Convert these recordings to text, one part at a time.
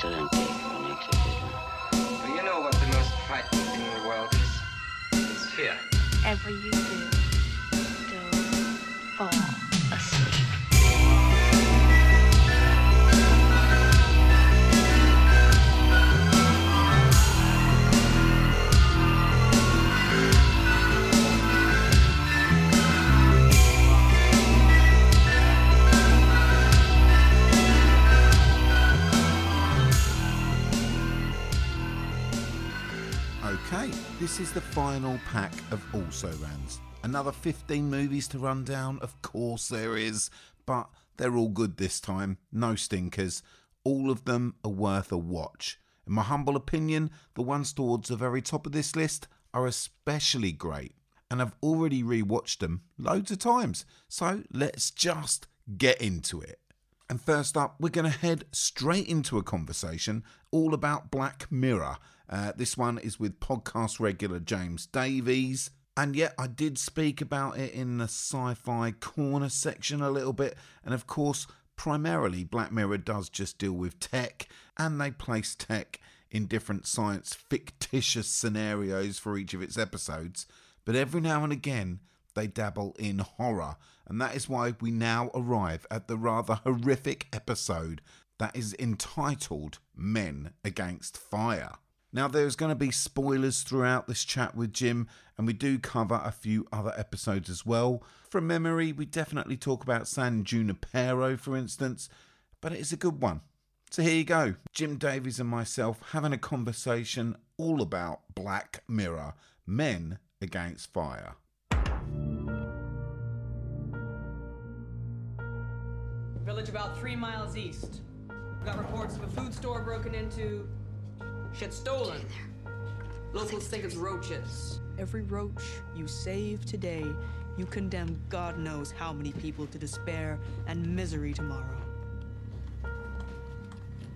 excellent day for an exorcism. Do you know what the most frightening thing in the world is? It's fear. Whatever you do, don't fall asleep. Okay, this is the final pack of Also Rans. Another 15 movies to run down, of course there is, but they're all good this time, no stinkers. All of them are worth a watch. In my humble opinion, the ones towards the very top of this list are especially great, and I've already rewatched them loads of times, so let's just get into it. And first up, we're going to head straight into a conversation all about Black Mirror. This one is with podcast regular James Davies. And yet I did speak about it in the sci-fi corner section a little bit. And of course, primarily Black Mirror does just deal with tech. And they place tech in different science fictitious scenarios for each of its episodes. But every now and again, they dabble in horror. And that is why we now arrive at the rather horrific episode that is entitled Men Against Fire. Now, there's going to be spoilers throughout this chat with Jim, and we do cover a few other episodes as well. From memory, we definitely talk about San Junipero, for instance, but it is a good one. So here you go. Jim Davies and myself having a conversation all about Black Mirror, Men Against Fire. Village about 3 miles east. We've got reports of a food store broken into. Shit stolen. Locals think it's roaches. Every roach you save today, you condemn God knows how many people to despair and misery tomorrow.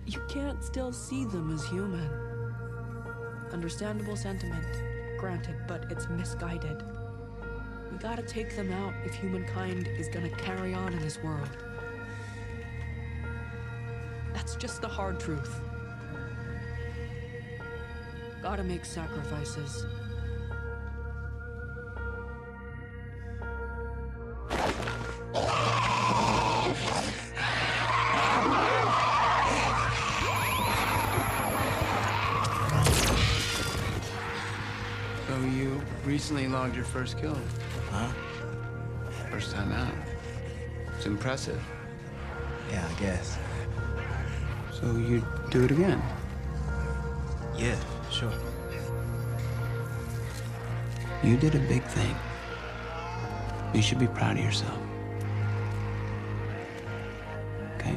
You can't still see them as human. Understandable sentiment, granted, but it's misguided. We gotta take them out if humankind is gonna carry on in this world. That's just the hard truth. Gotta make sacrifices. So you recently logged your first kill? Huh? First time out. It's impressive. Yeah, I guess. So you'd do it again? Yeah. Sure. You did a big thing. You should be proud of yourself. Okay?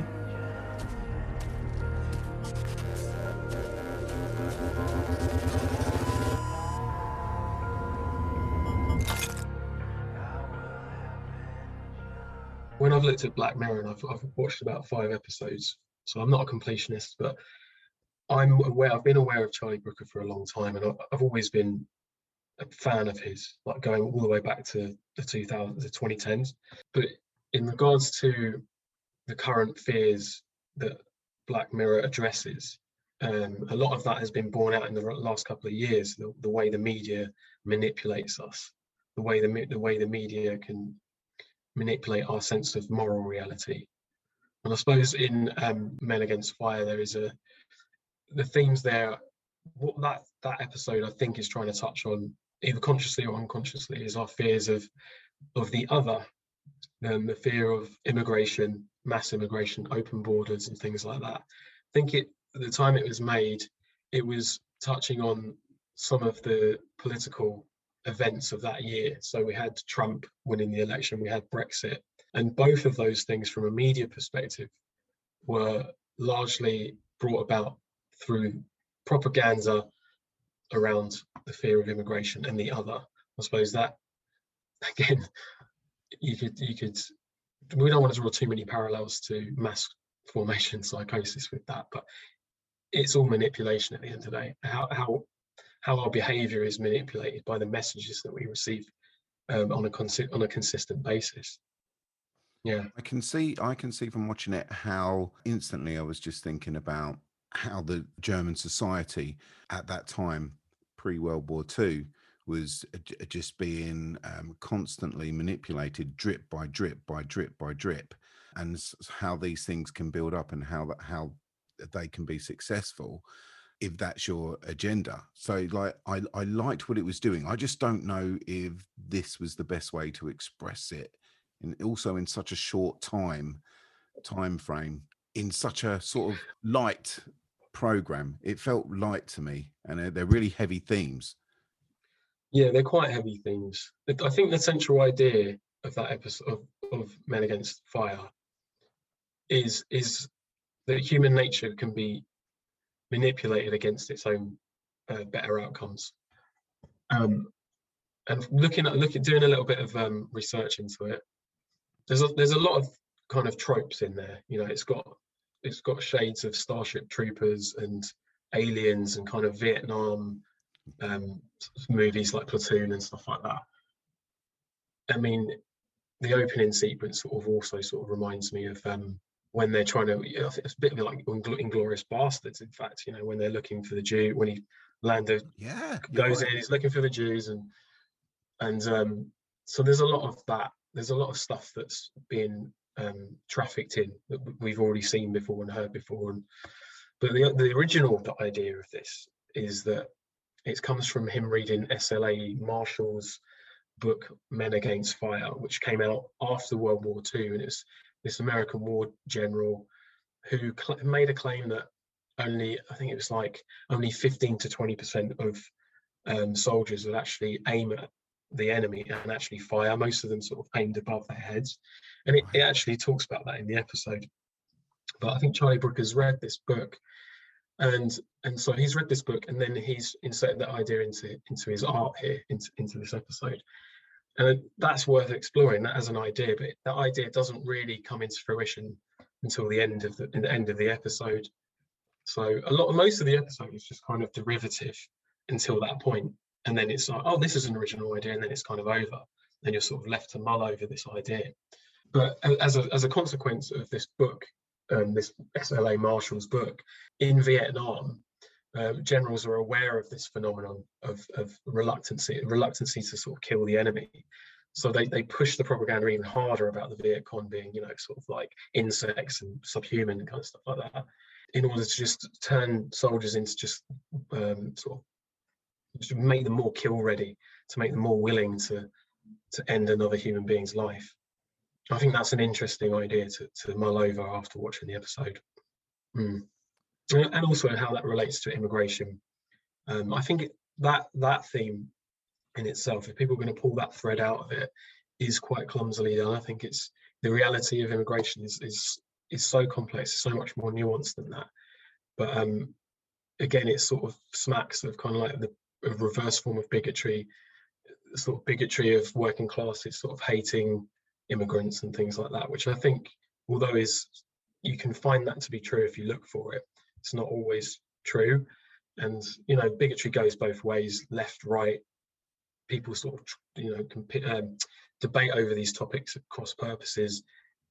When I've looked at Black Mirror, and I've watched about 5 episodes, so I'm not a completionist, but I've been aware of Charlie Brooker for a long time, and I've always been a fan of his, like going all the way back to the 2010s. But in regards to the current fears that Black Mirror addresses, a lot of that has been borne out in the last couple of years, the way the media manipulates us, the way the media can manipulate our sense of moral reality. And I suppose in Men Against Fire, there is the themes there, what that episode I think is trying to touch on, either consciously or unconsciously, is our fears of the other, the fear of immigration, mass immigration, open borders and things like that. I think at the time it was made, it was touching on some of the political events of that year. So we had Trump winning the election, we had Brexit, and both of those things from a media perspective were largely brought about through propaganda around the fear of immigration and the other. I suppose that, again, you could. We don't want to draw too many parallels to mass formation psychosis with that, but it's all manipulation at the end of the day. How our behaviour is manipulated by the messages that we receive on a consistent basis. Yeah, I can see from watching it how instantly I was just thinking about how the German society at that time, pre-World War II, was just being constantly manipulated drip by drip by drip by drip, and how these things can build up and how they can be successful if that's your agenda. So like, I liked what it was doing. I just don't know if this was the best way to express it. And also in such a short time frame, in such a sort of light program, it felt light to me. And they're really heavy themes. Yeah, they're quite heavy themes. I think the central idea of that episode of Men Against Fire is that human nature can be manipulated against its own better outcomes. And doing a little bit of research into it, there's a lot of kind of tropes in there. You know, it's got shades of Starship Troopers and Aliens and kind of Vietnam movies like Platoon and stuff like that. I mean, the opening sequence sort of also sort of reminds me of when they're trying to, you know, it's a bit like Inglourious Bastards, in fact, you know, when they're looking for the Jew, when he Lando goes in, he's looking for the Jews, and so there's a lot of that. There's a lot of stuff that's been trafficked in that we've already seen before and heard before. But the original idea of this is that it comes from him reading SLA Marshall's book Men Against Fire, which came out after World War II, and it's this American war general who made a claim that only 15 to 20% of soldiers would actually aim at the enemy and actually fire. Most of them sort of aimed above their heads, and it actually talks about that in the episode. But I think Charlie Brooker's read this book, and so he's read this book, and then he's inserted that idea into his art here, into this episode, and that's worth exploring, that as an idea. But that idea doesn't really come into fruition until the end of the episode. So most of the episode is just kind of derivative until that point. And then it's like, oh, this is an original idea, and then it's kind of over. Then you're sort of left to mull over this idea. But as a consequence of this book, this SLA Marshall's book, in Vietnam, generals are aware of this phenomenon of reluctancy to sort of kill the enemy. So they push the propaganda even harder about the Viet Cong being, you know, sort of like insects and subhuman and kind of stuff like that, in order to just turn soldiers into just sort of, to make them more kill ready, to make them more willing to end another human being's life. I think that's an interesting idea to mull over after watching the episode. And also how that relates to immigration. I think that theme in itself, if people are going to pull that thread out of it, is quite clumsily done. I think it's the reality of immigration is so complex, so much more nuanced than that. But again, it sort of smacks of kind of like a reverse form of bigotry, sort of bigotry of working classes sort of hating immigrants and things like that, which I think, although you can find that to be true if you look for it, it's not always true. And, you know, bigotry goes both ways, left, right. People sort of, you know, debate over these topics at cross purposes,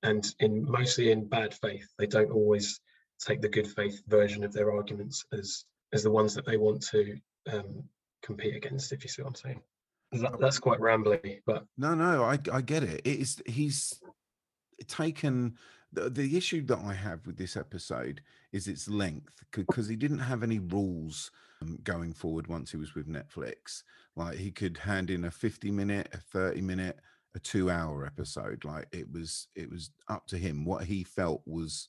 and mostly in bad faith. They don't always take the good faith version of their arguments as the ones that they want to compete against, if you see what I'm saying. That's quite rambly, but no, I get it. It is, he's taken the issue that I have with this episode is its length, because he didn't have any rules going forward once he was with Netflix. Like, he could hand in a 50-minute, a 30-minute, a 2-hour episode. Like, it was up to him. What he felt was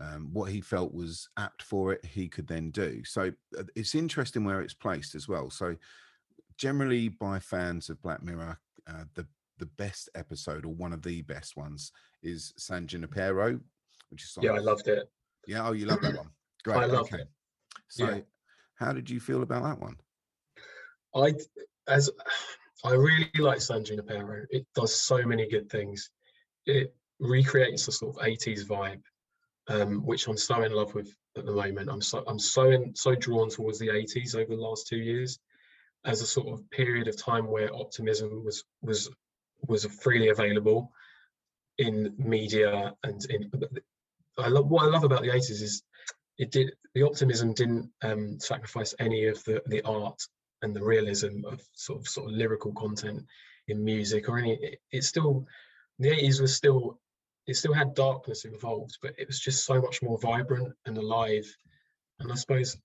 apt for it, he could then do. So it's interesting where it's placed as well. So generally, by fans of Black Mirror, the best episode, or one of the best ones, is San Junipero, which is I loved it. Yeah, oh, you love that one. Great. I loved it. So, how did you feel about that one? I really like San Junipero. It does so many good things. It recreates a sort of 80s vibe, which I'm so in love with at the moment. I'm so drawn towards the 80s over the last 2 years, as a sort of period of time where optimism was freely available in media. And I love, what I love about the 80s is it did, the optimism didn't sacrifice any of the art and the realism of sort of lyrical content in music or any. It still, the 80s was still, it still had darkness involved, but it was just so much more vibrant and alive. And I suppose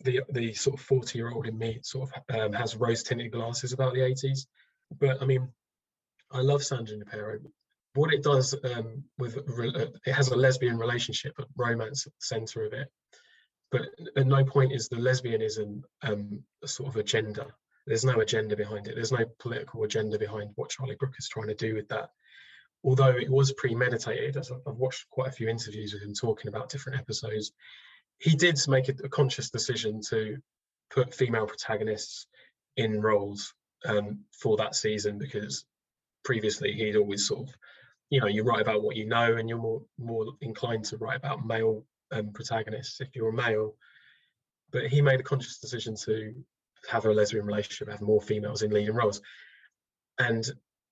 the sort of 40-year-old in me sort of has rose-tinted glasses about the 80s. But I mean, I love San Junipero. What it does with, it has a lesbian relationship, but romance at the center of it. But at no point is the lesbianism sort of agenda. There's no agenda behind it. There's no political agenda behind what Charlie Brooker is trying to do with that. Although it was premeditated, as I've watched quite a few interviews with him talking about different episodes, he did make a conscious decision to put female protagonists in roles for that season, because previously he'd always sort of, you know, you write about what you know, and you're more inclined to write about male protagonists if you're a male. But he made a conscious decision to have a lesbian relationship, have more females in leading roles, and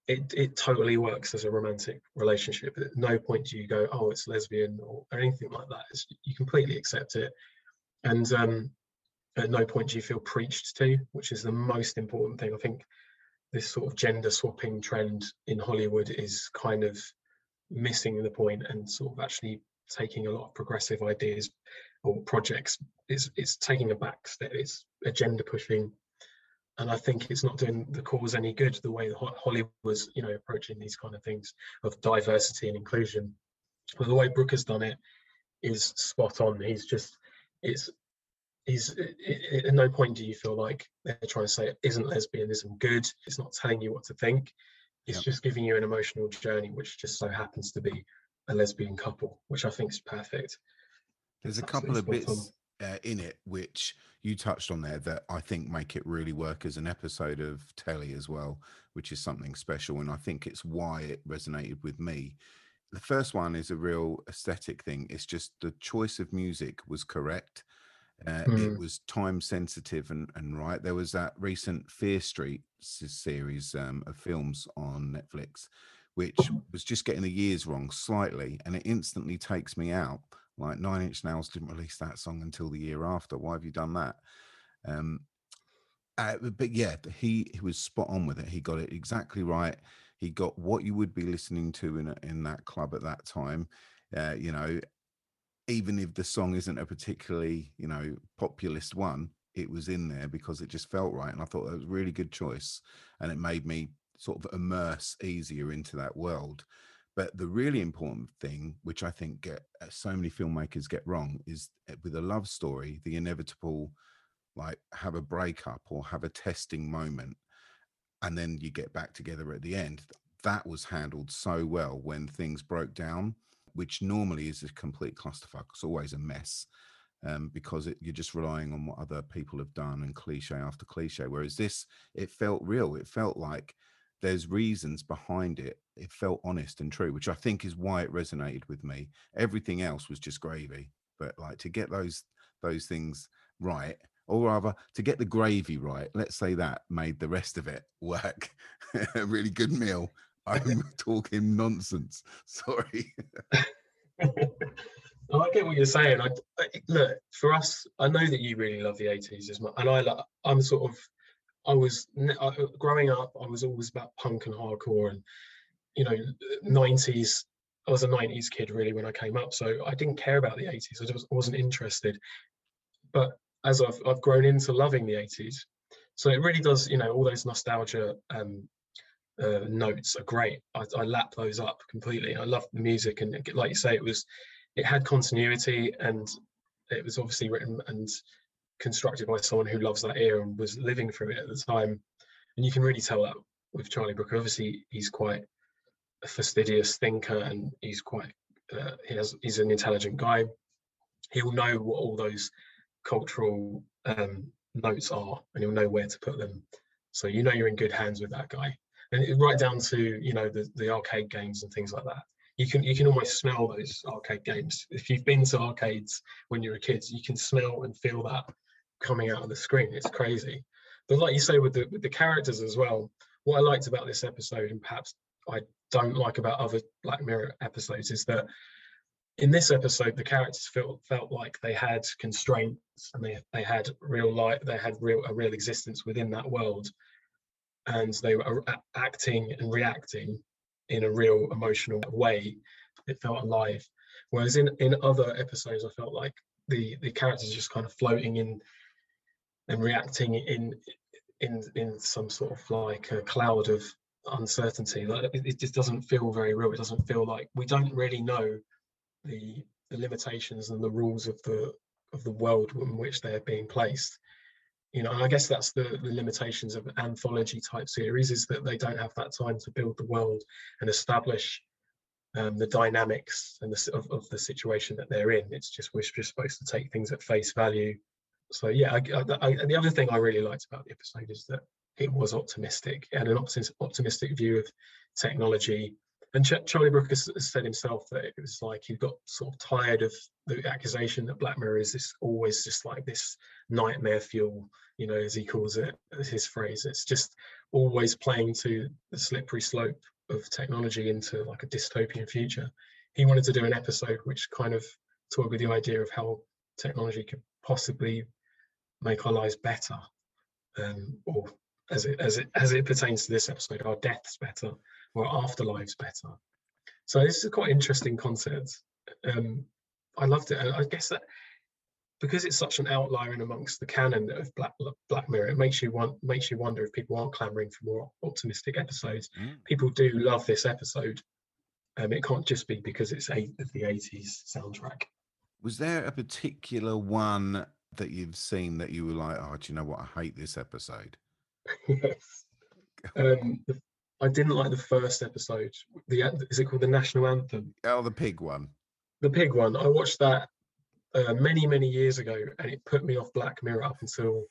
it totally works as a romantic relationship. At no point do you go, oh, it's lesbian or anything like that. You completely accept it, and at no point do you feel preached to, which is the most important thing. I think this sort of gender swapping trend in Hollywood is kind of missing the point and sort of actually taking a lot of progressive ideas or projects. It's taking a back step, it's agenda pushing. And I think it's not doing the cause any good, the way Hollywood was, you know, approaching these kind of things of diversity and inclusion. But the way Brooker's done it is spot on. He's just, at no point do you feel like they're trying to say, isn't lesbianism good? It's not telling you what to think. It's just giving you an emotional journey, which just so happens to be a lesbian couple, which I think is perfect. There's a couple of bits in it which you touched on there that I think make it really work as an episode of telly as well, which is something special. And I think it's why it resonated with me. The first one is a real aesthetic thing. It's just the choice of music was correct. It was time sensitive and right. There was that recent Fear Street series of films on Netflix, which was just getting the years wrong slightly, and it instantly takes me out. Like Nine Inch Nails didn't release that song until the year after. Why have you done that? But yeah, he was spot on with it. He got it exactly right. He got what you would be listening to in that club at that time. You know, even if the song isn't a particularly, you know, populist one, it was in there because it just felt right. And I thought that was a really good choice, and it made me sort of immerse easier into that world. But the really important thing, which I think so many filmmakers get wrong, is with a love story, the inevitable, like, have a breakup or have a testing moment, and then you get back together at the end. That was handled so well when things broke down, which normally is a complete clusterfuck. It's always a mess because you're just relying on what other people have done and cliche after cliche. Whereas this, it felt real. It felt like there's reasons behind it. It felt honest and true, which I think is why it resonated with me. Everything else was just gravy. But like, to get those things right, or rather to get the gravy right, let's say, that made the rest of it work. A really good meal. I'm talking nonsense. Sorry. I get what you're saying. Look, for us, I know that you really love the 80s as much, and growing up, I was always about punk and hardcore, and, you know, 90s. I was a 90s kid really when I came up, so I didn't care about the 80s. I just wasn't interested. But as I've grown into loving the 80s, so it really does. You know, all those nostalgia notes are great. I lap those up completely. I love the music, and like you say, it had continuity, and it was obviously written and constructed by someone who loves that era and was living through it at the time. And you can really tell that with Charlie Brooker. Obviously, he's quite a fastidious thinker, and he's an intelligent guy. He'll know what all those cultural notes are, and he'll know where to put them. So you know you're in good hands with that guy. And right down to, you know, the arcade games and things like that. You can almost smell those arcade games. If you've been to arcades when you were kids, you can smell and feel that coming out of the screen. It's crazy. But like you say, with the characters as well, what I liked about this episode, and perhaps I don't like about other Black Mirror episodes, is that In this episode, the characters felt like they had constraints, and they had real life, they had a real existence within that world, and they were acting and reacting in a real emotional way. It felt alive. Whereas in other episodes, I felt like the characters just kind of floating in and reacting in some sort of like a cloud of uncertainty. Like it just doesn't feel very real. It doesn't feel like we don't really know the limitations and the rules of the world in which they're being placed, you know. And I guess that's the limitations of anthology type series, is that they don't have that time to build the world and establish the dynamics and of the situation that they're in. It's just we're just supposed to take things at face value. So yeah, the other thing I really liked about the episode is that it was optimistic. It had an optimistic view of technology. And Charlie Brooker has said himself that it was like he got sort of tired of the accusation that Black Mirror is this, always just like this nightmare fuel, you know, as he calls it, as his phrase. It's just always playing to the slippery slope of technology into like a dystopian future. He wanted to do an episode which kind of toyed with the idea of how technology could possibly make our lives better, or as it pertains to this episode, our deaths better, or afterlives better. So this is a quite interesting concept. I loved it. I guess that because it's such an outlier in amongst the canon of Black Mirror, it makes you wonder if people aren't clamoring for more optimistic episodes. People do love this episode. It can't just be because it's the 80s soundtrack. Was there a particular one that you've seen that you were like, oh, do you know what? I hate this episode. Yes. I didn't like the first episode. Is it called the National Anthem? Oh, the pig one. The pig one. I watched that many, many years ago, and it put me off Black Mirror up until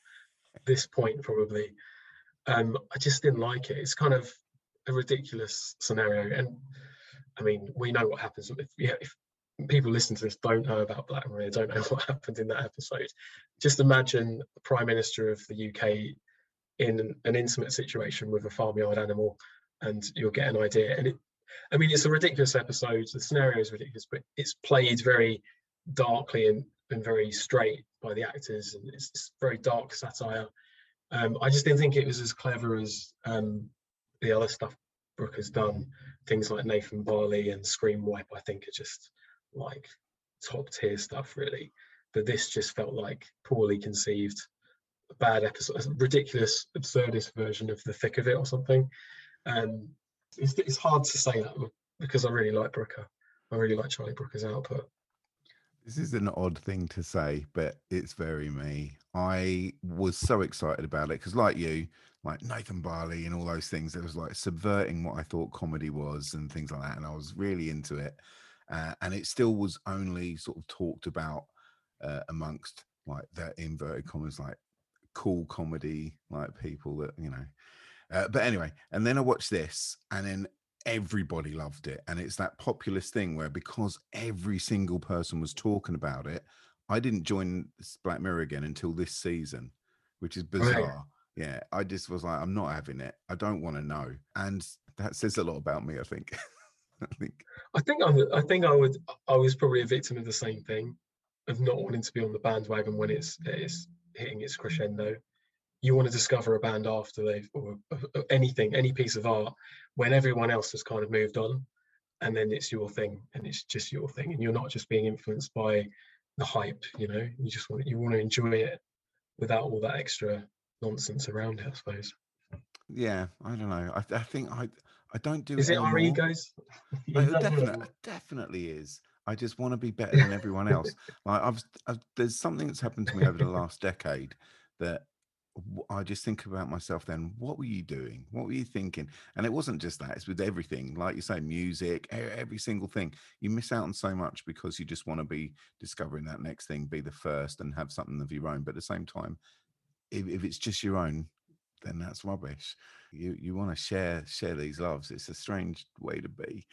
this point, probably. I just didn't like it. It's kind of a ridiculous scenario. And I mean, we know what happens. If people listen to this don't know about Black Mirror, don't know what happened in that episode. Just imagine the Prime Minister of the UK in an intimate situation with a farmyard animal, and you'll get an idea. And it's a ridiculous episode. The scenario is ridiculous, but it's played very darkly and very straight by the actors, and it's very dark satire. I just didn't think it was as clever as the other stuff Brooke has done. Things like Nathan Barley and Scream Wipe, I think, are just like top tier stuff, really. But this just felt like poorly conceived, bad episode, a ridiculous, absurdist version of The Thick of It or something. It's hard to say that, because I really like Brooker. I really like Charlie Brooker's output. This is an odd thing to say, but it's very me. I was so excited about it because, like you, like Nathan Barley and all those things, it was like subverting what I thought comedy was and things like that, and I was really into it. And it still was only sort of talked about amongst like the inverted commas, like cool comedy, like people that, you know, but anyway. And then I watched this, and then everybody loved it, and it's that populist thing where, because every single person was talking about it, I didn't join Black Mirror again until this season, which is bizarre. Right. Yeah, I just was like, I'm not having it. I don't want to know. And that says a lot about me, I think. I was probably a victim of the same thing, of not wanting to be on the bandwagon when it's hitting its crescendo. You want to discover a band after they've, or anything, any piece of art, when everyone else has kind of moved on, and then it's your thing, and it's just your thing, and you're not just being influenced by the hype, you know. You just want, you want to enjoy it without all that extra nonsense around it, I suppose. Yeah, I don't know. I think I don't do. Is it our egos? No, it definitely is. I just want to be better than everyone else. Like there's something that's happened to me over the last decade that I just think about myself then, what were you doing? What were you thinking? And it wasn't just that, it's with everything. Like you say, music, every single thing. You miss out on so much because you just want to be discovering that next thing, be the first and have something of your own. But at the same time, if it's just your own, then that's rubbish. You want to share these loves. It's a strange way to be.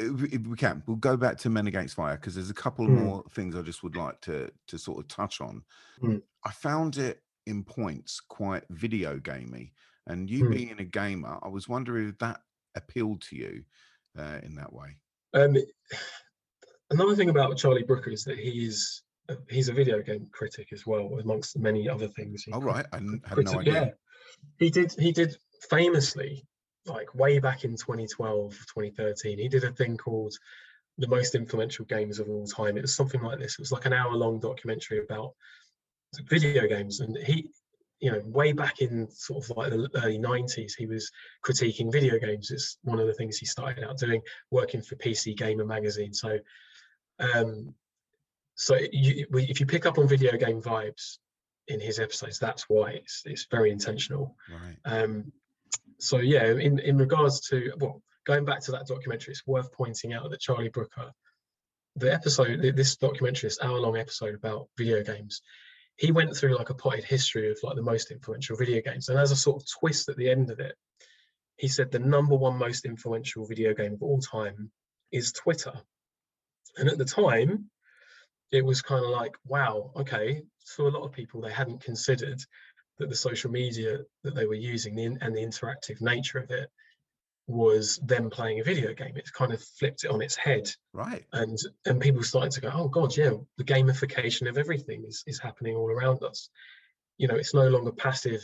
If we can, we'll go back to Men Against Fire, because there's a couple more things I just would like to sort of touch on. I found it in points quite video gamey, and you being a gamer, I was wondering if that appealed to you in that way. Another thing about Charlie Brooker is that he's a video game critic as well, amongst many other things. Oh, right. I had no idea. Yeah. He did famously, like way back in 2012, 2013, he did a thing called The Most Influential Games of All Time. It was something like this. It was like an hour-long documentary about video games. And he, you know, way back in sort of like the early 90s, he was critiquing video games. It's one of the things he started out doing, working for PC Gamer magazine. So, if you pick up on video game vibes in his episodes, that's why it's very intentional. Right. So yeah, in regards to, well, going back to that documentary, it's worth pointing out that Charlie Brooker, this documentary, this hour-long episode about video games, he went through like a potted history of like the most influential video games. And as a sort of twist at the end of it, he said the number one most influential video game of all time is Twitter. And at the time, it was kind of like, wow, okay, for a lot of people, they hadn't considered that the social media that they were using and the interactive nature of it was them playing a video game. It's kind of flipped it on its head, right? And people started to go, oh god, yeah, the gamification of everything is happening all around us. You know, it's no longer passive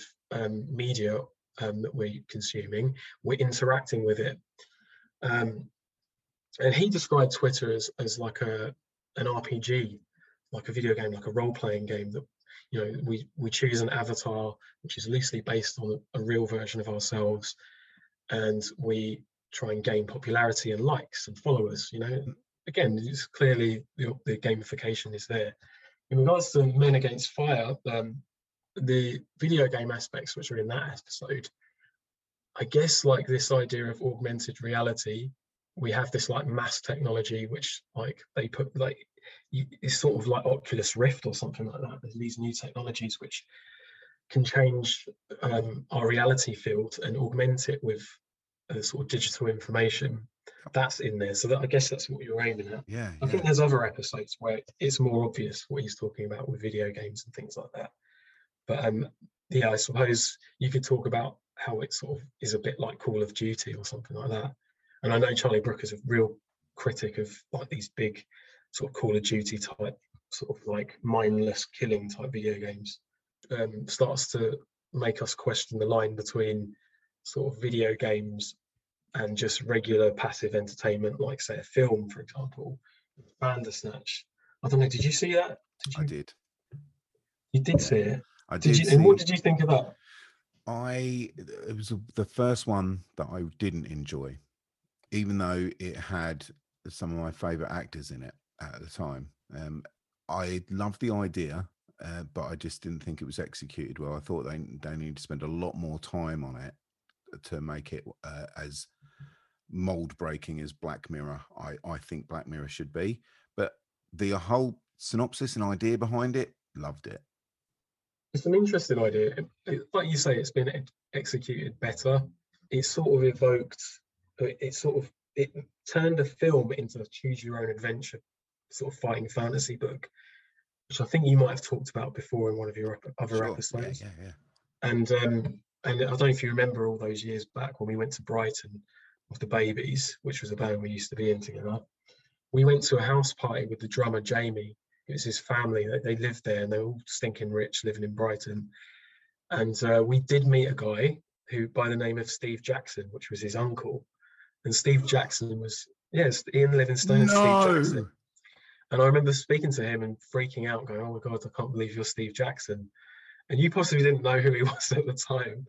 media that we're consuming, we're interacting with it. And he described Twitter as like an RPG, like a video game, like a role-playing game that, you know, we choose an avatar which is loosely based on a real version of ourselves, and we try and gain popularity and likes and followers. You know, again, it's clearly the gamification is there. In regards to Men Against Fire, the video game aspects which are in that episode, I guess like this idea of augmented reality, we have this like mass technology, which like they put like, it's sort of like Oculus Rift or something like that. There's these new technologies which can change our reality field and augment it with sort of digital information that's in there. So that, I guess that's what you're aiming at. Yeah. I think there's other episodes where it's more obvious what he's talking about with video games and things like that. But yeah, I suppose you could talk about how it sort of is a bit like Call of Duty or something like that. And I know Charlie Brooker's a real critic of like these big sort of Call of Duty type, sort of like mindless killing type video games. Starts to make us question the line between sort of video games and just regular passive entertainment, like say a film, for example, Bandersnatch. I don't know, did you see that? I did. You did see it? I did. And what did you think of that? It was the first one that I didn't enjoy, even though it had some of my favourite actors in it at the time. I loved the idea. But I just didn't think it was executed well. I thought they needed to spend a lot more time on it to make it as mold breaking as Black Mirror. I think Black Mirror should be. But the whole synopsis and idea behind it, loved it. It's an interesting idea. Like you say, it's been executed better. It sort of evoked, it turned the film into a choose your own adventure sort of fighting fantasy book, which I think you might have talked about before in one of your other episodes. Yeah. And I don't know if you remember all those years back when we went to Brighton with the Babies, which was a band we used to be in together. We went to a house party with the drummer, Jamie. It was his family. They lived there and they were all stinking rich living in Brighton. And we did meet a guy who, by the name of Steve Jackson, which was his uncle. And Steve Jackson was, yes, Ian Livingstone and Steve Jackson. And I remember speaking to him and freaking out, going, oh my God, I can't believe you're Steve Jackson. And you possibly didn't know who he was at the time.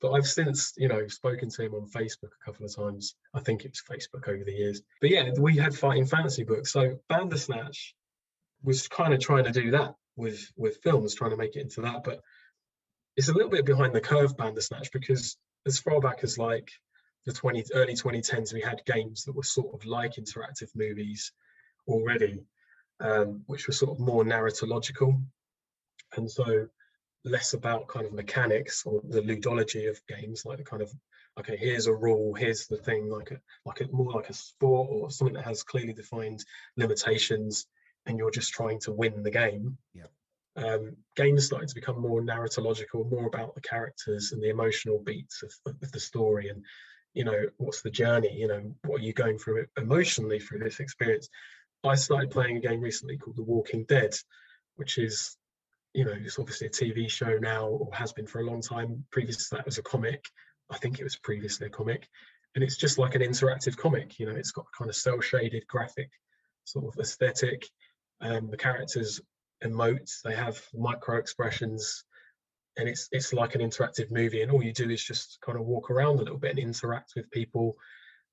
But I've since, you know, spoken to him on Facebook a couple of times. I think it was Facebook over the years. But yeah, we had Fighting Fantasy books. So Bandersnatch was kind of trying to do that with films, trying to make it into that. But it's a little bit behind the curve, Bandersnatch, because as far back as like the early 2010s, we had games that were sort of like interactive movies already. Which was sort of more narratological, and so less about kind of mechanics or the ludology of games, like the kind of, okay, here's a rule, here's the thing, more like a sport or something that has clearly defined limitations, and you're just trying to win the game. Yeah. Games started to become more narratological, more about the characters and the emotional beats of the story, and you know, what's the journey? You know, what are you going through emotionally through this experience? I started playing a game recently called The Walking Dead, which is, you know, it's obviously a TV show now, or has been for a long time. Previous to that was a comic. I think it was previously a comic. And it's just like an interactive comic. You know, it's got a kind of cel-shaded graphic sort of aesthetic. The characters emote, they have micro expressions, and it's like an interactive movie. And all you do is just kind of walk around a little bit and interact with people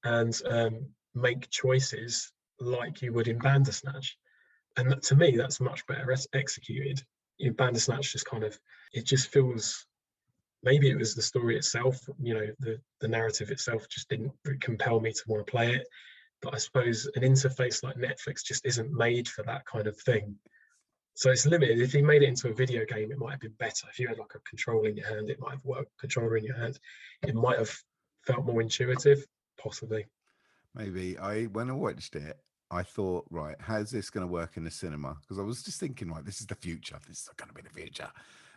and make choices like you would in Bandersnatch. And that, to me, that's much better executed. In Bandersnatch, just kind of, it just feels, maybe it was the story itself, you know, the narrative itself just didn't compel me to want to play it. But I suppose an interface like Netflix just isn't made for that kind of thing. So it's limited. If you made it into a video game, it might have been better. If you had like a controller in your hand, it might have worked. It might have felt more intuitive, possibly. Maybe. When I watched it, I thought, right, how's this going to work in the cinema? Because I was just thinking, right, this is the future. This is going to be the future.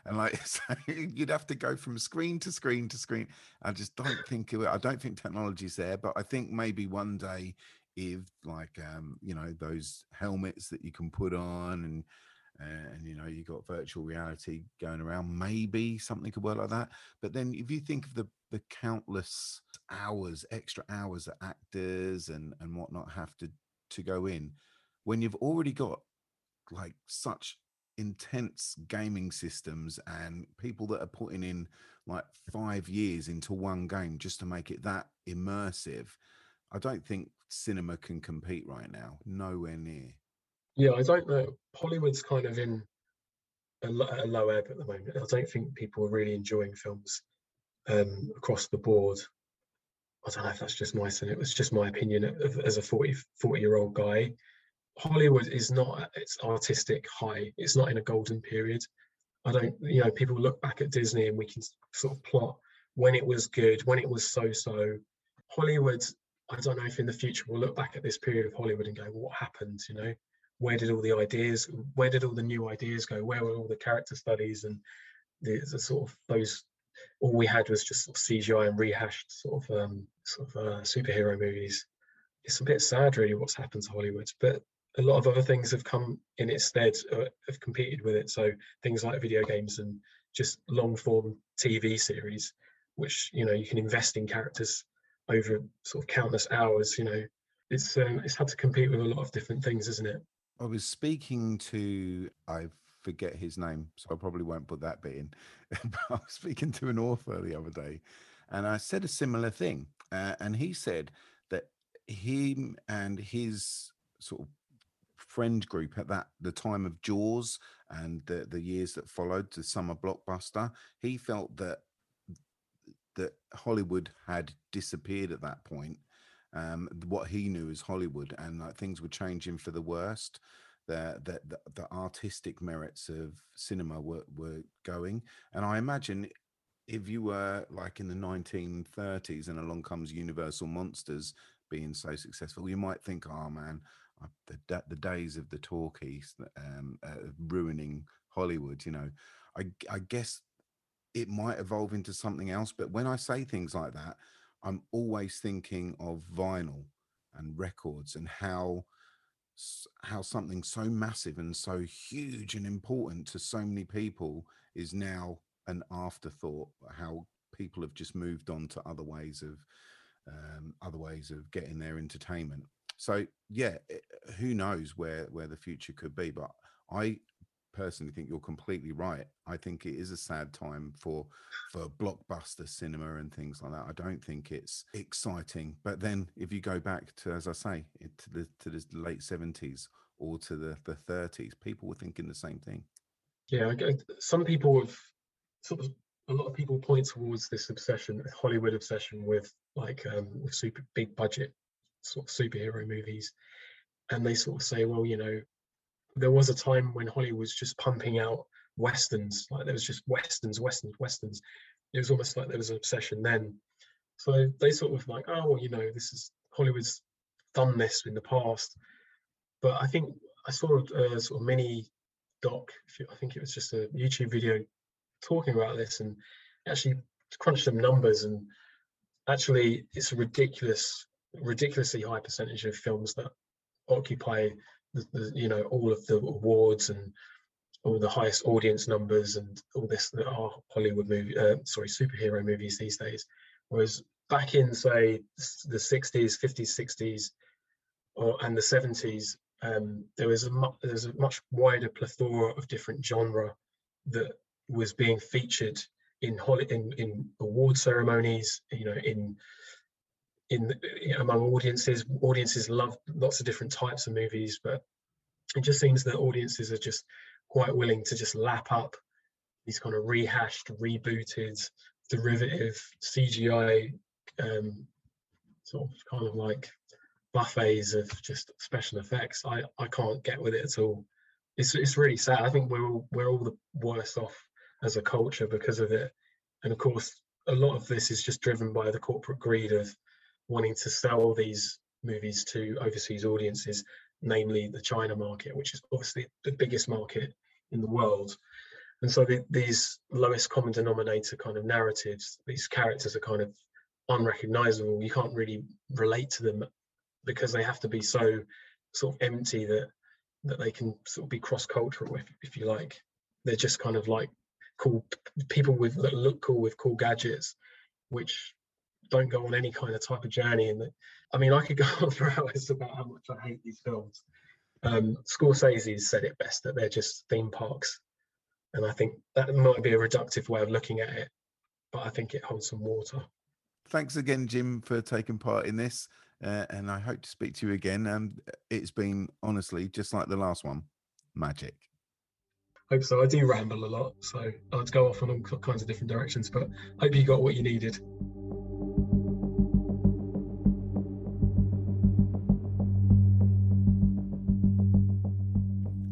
And like, so you'd have to go from screen to screen to screen. I just don't think I don't think technology's there, but I think maybe one day, if like you know, those helmets that you can put on and you know, you got virtual reality going around, maybe something could work like that. But then if you think of the countless hours, extra hours that actors and whatnot have to go in, when you've already got like such intense gaming systems and people that are putting in like 5 years into one game just to make it that immersive, I don't think cinema can compete right now, nowhere near. Yeah, I don't know. Hollywood's kind of in a low ebb at the moment. I don't think people are really enjoying films across the board. I don't know if that's just nice, and it was just my opinion as a 40-year-old guy. Hollywood is not at its artistic high. It's not in a golden period. I don't, you know, people look back at Disney and we can sort of plot when it was good, when it was so. Hollywood, I don't know if in the future we'll look back at this period of Hollywood and go, well, what happened, you know? Where did all the new ideas go? Where were all the character studies and the sort of those, all we had was just sort of CGI and rehashed sort of superhero movies. It's a bit sad, really, what's happened to Hollywood, but a lot of other things have come in its stead, have competed with it. So things like video games and just long form TV series, which, you know, you can invest in characters over sort of countless hours. You know, it's had to compete with a lot of different things, isn't it? I was speaking to, I forget his name, so I probably won't put that bit in, but I was speaking to an author the other day, and I said a similar thing, and he said that him and his sort of friend group at the time of Jaws and the years that followed the summer blockbuster, he felt that Hollywood had disappeared at that point, what he knew as Hollywood, and like things were changing for the worst. The artistic merits of cinema were going. And I imagine if you were like in the 1930s and along comes Universal Monsters being so successful, you might think, oh man, the days of the talkies ruining Hollywood, you know. I guess it might evolve into something else, but when I say things like that, I'm always thinking of vinyl and records and how something so massive and so huge and important to so many people is now an afterthought, how people have just moved on to other ways of getting their entertainment. So yeah, who knows where the future could be, but I personally think you're completely right. I think it is a sad time for blockbuster cinema and things like that. I don't think it's exciting. But then if you go back to, as I say, to the late 70s or to the 30s, people were thinking the same thing. Yeah, some people have sort of, a lot of people point towards this obsession, Hollywood obsession with like with super big budget sort of superhero movies, and they sort of say, well, you know, there was a time when Hollywood was just pumping out Westerns, like there was just Westerns. It was almost like there was an obsession then. So they sort of like, oh, well, you know, this is, Hollywood's done this in the past. But I think I saw a sort of mini doc, I think it was just a YouTube video talking about this, and actually crunched some numbers, and actually it's a ridiculously high percentage of films that occupy you know, all of the awards and all the highest audience numbers and all this that are Hollywood movie, superhero movies these days. Whereas back in, say, the 60s, 50s, 60s, and the 70s, there was a much wider plethora of different genre that was being featured in award ceremonies, you know, in among audiences. Audiences love lots of different types of movies, but it just seems that audiences are just quite willing to just lap up these kind of rehashed, rebooted, derivative CGI sort of kind of like buffets of just special effects. I can't get with it at all. It's really sad. I think we're all the worse off as a culture because of it. And of course, a lot of this is just driven by the corporate greed of wanting to sell these movies to overseas audiences, namely the China market, which is obviously the biggest market in the world. And so these lowest common denominator kind of narratives, these characters are kind of unrecognizable. You can't really relate to them because they have to be so sort of empty that they can sort of be cross-cultural, if you like. They're just kind of like cool people that look cool with cool gadgets, which don't go on any kind of type of journey. And I mean, I could go on for hours about how much I hate these films. Scorsese said it best, that they're just theme parks. And I think that might be a reductive way of looking at it, but I think it holds some water. Thanks again, Jim, for taking part in this. And I hope to speak to you again. It's been, honestly, just like the last one, magic. Hope so. I do ramble a lot, so I'll go off in all kinds of different directions, but hope you got what you needed.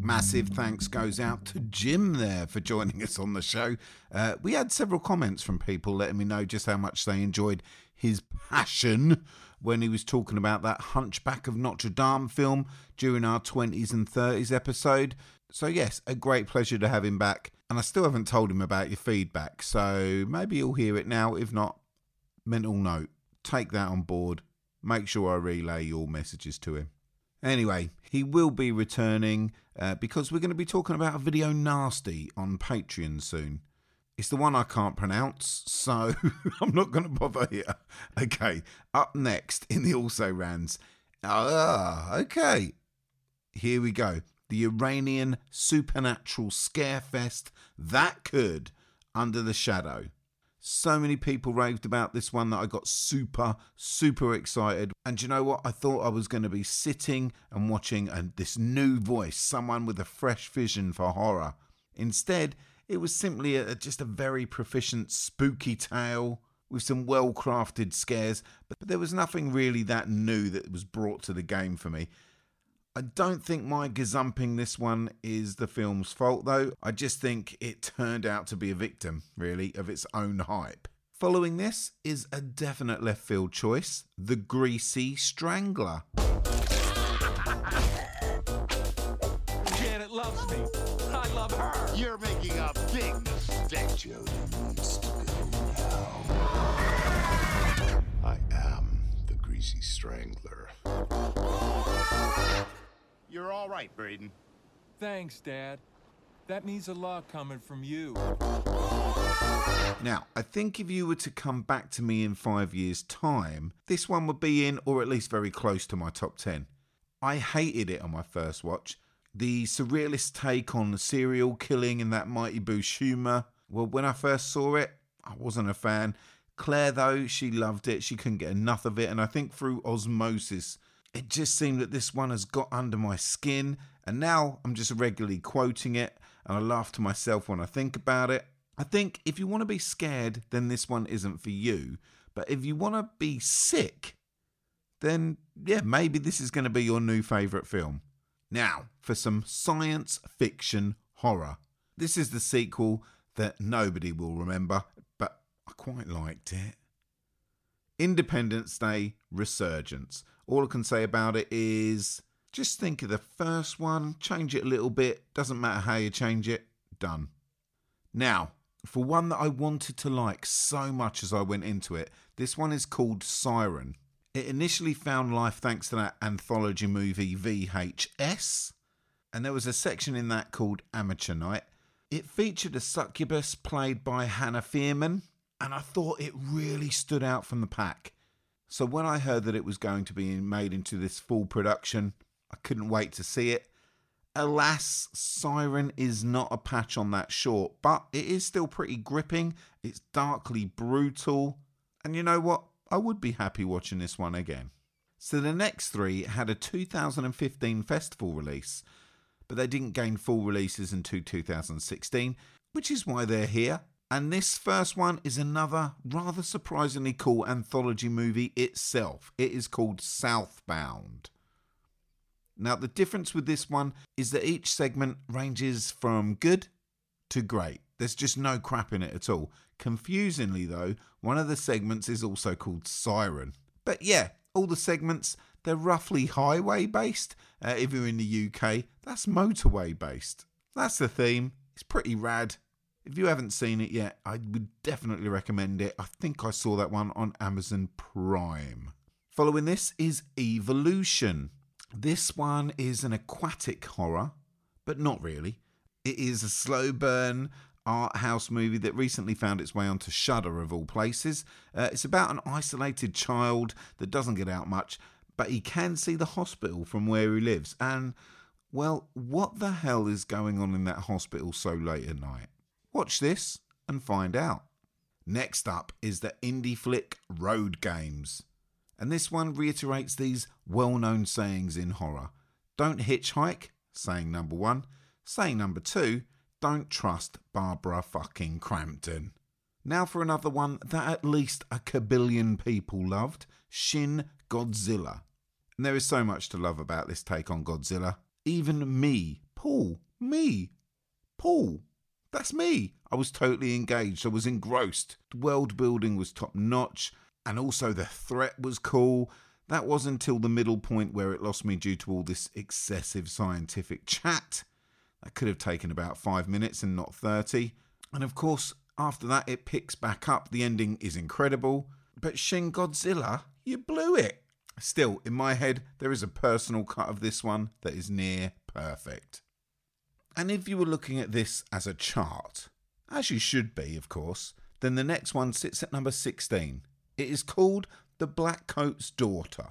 Massive thanks goes out to Jim there for joining us on the show. We had several comments from people letting me know just how much they enjoyed his passion when he was talking about that Hunchback of Notre Dame film during our 20s and 30s episode. So yes, a great pleasure to have him back. And I still haven't told him about your feedback, so maybe you'll hear it now. If not, mental note, take that on board. Make sure I relay your messages to him. Anyway, he will be returning because we're going to be talking about a video nasty on Patreon soon. It's the one I can't pronounce, so I'm not going to bother here. Okay, up next in the Also Rans. Okay, here we go. The Iranian supernatural scare fest that could, Under the Shadow. So many people raved about this one that I got super excited. And you know what? I thought I was going to be sitting and watching this new voice, someone with a fresh vision for horror. Instead, it was simply just a very proficient spooky tale with some well-crafted scares, but there was nothing really that new that was brought to the game for me. I don't think my gazumping this one is the film's fault, though. I just think it turned out to be a victim, really, of its own hype. Following this is a definite left field choice, The Greasy Strangler. Janet loves me. I love her. You're making a big mistake. Jody needs to go now. I am The Greasy Strangler. You're all right, Braden. Thanks, Dad. That means a lot coming from you. Now, I think if you were to come back to me in 5 years' time, this one would be in, or at least very close to, my top 10. I hated it on my first watch. The surrealist take on the serial killing and that Mighty Boosh humour. Well, when I first saw it, I wasn't a fan. Claire, though, she loved it. She couldn't get enough of it. And I think through osmosis, it just seemed that this one has got under my skin, and now I'm just regularly quoting it, and I laugh to myself when I think about it. I think if you want to be scared, then this one isn't for you. But if you want to be sick, then yeah, maybe this is going to be your new favourite film. Now, for some science fiction horror. This is the sequel that nobody will remember, but I quite liked it. Independence Day Resurgence. All I can say about it is just think of the first one, change it a little bit, doesn't matter how you change it, done. Now, for one that I wanted to like so much as I went into it, this one is called Siren. It initially found life thanks to that anthology movie VHS, and there was a section in that called Amateur Night. It featured a succubus played by Hannah Fearman, and I thought it really stood out from the pack. So when I heard that it was going to be made into this full production, I couldn't wait to see it. Alas, Siren is not a patch on that short, but it is still pretty gripping. It's darkly brutal, and you know what? I would be happy watching this one again. So the next three had a 2015 festival release, but they didn't gain full releases until 2016, which is why they're here. And this first one is another rather surprisingly cool anthology movie itself. It is called Southbound. Now, the difference with this one is that each segment ranges from good to great. There's just no crap in it at all. Confusingly, though, one of the segments is also called Siren. But yeah, all the segments, they're roughly highway-based. If you're in the UK, that's motorway-based. That's the theme. It's pretty rad. If you haven't seen it yet, I would definitely recommend it. I think I saw that one on Amazon Prime. Following this is Evolution. This one is an aquatic horror, but not really. It is a slow burn art house movie that recently found its way onto Shudder, of all places. It's about an isolated child that doesn't get out much, but he can see the hospital from where he lives. And, well, what the hell is going on in that hospital so late at night? Watch this and find out. Next up is the indie flick Road Games. And this one reiterates these well-known sayings in horror. Don't hitchhike, saying number one. Saying number two, don't trust Barbara fucking Crampton. Now for another one that at least a kabillion people loved, Shin Godzilla. And there is so much to love about this take on Godzilla. Even me, Paul, that's me. I was totally engaged. I was engrossed. The world building was top notch, and also the threat was cool. That was until the middle point where it lost me due to all this excessive scientific chat. That could have taken about 5 minutes and not 30. And of course, after that, it picks back up. The ending is incredible. But Shin Godzilla, you blew it. Still, in my head, there is a personal cut of this one that is near perfect. And if you were looking at this as a chart, as you should be, of course, then the next one sits at number 16. It is called The Blackcoat's Daughter.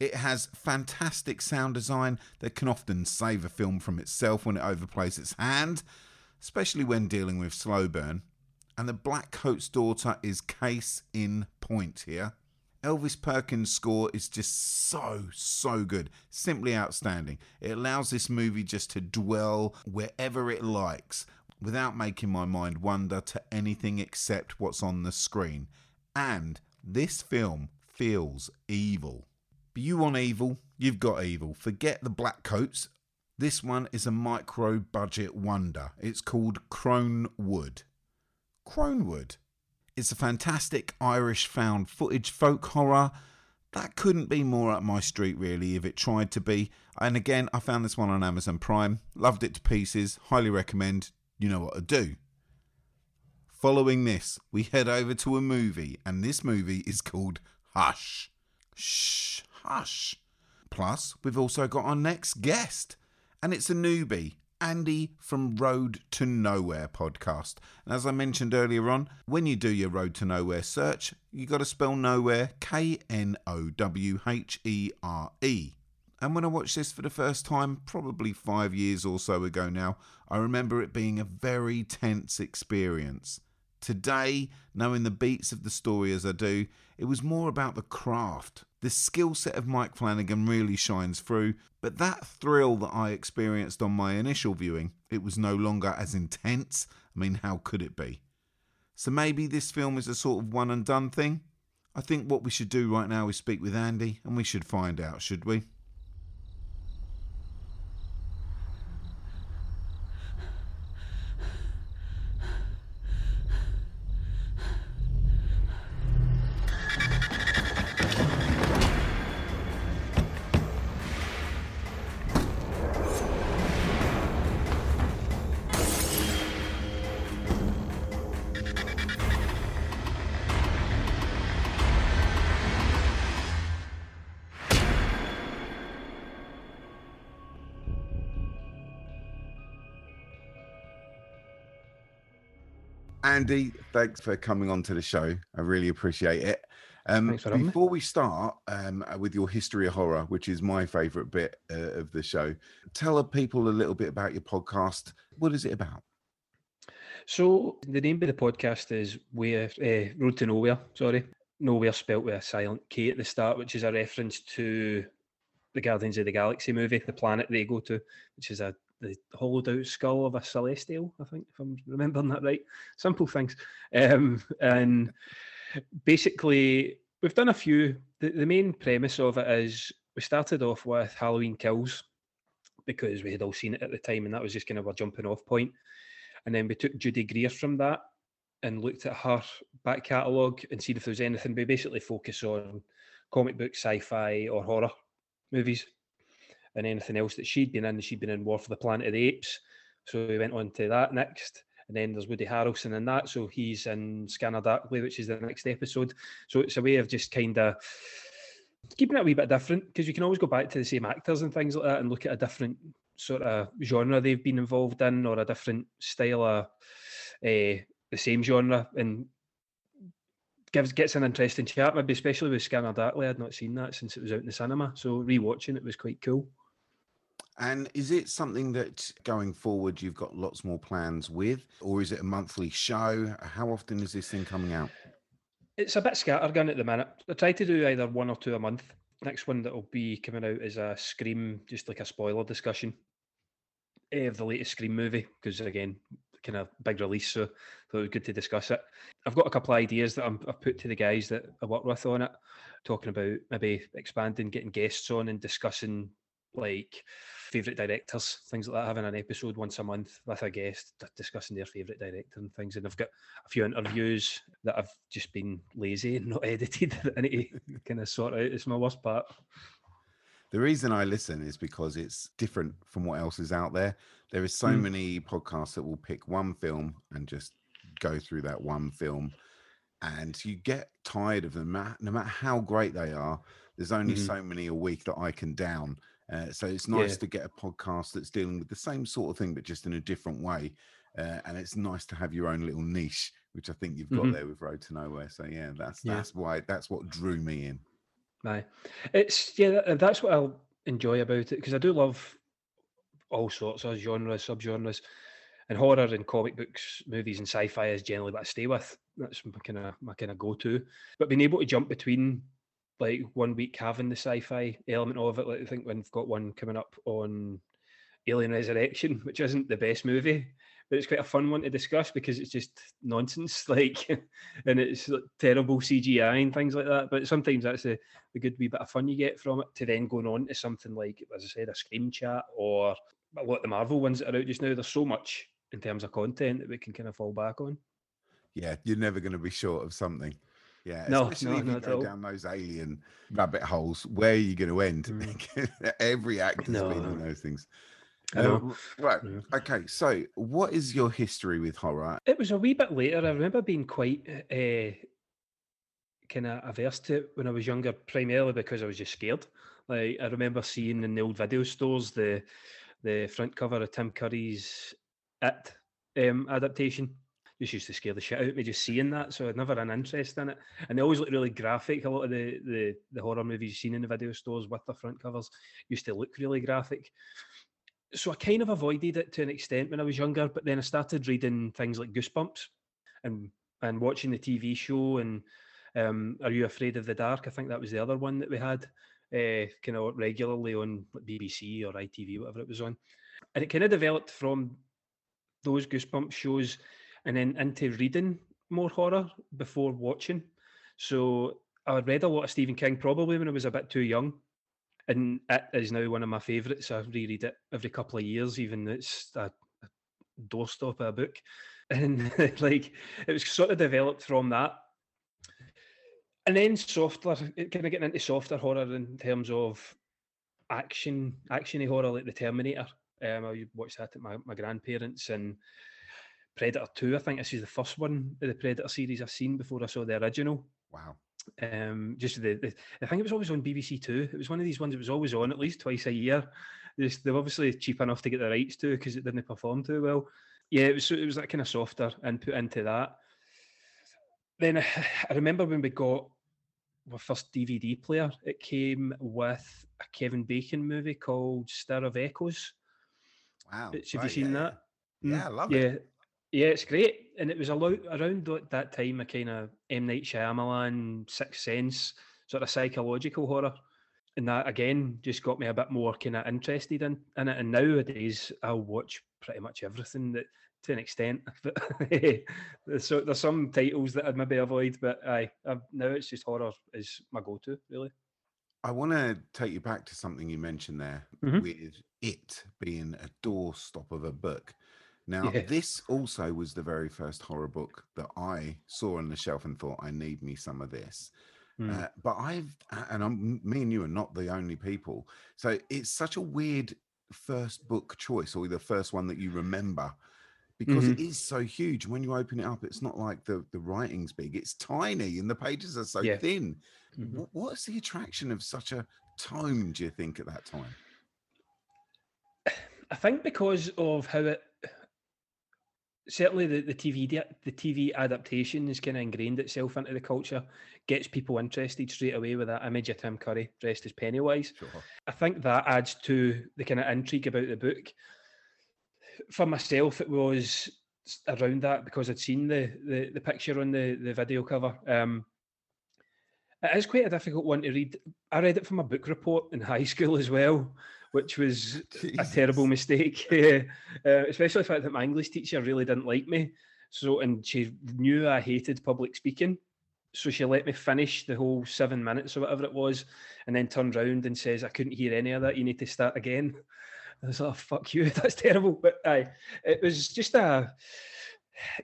It has fantastic sound design that can often save a film from itself when it overplays its hand, especially when dealing with slow burn. And The Blackcoat's Daughter is case in point here. Elvis Perkins' score is just so good. Simply outstanding. It allows this movie just to dwell wherever it likes without making my mind wander to anything except what's on the screen. And this film feels evil. You want evil, you've got evil. Forget the black coats. This one is a micro-budget wonder. It's called Cronewood. Cronewood. It's a fantastic Irish found footage folk horror. That couldn't be more up my street, really, if it tried to be. And again, I found this one on Amazon Prime. Loved it to pieces. Highly recommend. You know what to do. Following this, we head over to a movie. And this movie is called Hush. Shh. Hush. Plus, we've also got our next guest, and it's a newbie, Andy from Road to Knowhere podcast. And as I mentioned earlier on, when you do your Road to Knowhere search, you got to spell nowhere Knowhere. And when I watched this for the first time, probably 5 years or so ago now, I remember it being a very tense experience. Today, knowing the beats of the story as I do, it was more about the craft. The skill set of Mike Flanagan really shines through, but that thrill that I experienced on my initial viewing, it was no longer as intense. I mean, how could it be? So maybe this film is a sort of one and done thing? I think what we should do right now is speak with Andy, and we should find out, should we? Andy, thanks for coming on to the show. I really appreciate it. Before we start with your history of horror, which is my favorite bit of the show, tell people a little bit about your podcast. What is it about? So the name of the podcast is Road to Knowhere, sorry. Nowhere spelt with a silent K at the start, which is a reference to the Guardians of the Galaxy movie, the planet they go to, which is the hollowed out skull of a celestial, I think, if I'm remembering that right. Simple things. And basically, we've done a few. The main premise of it is we started off with Halloween Kills because we had all seen it at the time, and that was just kind of our jumping off point. And then we took Judy Greer from that and looked at her back catalogue and see if there was anything. We basically focus on comic book, sci-fi or horror movies and anything else that she'd been in. She'd been in War for the Planet of the Apes. So we went on to that next. And then there's Woody Harrelson in that. So he's in Scanner Darkly, which is the next episode. So it's a way of just kind of keeping it a wee bit different, because you can always go back to the same actors and things like that and look at a different sort of genre they've been involved in, or a different style of the same genre, and gets an interesting chat, maybe especially with Scanner Darkly. I'd not seen that since it was out in the cinema. So rewatching it was quite cool. And is it something that going forward you've got lots more plans with, or is it a monthly show? How often is this thing coming out? It's a bit scattergun at the minute. I try to do either one or two a month. Next one that will be coming out is a Scream, just like a spoiler discussion of the latest Scream movie, because again, kind of big release, so it was good to discuss it. I've got a couple of ideas that I've put to the guys that I work with on it, talking about maybe expanding, getting guests on and discussing like favourite directors, things like that, having an episode once a month with a guest discussing their favourite director and things. And I've got a few interviews that I've just been lazy and not edited that I need to kind of sort out. It's my worst part. The reason I listen is because it's different from what else is out there. There is so many podcasts that will pick one film and just go through that one film, and you get tired of them no matter how great they are. There's only so many a week that I can down. So it's nice to get a podcast that's dealing with the same sort of thing, but just in a different way. And it's nice to have your own little niche, which I think you've got there with Road to Knowhere. So yeah, that's what drew me in. Aye. That's what I'll enjoy about it, because I do love all sorts of genres, subgenres, and horror and comic books, movies, and sci-fi is generally what I stay with. That's my kind of go-to. But being able to jump between, like, one week having the sci-fi element of it, like I think we've got one coming up on Alien Resurrection, which isn't the best movie, but it's quite a fun one to discuss because it's just nonsense, like, and it's like terrible CGI and things like that. But sometimes that's the good wee bit of fun you get from it, to then going on to something like, as I said, a Scream chat, or a lot of the Marvel ones that are out just now. There's so much in terms of content that we can kind of fall back on. Yeah, you're never going to be short of something. Yeah, especially if you go down those alien rabbit holes, where are you going to end? Every actor's been on those things. Right. Yeah. Okay. So, what is your history with horror? It was a wee bit later. I remember being quite kind of averse to it when I was younger, primarily because I was just scared. Like, I remember seeing in the old video stores the front cover of Tim Curry's It adaptation. Just used to scare the shit out of me just seeing that, so I'd never had an interest in it. And they always look really graphic. A lot of the horror movies you've seen in the video stores with the front covers used to look really graphic. So I kind of avoided it to an extent when I was younger, but then I started reading things like Goosebumps and watching the TV show, and Are You Afraid of the Dark? I think that was the other one that we had kind of regularly on BBC or ITV, whatever it was on. And it kind of developed from those Goosebumps shows and then into reading more horror before watching. So I read a lot of Stephen King probably when I was a bit too young, and it is now one of my favourites. I reread it every couple of years, even though it's a doorstop of a book. And like, it was sort of developed from that. And then kind of getting into softer horror in terms of action-y horror, like The Terminator. I watched that at my grandparents', and Predator 2, I think this is the first one of the Predator series I've seen before I saw the original. Wow. I think it was always on BBC 2. It was one of these ones that was always on at least twice a year. They're obviously cheap enough to get the rights to because it didn't perform too well. Yeah, it was that kind of softer input into that. Then I remember when we got our first DVD player, it came with a Kevin Bacon movie called Stir of Echoes. Wow. Have you seen that? Yeah, I love it. Yeah, it's great. And it was around that time, a kind of M. Night Shyamalan, Sixth Sense, sort of psychological horror. And that, again, just got me a bit more kind of interested in it. And nowadays, I'll watch pretty much everything that, to an extent. But there's some titles that I'd maybe avoid, but now it's just horror is my go-to, really. I want to take you back to something you mentioned there, with it being a doorstop of a book. Now, this also was the very first horror book that I saw on the shelf and thought, I need me some of this. But me and you are not the only people. So it's such a weird first book choice, or the first one that you remember, because it is so huge. When you open it up, it's not like the writing's big. It's tiny and the pages are so thin. What's the attraction of such a tome, do you think, at that time? I think because of how it, certainly the TV adaptation has kind of ingrained itself into the culture, gets people interested straight away with that image of Tim Curry dressed as Pennywise. Sure. I think that adds to the kind of intrigue about the book. For myself, it was around that because I'd seen the picture on the video cover. It is quite a difficult one to read. I read it from a book report in high school as well, which was a terrible mistake, especially the fact that my English teacher really didn't like me. And she knew I hated public speaking. So she let me finish the whole 7 minutes or whatever it was, and then turned round and says, I couldn't hear any of that. You need to start again. I was like, oh, fuck you. That's terrible. But it was just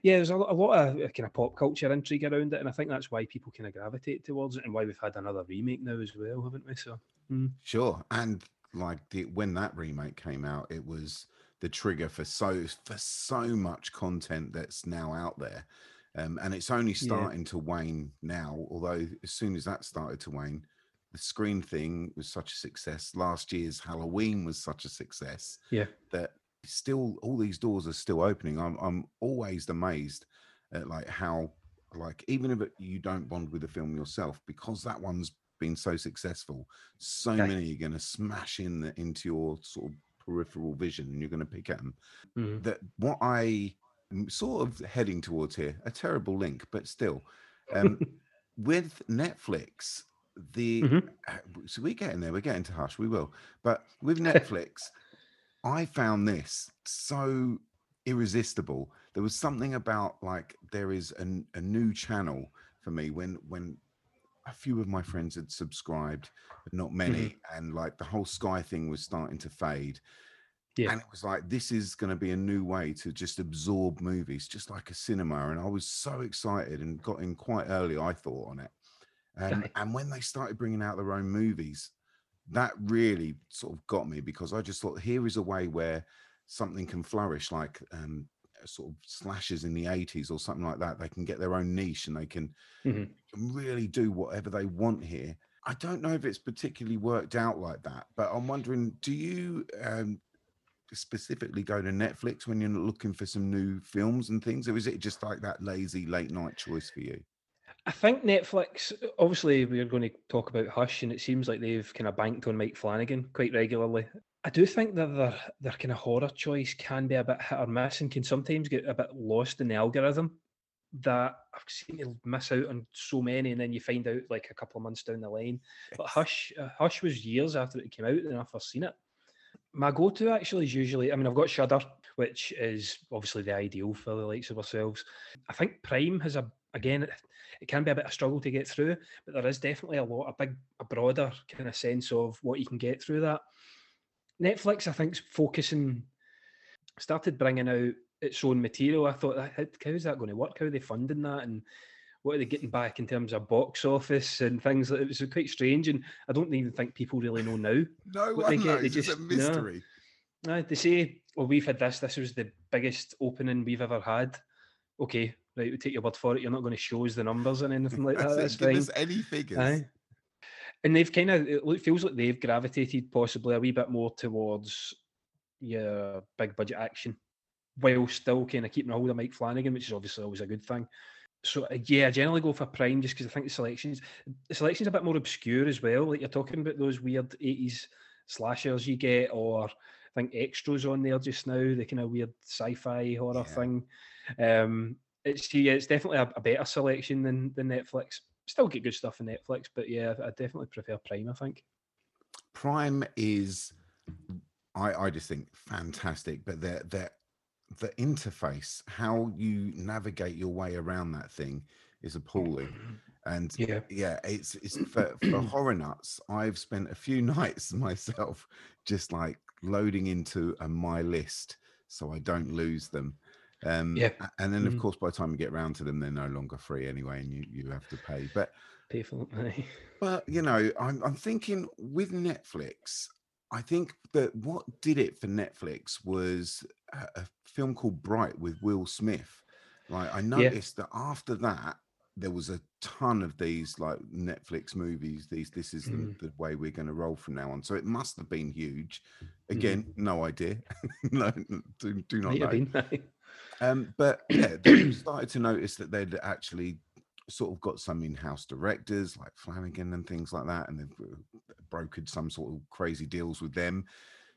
there's a lot of kind of pop culture intrigue around it, and I think that's why people kind of gravitate towards it, and why we've had another remake now as well, haven't we? So sure. And like when that remake came out, it was the trigger for so much content that's now out there, and it's only starting to wane now. Although as soon as that started to wane, the Scream thing was such a success. Last year's Halloween was such a success. Yeah, that. Still, all these doors are still opening. I'm always amazed at how even if you don't bond with the film yourself, because that one's been so successful, so many are going to smash into your sort of peripheral vision, and you're going to pick at them. That what I'm sort of heading towards here, a terrible link, but still, with Netflix, so we get in there. We're getting to Hush. We will, but with Netflix. I found this so irresistible. There was something about there is a new channel for me when a few of my friends had subscribed, but not many. And the whole Sky thing was starting to fade. Yeah. And it was this is going to be a new way to just absorb movies, just like a cinema. And I was so excited and got in quite early, I thought, on it. And when they started bringing out their own movies, that really sort of got me, because I just thought, here is a way where something can flourish, sort of slashers in the 80s or something like that. They can get their own niche and they can, really do whatever they want here. I don't know if it's particularly worked out like that, but I'm wondering, do you specifically go to Netflix when you're looking for some new films and things, or is it just that lazy late night choice for you? I think Netflix, obviously we're going to talk about Hush, and it seems like they've kind of banked on Mike Flanagan quite regularly. I do think that their kind of horror choice can be a bit hit or miss, and can sometimes get a bit lost in the algorithm, that I've seen you miss out on so many, and then you find out a couple of months down the line. But Hush was years after it came out and I first seen it. My go-to actually is usually, I've got Shudder, which is obviously the ideal for the likes of ourselves. I think Prime has it can be a bit of a struggle to get through, but there is definitely a broader kind of sense of what you can get through that. Netflix, I think, started bringing out its own material. I thought, how is that going to work? How are they funding that? And what are they getting back in terms of box office and things like that? It was quite strange, and I don't even think people really know now. It's a mystery. No. They say, well, we've had this was the biggest opening we've ever had. Okay. Right, we take your word for it. You're not going to show us the numbers and anything like that. That's fine. Give us any figures. Aye. And they've it feels like they've gravitated possibly a wee bit more towards your big budget action while still kind of keeping a hold of Mike Flanagan, which is obviously always a good thing. So yeah, I generally go for Prime just because I think the selection's a bit more obscure as well. Like you're talking about those weird 80s slashers you get, or I think Extras on there just now, the kind of weird sci-fi horror thing. It's definitely a better selection than Netflix. Still get good stuff in Netflix, but yeah, I definitely prefer Prime, I think. Prime is, I just think, fantastic, but the interface, how you navigate your way around that thing is appalling. And it's for horror nuts, I've spent a few nights myself just like loading into my list so I don't lose them. And then of course by the time you get around to them, they're no longer free anyway, and you have to pay. But people pay. But you know, I'm thinking with Netflix, I think that what did it for Netflix was a film called Bright with Will Smith. Like I noticed that after that, there was a ton of these like Netflix movies. This is the way we're going to roll from now on. So it must have been huge. Again, no idea. No, do not know. But yeah, they started to notice that they'd actually sort of got some in-house directors like Flanagan and things like that, and they've brokered some sort of crazy deals with them.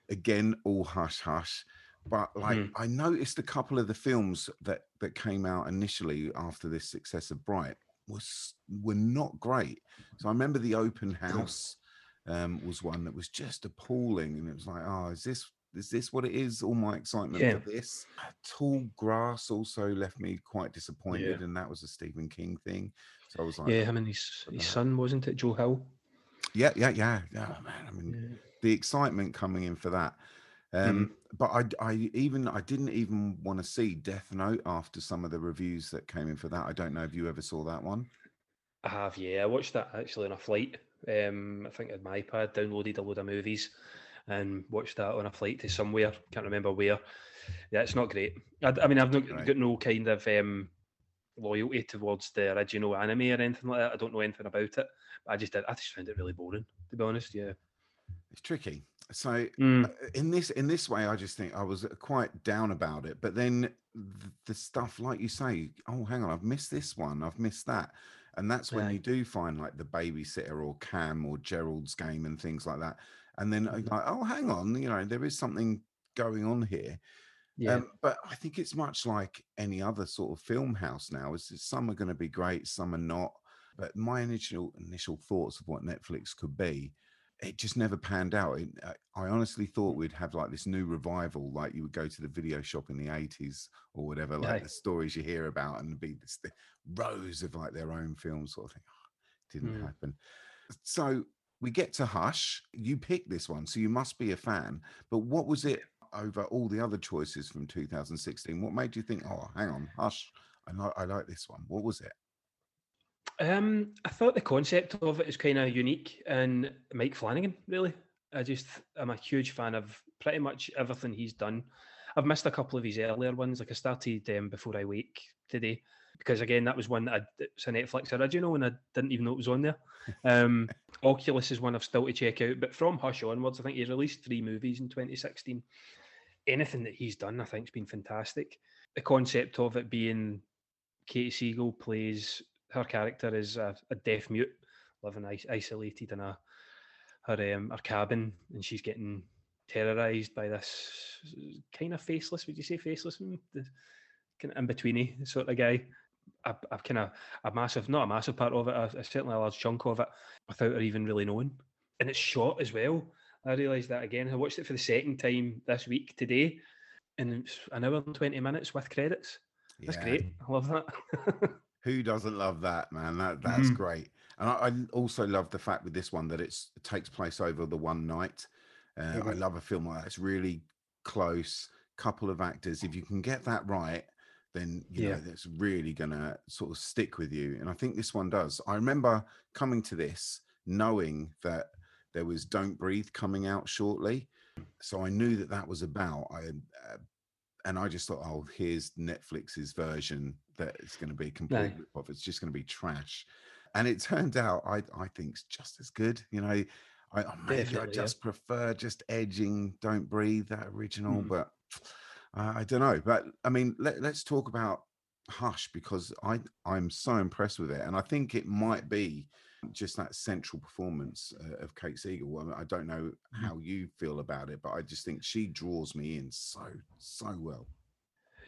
Again, all hush. But like I noticed a couple of the films that came out initially after this success of Bright were not great. So I remember The Open House was one that was just appalling, and it was like, oh, is this what it is? All my excitement for this. Tall Grass also left me quite disappointed, and that was a Stephen King thing. So I was like, him and his son, wasn't it? Joe Hill. Yeah. Oh, man, I mean, the excitement coming in for that. But I didn't even want to see Death Note after some of the reviews that came in for that. I don't know if you ever saw that one. I have, yeah. I watched that actually on a flight. I think on my iPad, downloaded a load of movies and watched that on a flight to somewhere. Can't remember where. Yeah, it's not great. I mean, I've not got no kind of loyalty towards the original anime or anything like that. I don't know anything about it. But I just found it really boring, to be honest. Yeah, it's tricky. So in this way, I just think I was quite down about it. But then the stuff, like you say, oh, hang on, I've missed this one, I've missed that. And that's when you do find like The Babysitter or Cam or Gerald's Game and things like that. And then I'm like, oh, hang on, you know, there is something going on here. Yeah. But I think it's much like any other sort of film house now. Is some are going to be great, some are not. But my initial thoughts of what Netflix could be, it just never panned out. I honestly thought we'd have like this new revival, like you would go to the video shop in the 80s or whatever, like the stories you hear about, and be this rows of like their own films sort of thing. Oh, didn't happen. So we get to Hush. You picked this one, so you must be a fan. But what was it over all the other choices from 2016? What made you think, oh, hang on, Hush, I like this one? What was it? I thought the concept of it is kind of unique, and Mike Flanagan, really. I'm a huge fan of pretty much everything he's done. I've missed a couple of his earlier ones. Like I started Before I Wake today, because again, that was one that it's a Netflix original and I didn't even know it was on there. Oculus is one I've still to check out, but from Hush onwards, I think he released 3 movies in 2016. Anything that he's done, I think, has been fantastic. The concept of it being Kate Siegel plays... her character is a deaf mute living isolated in her cabin, and she's getting terrorised by this kind of faceless, would you say faceless? The kind of in-betweeny sort of guy. I've kind of not a massive part of it, certainly a large chunk of it without her even really knowing. And it's short as well. I realised that again. I watched it for the second time this week today, and it's 1 hour and 20 minutes with credits. That's great. I love that. Who doesn't love that, man? That's great. And I also love the fact with this one that it takes place over the one night. I love a film like that. It's really close, couple of actors. If you can get that right, then you know that's really going to sort of stick with you. And I think this one does. I remember coming to this knowing that there was Don't Breathe coming out shortly. So I knew that was about. And I just thought, oh, here's Netflix's version. That it's going to be complete rip-off. It's just going to be trash, and it turned out I think it's just as good. You know, I maybe I just prefer just edging Don't Breathe, that original, but I don't know, but I mean, let's talk about Hush, because I'm so impressed with it, and I think it might be just that central performance of Kate Siegel. Well, I don't know how you feel about it, but I just think she draws me in so well.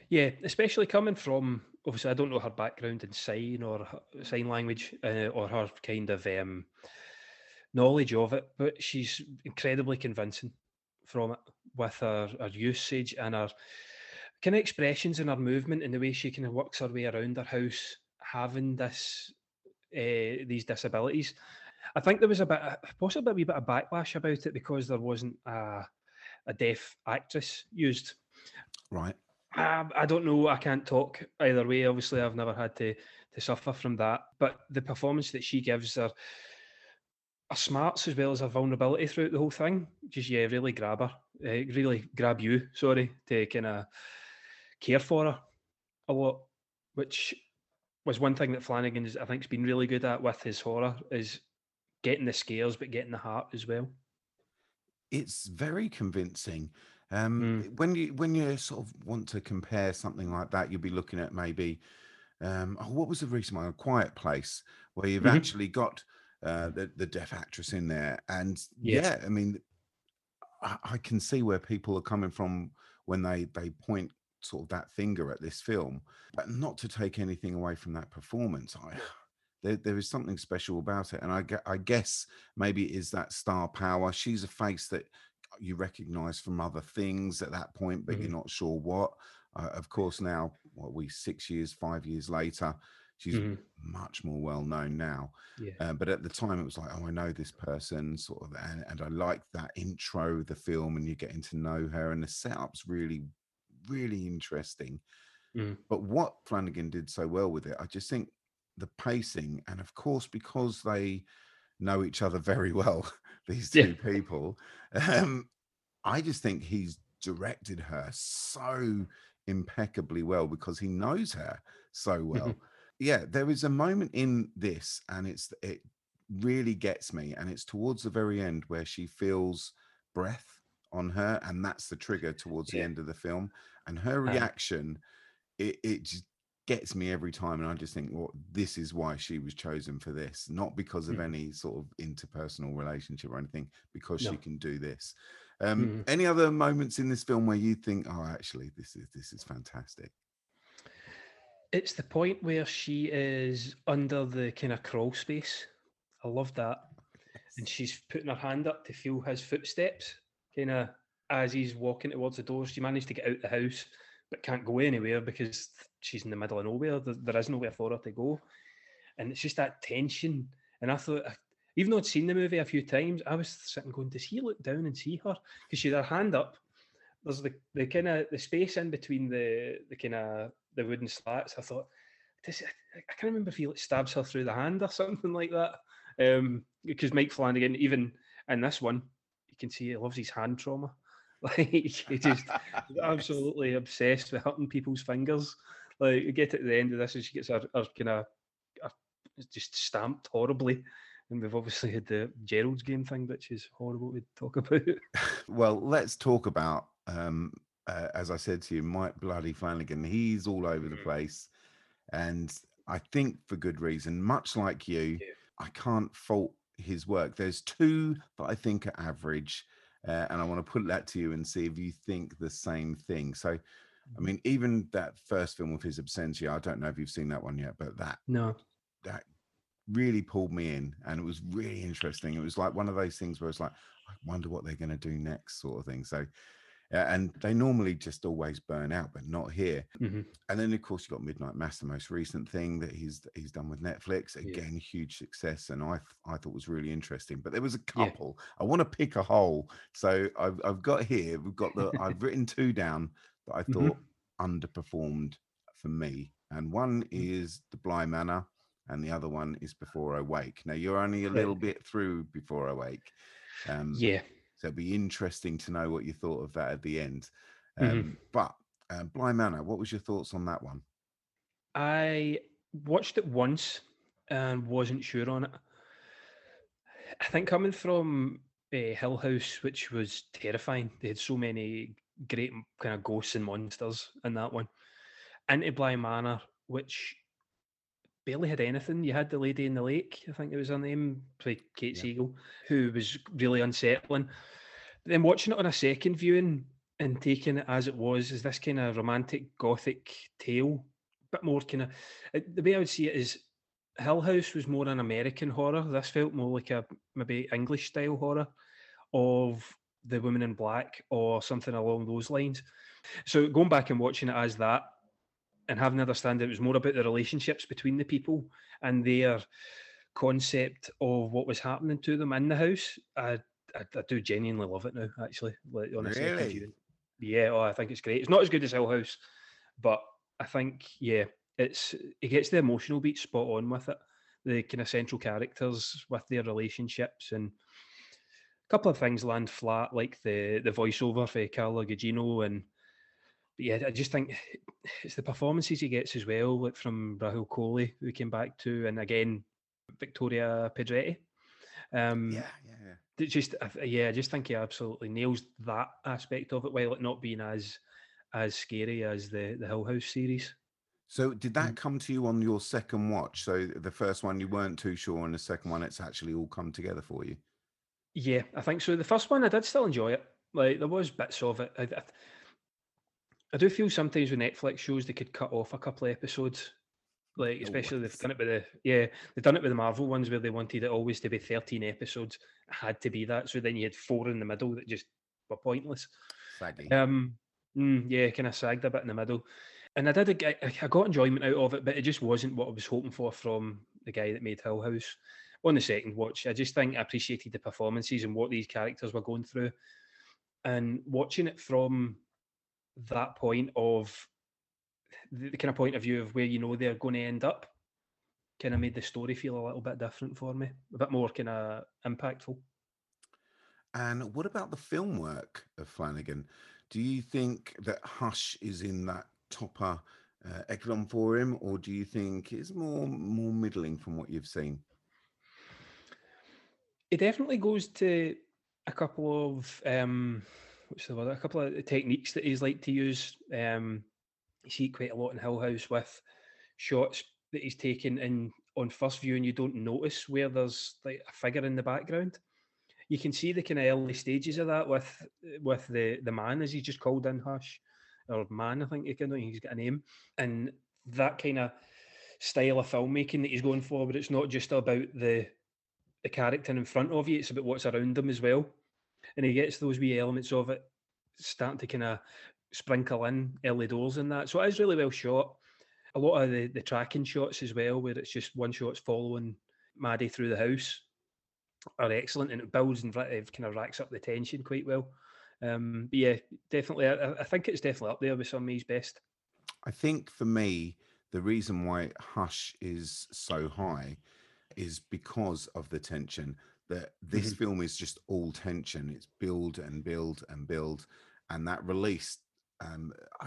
Yeah, especially coming from, obviously I don't know her background in sign language or her kind of knowledge of it, but she's incredibly convincing from it with her usage and her kind of expressions and her movement and the way she kind of works her way around her house, having this these disabilities. I think there was possibly a wee bit of backlash about it because there wasn't a deaf actress used. Right. I don't know. I can't talk either way. Obviously, I've never had to suffer from that. But the performance that she gives her smarts as well as her vulnerability throughout the whole thing, just really grab her, really grab you. Sorry, to kind of care for her a lot, which was one thing that Flanagan I think has been really good at with his horror, is getting the scares but getting the heart as well. It's very convincing. When you sort of want to compare something like that, you'll be looking at maybe, what was the recent one? A Quiet Place, where you've actually got the deaf actress in there. And I mean, I can see where people are coming from when they point sort of that finger at this film, but not to take anything away from that performance. There is something special about it. And I guess maybe it is that star power. She's a face that you recognize from other things at that point, but you're not sure what. Of course, now, 5 years later, she's much more well known now. Yeah. But at the time, it was like, oh, I know this person, sort of, and I like that intro, the film, and you're getting to know her, and the setup's really, really interesting. But what Flanagan did so well with it, I just think the pacing, and of course, because they know each other very well, these two people. I just think he's directed her so impeccably well because he knows her so well. There is a moment in this, and it really gets me, and it's towards the very end where she feels breath on her, and that's the trigger towards the end of the film. And her reaction, it just gets me every time, and I just think, well, this is why she was chosen for this, not because of any sort of interpersonal relationship or anything, because she can do this. Any other moments in this film where you think, oh, actually, this is fantastic? It's the point where she is under the kind of crawl space. I love that. And she's putting her hand up to feel his footsteps, kind of as he's walking towards the door. She managed to get out the house, but can't go anywhere because she's in the middle of nowhere. There is nowhere for her to go. And it's just that tension. And I thought, even though I'd seen the movie a few times, I was sitting going, does he look down and see her? Because she had her hand up. There's the kind of the space in between the kind of the wooden slats. I thought, I can't remember if he stabs her through the hand or something like that. Because Mike Flanagan, even in this one, you can see he loves his hand trauma. Like, he just absolutely obsessed with hurting people's fingers. Like, you get at the end of this, and she gets her kind of just stamped horribly. And we've obviously had the Gerald's Game thing, which is horrible to talk about. Well, let's talk about, as I said to you, Mike Bloody Flanagan. He's all over the place. And I think for good reason, much like you, I can't fault his work. There's two that I think are average. And I want to put that to you and see if you think the same thing. So, I mean, even that first film of his, Absentia, I don't know if you've seen that one yet, but that really pulled me in, and it was really interesting. It was like one of those things where it's like, I wonder what they're going to do next, sort of thing. So, and they normally just always burn out, but not here. And then, of course, you got Midnight Mass, the most recent thing that he's done with Netflix. Again, huge success, and I thought was really interesting. But there was a couple. I want to pick a hole, so I've got here. We've got I've written two down that I thought underperformed for me, and one is The Bly Manor, and the other one is Before I Wake. Now you're only a little bit through Before I Wake. So it'd be interesting to know what you thought of that at the end. But Bly Manor, what was your thoughts on that one? I watched it once and wasn't sure on it. I think coming from Hill House, which was terrifying, they had so many great kind of ghosts and monsters in that one. Into Bly Manor, which barely had anything. You had the lady in the lake, I think it was her name, played Kate Siegel, who was really unsettling. But then watching it on a second viewing and taking it as it was, is this kind of romantic gothic tale, a bit more kind of, the way I would see it is, Hill House was more an American horror. This felt more like a maybe English style horror of the woman in black or something along those lines. So going back and watching it as that and having to understand it was more about the relationships between the people and their concept of what was happening to them in the house. I do genuinely love it now, actually. Like, honestly, really? I think it's great. It's not as good as Hill House, but I think, it gets the emotional beat spot on with it. The kind of central characters with their relationships, and a couple of things land flat, like the voiceover for Carlo Gugino, I just think it's the performances he gets as well, like from Rahul Kohli, who came back to, and again Victoria Pedretti. I just think he absolutely nails that aspect of it, while it not being as scary as the Hill House series. So did that come to you on your second watch? So the first one you weren't too sure, and the second one it's actually all come together for you? Yeah, I think so. The first one I did still enjoy it. Like, there was bits of it. I do feel sometimes with Netflix shows they could cut off a couple of episodes. Like, especially they've done it with the Marvel ones where they wanted it always to be 13 episodes. It had to be that. So then you had 4 in the middle that just were pointless. Saggy. Kind of sagged a bit in the middle. And I got enjoyment out of it, but it just wasn't what I was hoping for from the guy that made Hill House. On the second watch, I just think I appreciated the performances and what these characters were going through. And watching it from that point of the kind of point of view of where you know they're going to end up kind of made the story feel a little bit different for me, a bit more kind of impactful. And what about the film work of Flanagan? Do you think that Hush is in that topper echelon for him, or do you think it's more middling from what you've seen? It definitely goes to a couple of a couple of techniques that he's like to use. You see quite a lot in Hill House with shots that he's taken, and on first viewing you don't notice where there's like a figure in the background. You can see the kind of early stages of that with the man, as he's just called in Hush. Or man, I think he's got a name, and that kind of style of filmmaking that he's going for, but it's not just about the character in front of you, it's about what's around them as well. And he gets those wee elements of it starting to kind of sprinkle in early doors in that. So it is really well shot. A lot of the tracking shots as well, where it's just one shot's following Maddie through the house, are excellent, and it builds and kind of racks up the tension quite well. Definitely. I think it's definitely up there with some of his best. I think for me, the reason why Hush is so high is because of the tension, that this film is just all tension. It's build and build and build. And that release, I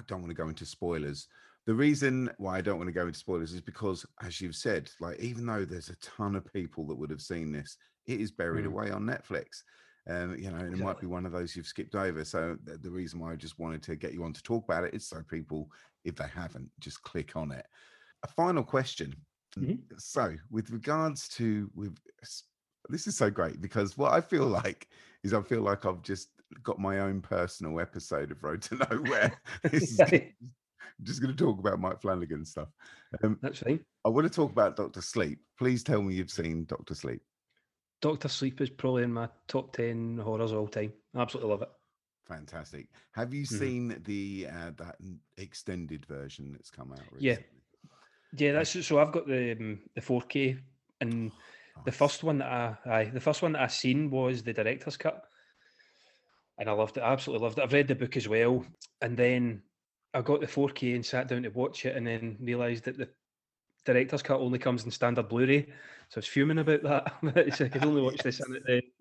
don't want to go into spoilers. The reason why I don't want to go into spoilers is because, as you've said, like, even though there's a ton of people that would have seen this, it is buried away on Netflix. And it might be one of those you've skipped over. So the reason why I just wanted to get you on to talk about it is so people, if they haven't, just click on it. A final question. Mm-hmm. So with regards to, this is so great, because what I feel like is I've just got my own personal episode of Road to Nowhere. I'm just going to talk about Mike Flanagan stuff. That's right. I want to talk about Doctor Sleep. Please tell me you've seen Doctor Sleep. Doctor Sleep is probably in my top 10 horrors of all time. I absolutely love it. Fantastic. Have you seen the that extended version that's come out recently? Yeah. That's so. I've got the 4K, and the first one that I seen was the director's cut, and I loved it. I absolutely loved it. I've read the book as well, and then I got the 4K and sat down to watch it, and then realised that the director's cut only comes in standard Blu-ray, so I was fuming about that. So I could only watch the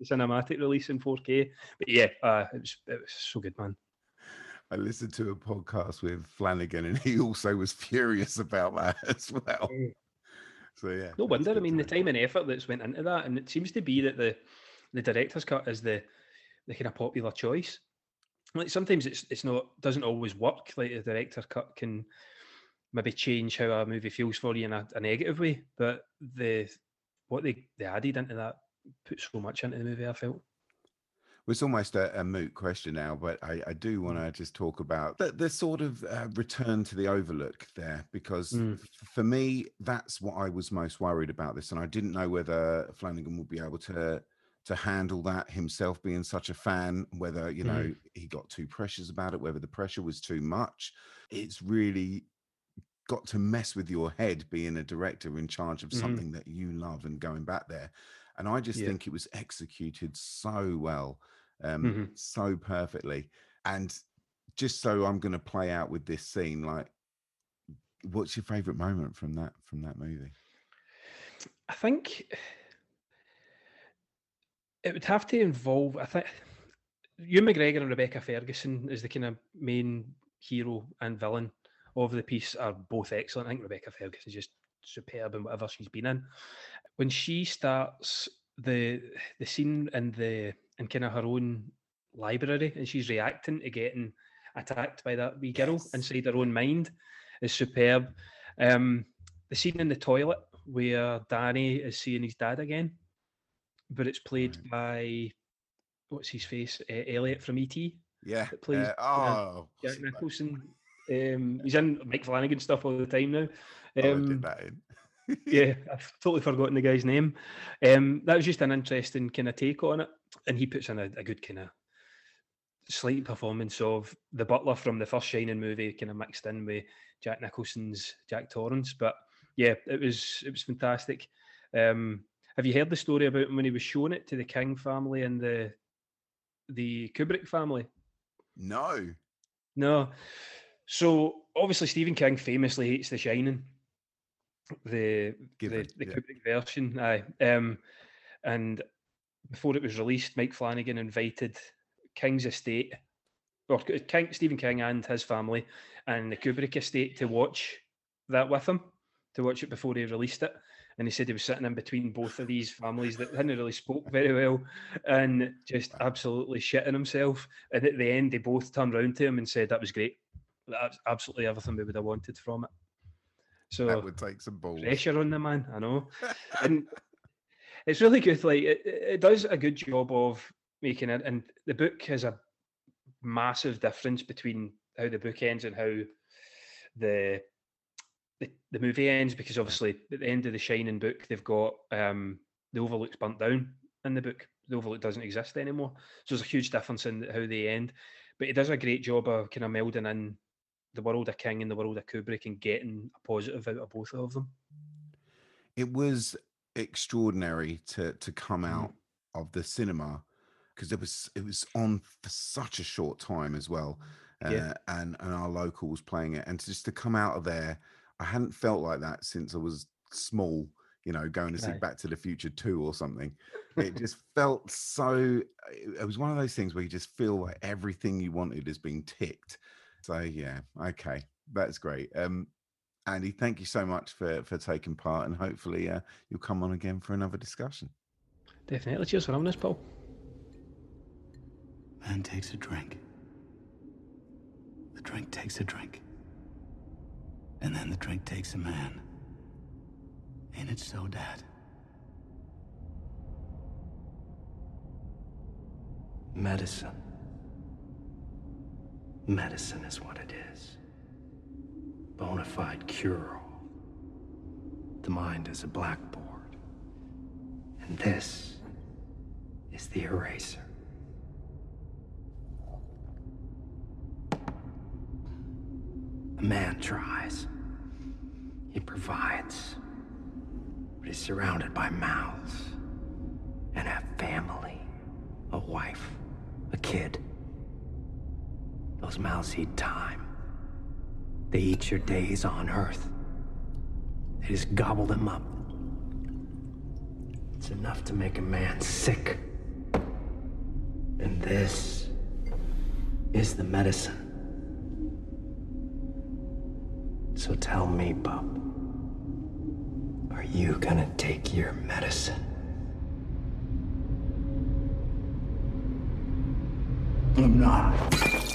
cinematic release in 4K. But it was so good, man. I listened to a podcast with Flanagan, and he also was furious about that as well. So yeah, no wonder. I mean, the time and effort that's went into that, and it seems to be that the director's cut is the kind of popular choice. like sometimes it's not, doesn't always work. Like the director cut can maybe change how a movie feels for you in a negative way, but what they added into that put so much into the movie, I felt. It's almost a moot question now, but I do want to just talk about the sort of return to the Overlook there, because for me, that's what I was most worried about this. And I didn't know whether Flanagan would be able to handle that himself, being such a fan, whether, you know, he got too precious about it, whether the pressure was too much. It's really got to mess with your head being a director in charge of something that you love and going back there. And I just think it was executed so well, so perfectly. And just so I'm going to play out with this scene, like, what's your favourite moment from that movie? I think it would have to involve, I think, Ewan McGregor and Rebecca Ferguson is the kind of main hero and villain of the piece are both excellent. I think Rebecca Ferguson is just superb in whatever she's been in. When she starts the scene in kind of her own library, and she's reacting to getting attacked by that wee girl inside her own mind, is superb. The scene in the toilet where Danny is seeing his dad again, but it's played by what's his face, Elliot from ET. Yeah, that plays Jack Nicholson. He's in Mike Flanagan stuff all the time now. I did that in. Yeah, I've totally forgotten the guy's name. That was just an interesting kind of take on it, and he puts in a good kind of slight performance of the butler from the first Shining movie, kind of mixed in with Jack Nicholson's Jack Torrance. But yeah, it was fantastic. Have you heard the story about him when he was showing it to the King family and the Kubrick family? No. So obviously Stephen King famously hates The Shining, the Kubrick version. And before it was released, Mike Flanagan invited King's estate, or Stephen King and his family, and the Kubrick estate to watch that with him, to watch it before he released it. And he said he was sitting in between both of these families that hadn't really spoke very well, and just absolutely shitting himself. And at the end, they both turned round to him and said, "That was great. That's absolutely everything we would have wanted from it." So that would take some balls. Pressure on the man, I know. And it's really good. Like it does a good job of making it. And the book has a massive difference between how the book ends and how the movie ends, because obviously at the end of the Shining book, they've got the Overlook's burnt down in the book. The Overlook doesn't exist anymore. So there's a huge difference in how they end. But it does a great job of kind of melding in the world of King and the world of Kubrick and getting a positive out of both of them. It was extraordinary to come out of the cinema, because it was on for such a short time as well. And our local was playing it. And just to come out of there, I hadn't felt like that since I was small, you know, going to see Back to the Future 2 or something. It just felt so, it was one of those things where you just feel like everything you wanted is being ticked. So yeah, okay, that's great. Andy, thank you so much for taking part, and hopefully you'll come on again for another discussion. Definitely. Cheers for having us, Paul. Man takes a drink. The drink takes a drink. And then the drink takes a man. Ain't it so, Dad? Medicine. Medicine is what it is. Bona fide cure-all. The mind is a blackboard. And this is the eraser. A man tries. He provides. But he's surrounded by mouths. And a family. A wife. A kid. Those mouths eat time. They eat your days on Earth. They just gobble them up. It's enough to make a man sick. And this is the medicine. So tell me, Bub, are you gonna take your medicine? I'm not.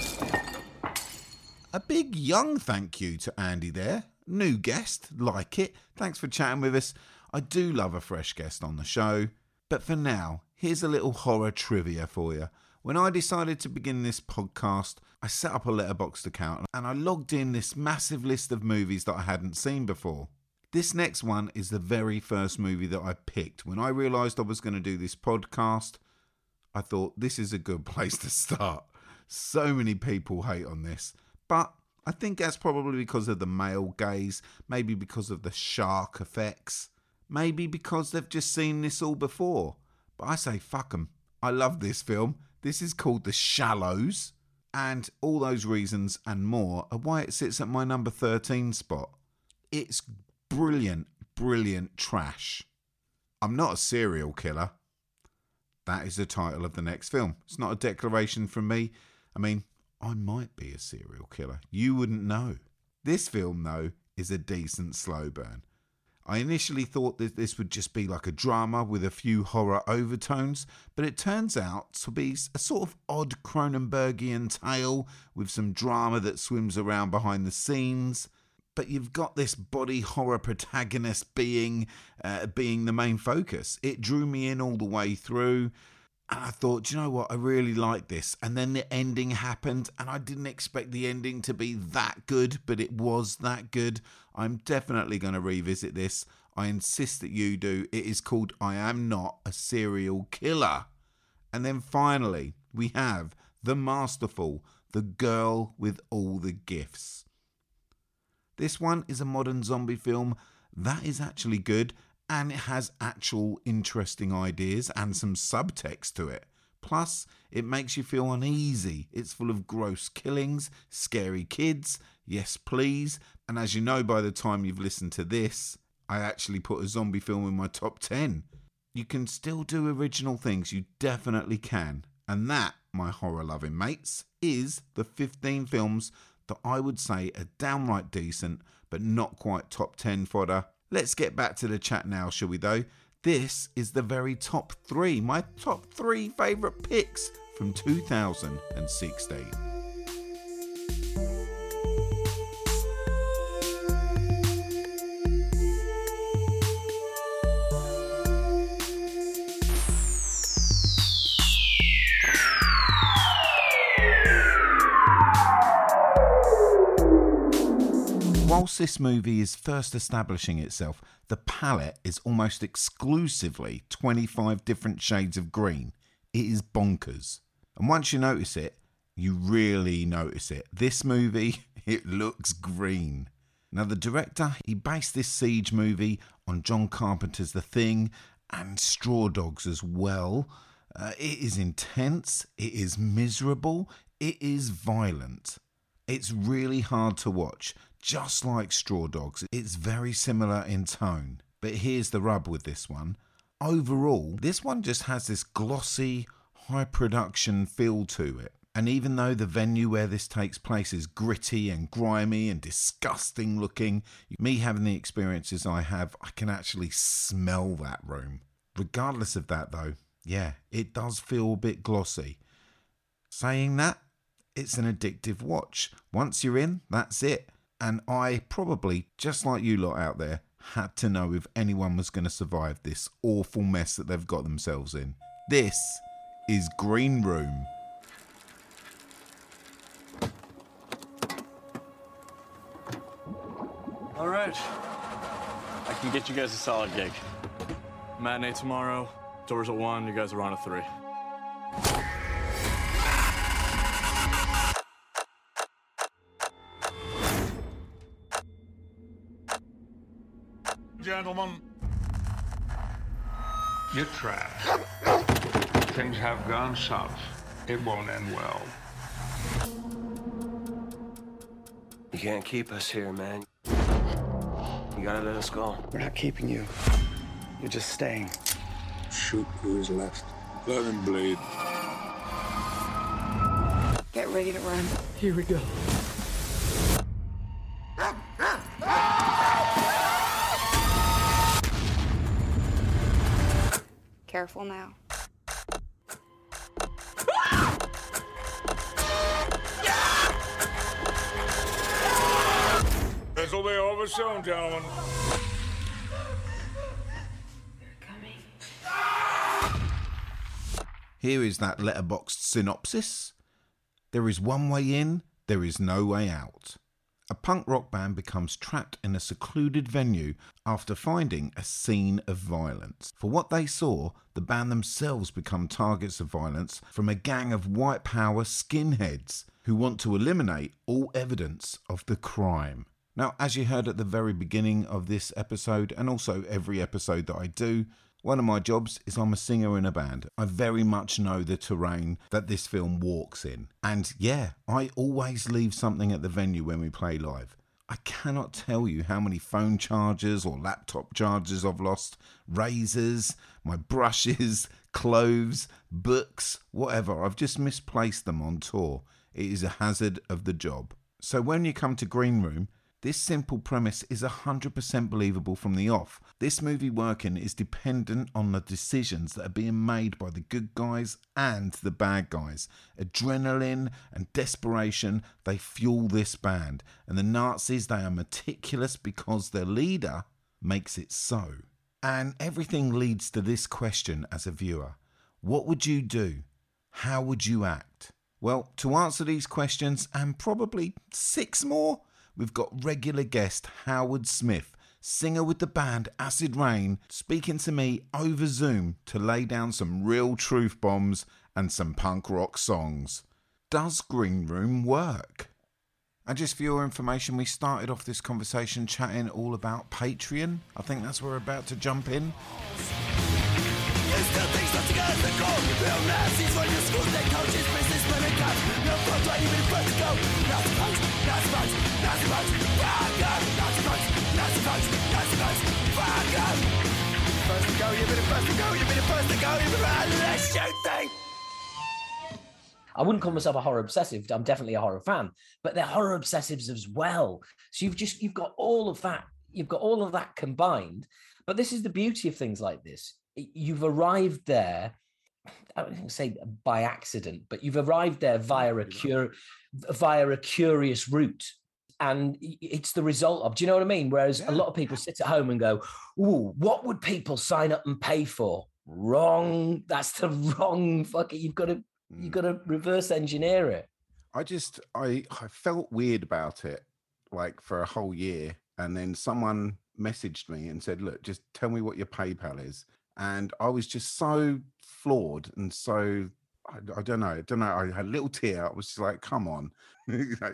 A big young thank you to Andy there. New guest, like it. Thanks for chatting with us. I do love a fresh guest on the show. But for now, here's a little horror trivia for you. When I decided to begin this podcast, I set up a Letterboxd account and I logged in this massive list of movies that I hadn't seen before. This next one is the very first movie that I picked. When I realised I was going to do this podcast, I thought this is a good place to start. So many people hate on this, but I think that's probably because of the male gaze, maybe because of the shark effects, maybe because they've just seen this all before. But I say fuck 'em. I love this film. This is called The Shallows, and all those reasons and more are why it sits at my number 13 spot. It's brilliant, brilliant trash. I'm not a serial killer. That is the title of the next film. It's not a declaration from me. I mean, I might be a serial killer. You wouldn't know. This film, though, is a decent slow burn. I initially thought that this would just be like a drama with a few horror overtones, but it turns out to be a sort of odd Cronenbergian tale with some drama that swims around behind the scenes. But you've got this body horror protagonist being the main focus. It drew me in all the way through, and I thought, do you know what? I really like this. And then the ending happened, and I didn't expect the ending to be that good, but it was that good. I'm definitely going to revisit this. I insist that you do. It is called I Am Not a Serial Killer. And then finally, we have The Masterful, The Girl with All the Gifts. This one is a modern zombie film that is actually good, and it has actual interesting ideas and some subtext to it. Plus, it makes you feel uneasy. It's full of gross killings, scary kids, yes please. And as you know, by the time you've listened to this, I actually put a zombie film in my top 10. You can still do original things, you definitely can. And that, my horror-loving mates, is the 15 films that I would say are downright decent, but not quite top 10 fodder. Let's get back to the chat now, shall we though? This is the very top 3, my top 3 favourite picks from 2016. Whilst this movie is first establishing itself, the palette is almost exclusively 25 different shades of green. It is bonkers. And once you notice it, you really notice it. This movie, it looks green. Now the director, he based this Siege movie on John Carpenter's The Thing and Straw Dogs as well. It is intense, it is miserable, it is violent. It's really hard to watch. Just like Straw Dogs, it's very similar in tone. But here's the rub with this one. Overall, this one just has this glossy, high-production feel to it. And even though the venue where this takes place is gritty and grimy and disgusting looking, me having the experiences I have, I can actually smell that room. Regardless of that though, yeah, it does feel a bit glossy. Saying that, it's an addictive watch. Once you're in, that's it. And I probably, just like you lot out there, had to know if anyone was going to survive this awful mess that they've got themselves in. This is Green Room. All right. I can get you guys a solid gig. Matinee tomorrow, doors at 1:00, you guys are on at 3:00. Gentlemen, you're trapped. Things have gone south. It won't end well. You can't keep us here, man. You gotta let us go. We're not keeping you. You're just staying. Shoot who is left. Let him bleed. Get ready to run. Here we go. Careful now. This will be over soon, gentlemen. They're coming. Here is that letterboxed synopsis. There is one way in, there is no way out. A punk rock band becomes trapped in a secluded venue after finding a scene of violence. For what they saw, the band themselves become targets of violence from a gang of white power skinheads who want to eliminate all evidence of the crime. Now, as you heard at the very beginning of this episode, and also every episode that I do, one of my jobs is I'm a singer in a band. I very much know the terrain that this film walks in. And yeah, I always leave something at the venue when we play live. I cannot tell you how many phone chargers or laptop chargers I've lost, razors, my brushes, clothes, books, whatever. I've just misplaced them on tour. It is a hazard of the job. So when you come to Green Room, this simple premise is 100% believable from the off. This movie working is dependent on the decisions that are being made by the good guys and the bad guys. Adrenaline and desperation, they fuel this band. And the Nazis, they are meticulous because their leader makes it so. And everything leads to this question as a viewer. What would you do? How would you act? Well, to answer these questions and probably 6 more, we've got regular guest Howard Smith, singer with the band Acid Rain, speaking to me over Zoom to lay down some real truth bombs and some punk rock songs. Does Green Room work? And just for your information, we started off this conversation chatting all about Patreon. I think that's where we're about to jump in. I wouldn't call myself a horror obsessive. I'm definitely a horror fan, but they're horror obsessives as well. So you've got all of that. You've got all of that combined. But this is the beauty of things like this. You've arrived there, I wouldn't say by accident, but you've arrived there via a curious route. And it's the result of, do you know what I mean? Whereas a lot of people sit at home and go, ooh, what would people sign up and pay for? Wrong. That's the wrong fucking, you've got to reverse engineer it. I felt weird about it, like for a whole year. And then someone messaged me and said, look, just tell me what your PayPal is. And I was just so floored and so, I don't know. I had a little tear. I was just like, come on.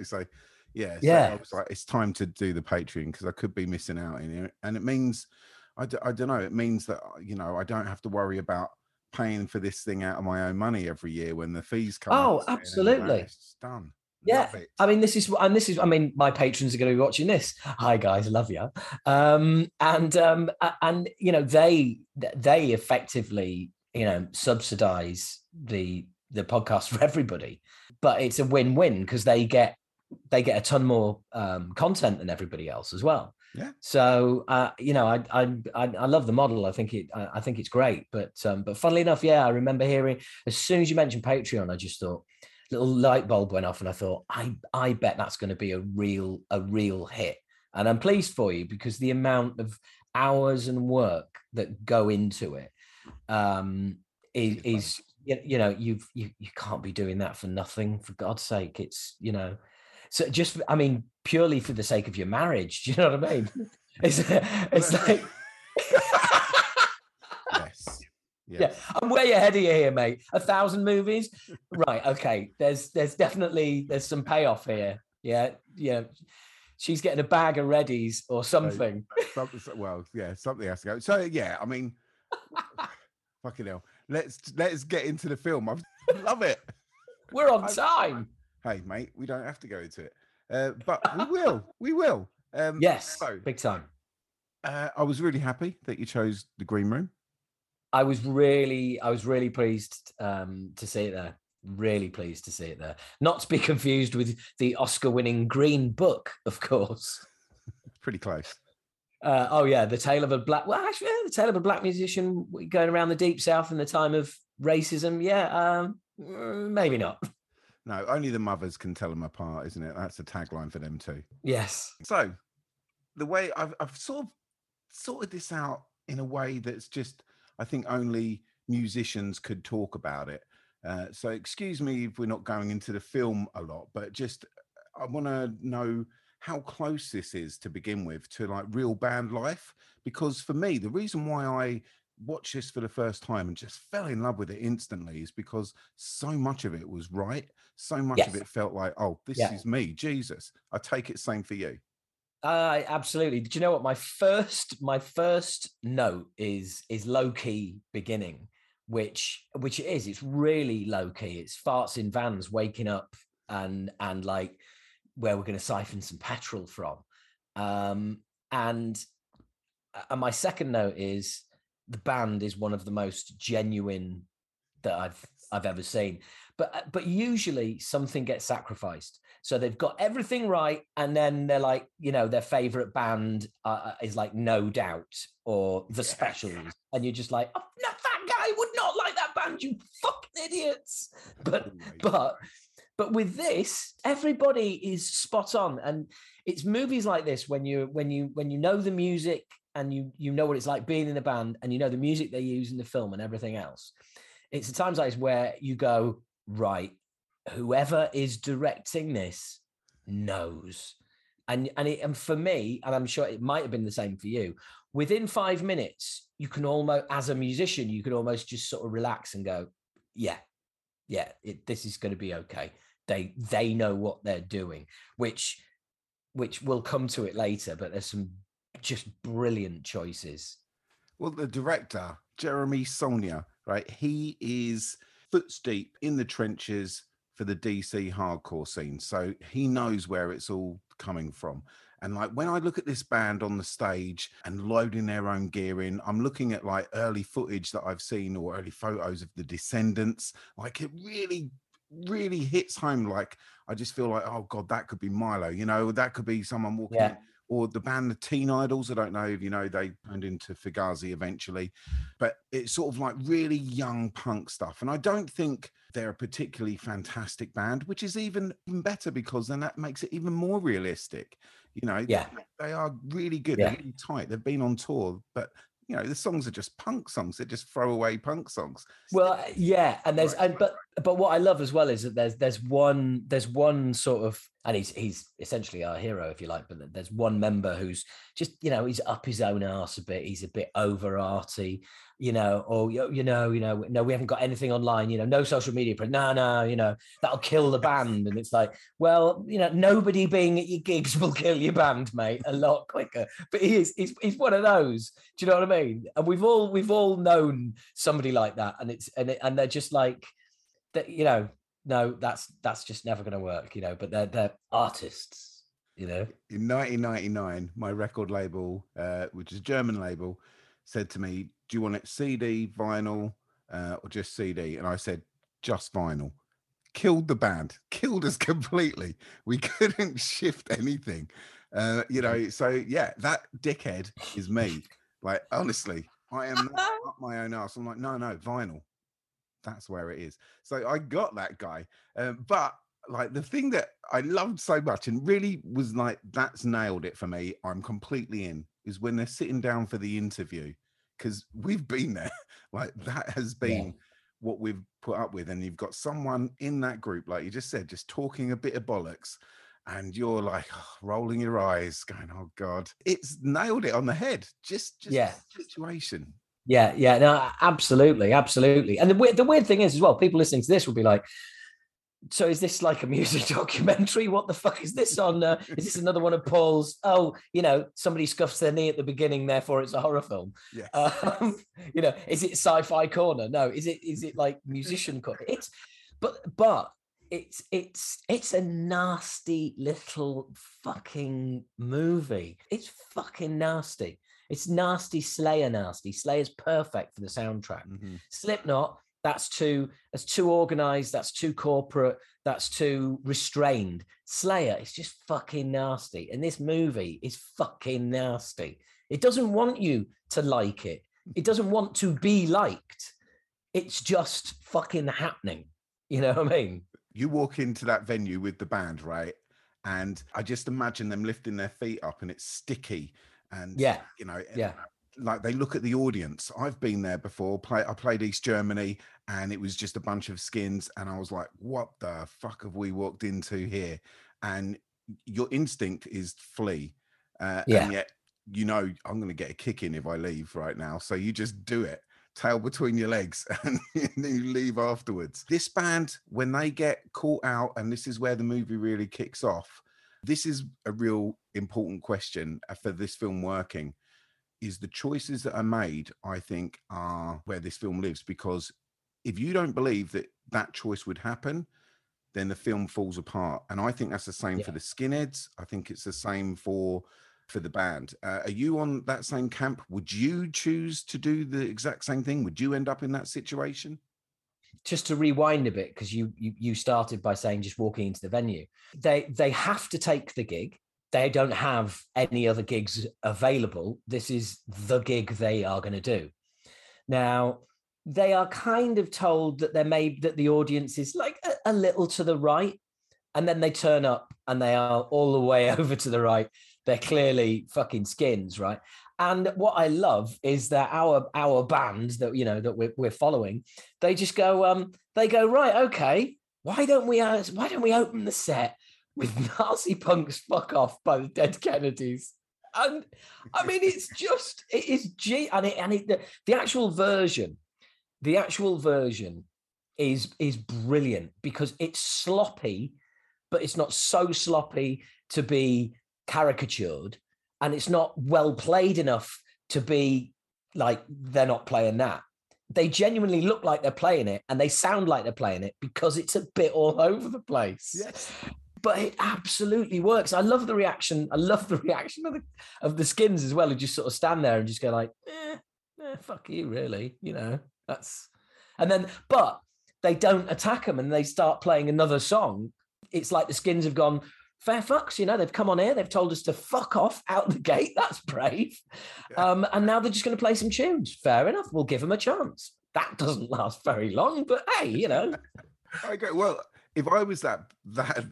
So, yeah. So I was like, it's time to do the Patreon because I could be missing out in it. And it means, I don't know, it means that, you know, I don't have to worry about paying for this thing out of my own money every year when the fees come. Oh, absolutely. It's done. Yeah. I mean, my patrons are going to be watching this. Hi guys, love you. And you know, they effectively, you know, subsidize the podcast for everybody, but it's a win-win because they get a ton more content than everybody else as well. Yeah. So you know, I love the model. I think it's great. But funnily enough, yeah, I remember hearing as soon as you mentioned Patreon, I just thought, little light bulb went off, and I thought, I bet that's going to be a real hit. And I'm pleased for you because the amount of hours and work that go into it is you know, you can't be doing that for nothing, for God's sake. It's, you know, so just, I mean, purely for the sake of your marriage, do you know what I mean? It's like yes. Yeah, I'm way ahead of you here, mate. 1,000 movies, right? Okay, there's definitely some payoff here. Yeah. She's getting a bag of Reddies or something. Something has to go. So yeah, I mean, fucking hell. Let's get into the film. I love it. We're on time. Hey, mate, we don't have to go into it, but we will. Yes, so, big time. I was really happy that you chose the Green Room. I was really pleased to see it there. Really pleased to see it there. Not to be confused with the Oscar-winning Green Book, of course. Pretty close. The tale of a black musician going around the Deep South in the time of racism. Yeah, maybe not. No, only the mothers can tell them apart, isn't it? That's a tagline for them too. Yes. So, the way I've sort of sorted this out in a way that's just, I think only musicians could talk about it. So excuse me if we're not going into the film a lot, but just, I want to know how close this is to begin with to like real band life. Because for me, the reason why I watched this for the first time and just fell in love with it instantly is because so much of it was right. So much of it felt like, oh, this is me, Jesus. I take it, same for you. Absolutely. Do you know what? My first note is low key beginning, which it is. It's really low key. It's farts in vans waking up and like where we're going to siphon some petrol from. And my second note is the band is one of the most genuine that I've ever seen. But usually something gets sacrificed. So they've got everything right, and then they're like, you know, their favorite band is like No Doubt or The Specials, and you're just like, oh, no, that guy would not like that band, you fucking idiots. But with this, everybody is spot on, and it's movies like this when you know the music and you know what it's like being in a band and you know the music they use in the film and everything else. It's the times like this where you go, right, whoever is directing this knows. And for me, and I'm sure it might have been the same for you, within 5 minutes, you can almost, as a musician, you can almost just sort of relax and go, this is going to be okay. They know what they're doing, which we'll come to it later, but there's some just brilliant choices. Well, the director, Jeremy Saulnier, right? He is foot's deep in the trenches for the DC hardcore scene. So he knows where it's all coming from. And like, when I look at this band on the stage and loading their own gear in, I'm looking at like early footage that I've seen or early photos of the Descendants. Like it really, really hits home. Like, I just feel like, oh God, that could be Milo, you know, that could be someone walking in. Or the band, the Teen Idols. I don't know if you know, they turned into Fugazi eventually, but it's sort of like really young punk stuff. And I don't think they're a particularly fantastic band, which is even better because then that makes it even more realistic. You know, they are really good, really tight. They've been on tour, but you know, the songs are just punk songs. They're just throwaway punk songs. Well, yeah. And there's, but what I love as well is that there's one sort of, and he's essentially our hero, if you like, but there's one member who's just, you know, he's up his own arse a bit. He's a bit over arty, you know, or, you know, no, we haven't got anything online, you know, no social media, but no, you know, that'll kill the band. And it's like, well, you know, nobody being at your gigs will kill your band, mate, a lot quicker. But he's one of those. Do you know what I mean? And we've all known somebody like that. And and they're just like, that, you know, no, that's just never going to work, you know, but they're artists, you know. In 1999, my record label, which is a German label, said to me, do you want it CD, vinyl, or just CD? And I said, just vinyl. Killed the band, killed us completely. We couldn't shift anything, you know, so yeah, that dickhead is me. Like, honestly, I am not up my own arse. I'm like, no, vinyl. That's where it is. So I got that guy. But like the thing that I loved so much and really was like, that's nailed it for me. I'm completely in is when they're sitting down for the interview, because we've been there. Like that has been what we've put up with. And you've got someone in that group, like you just said, just talking a bit of bollocks and you're like rolling your eyes going, oh God, it's nailed it on the head. Just the situation. Yeah, no, absolutely. And the weird thing is as well, people listening to this will be like, so is this like a music documentary? What the fuck is this on? Is this another one of Paul's, oh, you know, somebody scuffs their knee at the beginning, therefore it's a horror film. Yeah. You know, is it sci-fi corner? No, is it like musician corner? It's a nasty little fucking movie. It's fucking nasty. It's nasty Slayer nasty. Slayer's perfect for the soundtrack. Mm-hmm. Slipknot, that's too organised, that's too corporate, that's too restrained. Slayer, it's just fucking nasty. And this movie is fucking nasty. It doesn't want you to like it. It doesn't want to be liked. It's just fucking happening. You know what I mean? You walk into that venue with the band, right? And I just imagine them lifting their feet up and it's sticky. And, like they look at the audience. I've been there before. I played East Germany and it was just a bunch of skins. And I was like, what the fuck have we walked into here? And your instinct is flee. And yet, I'm going to get a kick in if I leave right now. So you just do it. Tail between your legs and you leave afterwards. This band, when they get caught out, and this is where the movie really kicks off, this is a real important question for this film working, is the choices that are made, I think, are where this film lives. Because if you don't believe that that choice would happen, then the film falls apart. And I think that's the same for the skinheads. I think it's the same for the band. Are you on that same camp? Would you choose to do the exact same thing? Would you end up in that situation? Just to rewind a bit, because you started by saying just walking into the venue. They have to take the gig. They don't have any other gigs available. This is the gig they are going to do. Now, they are kind of told that the audience is like a little to the right, and then they turn up and they are all the way over to the right. They're clearly fucking skins, right? And what I love is that our band that that we're following, they just go, right, okay, why don't we open the set with Nazi Punks Fuck Off by the Dead Kennedys? And I mean, the actual version, is brilliant because it's sloppy, but it's not so sloppy to be caricatured, and it's not well played enough to be like they're not playing that. They genuinely look like they're playing it and they sound like they're playing it because it's a bit all over the place. Yes. But it absolutely works. I love the reaction. I love the reaction of the skins as well, who just sort of stand there and just go like, fuck you, really. But they don't attack them and they start playing another song. It's like the skins have gone, fair fucks, they've come on here, they've told us to fuck off out the gate. That's brave. Yeah. And now they're just going to play some tunes. Fair enough. We'll give them a chance. That doesn't last very long, but hey, Okay, well, if I was that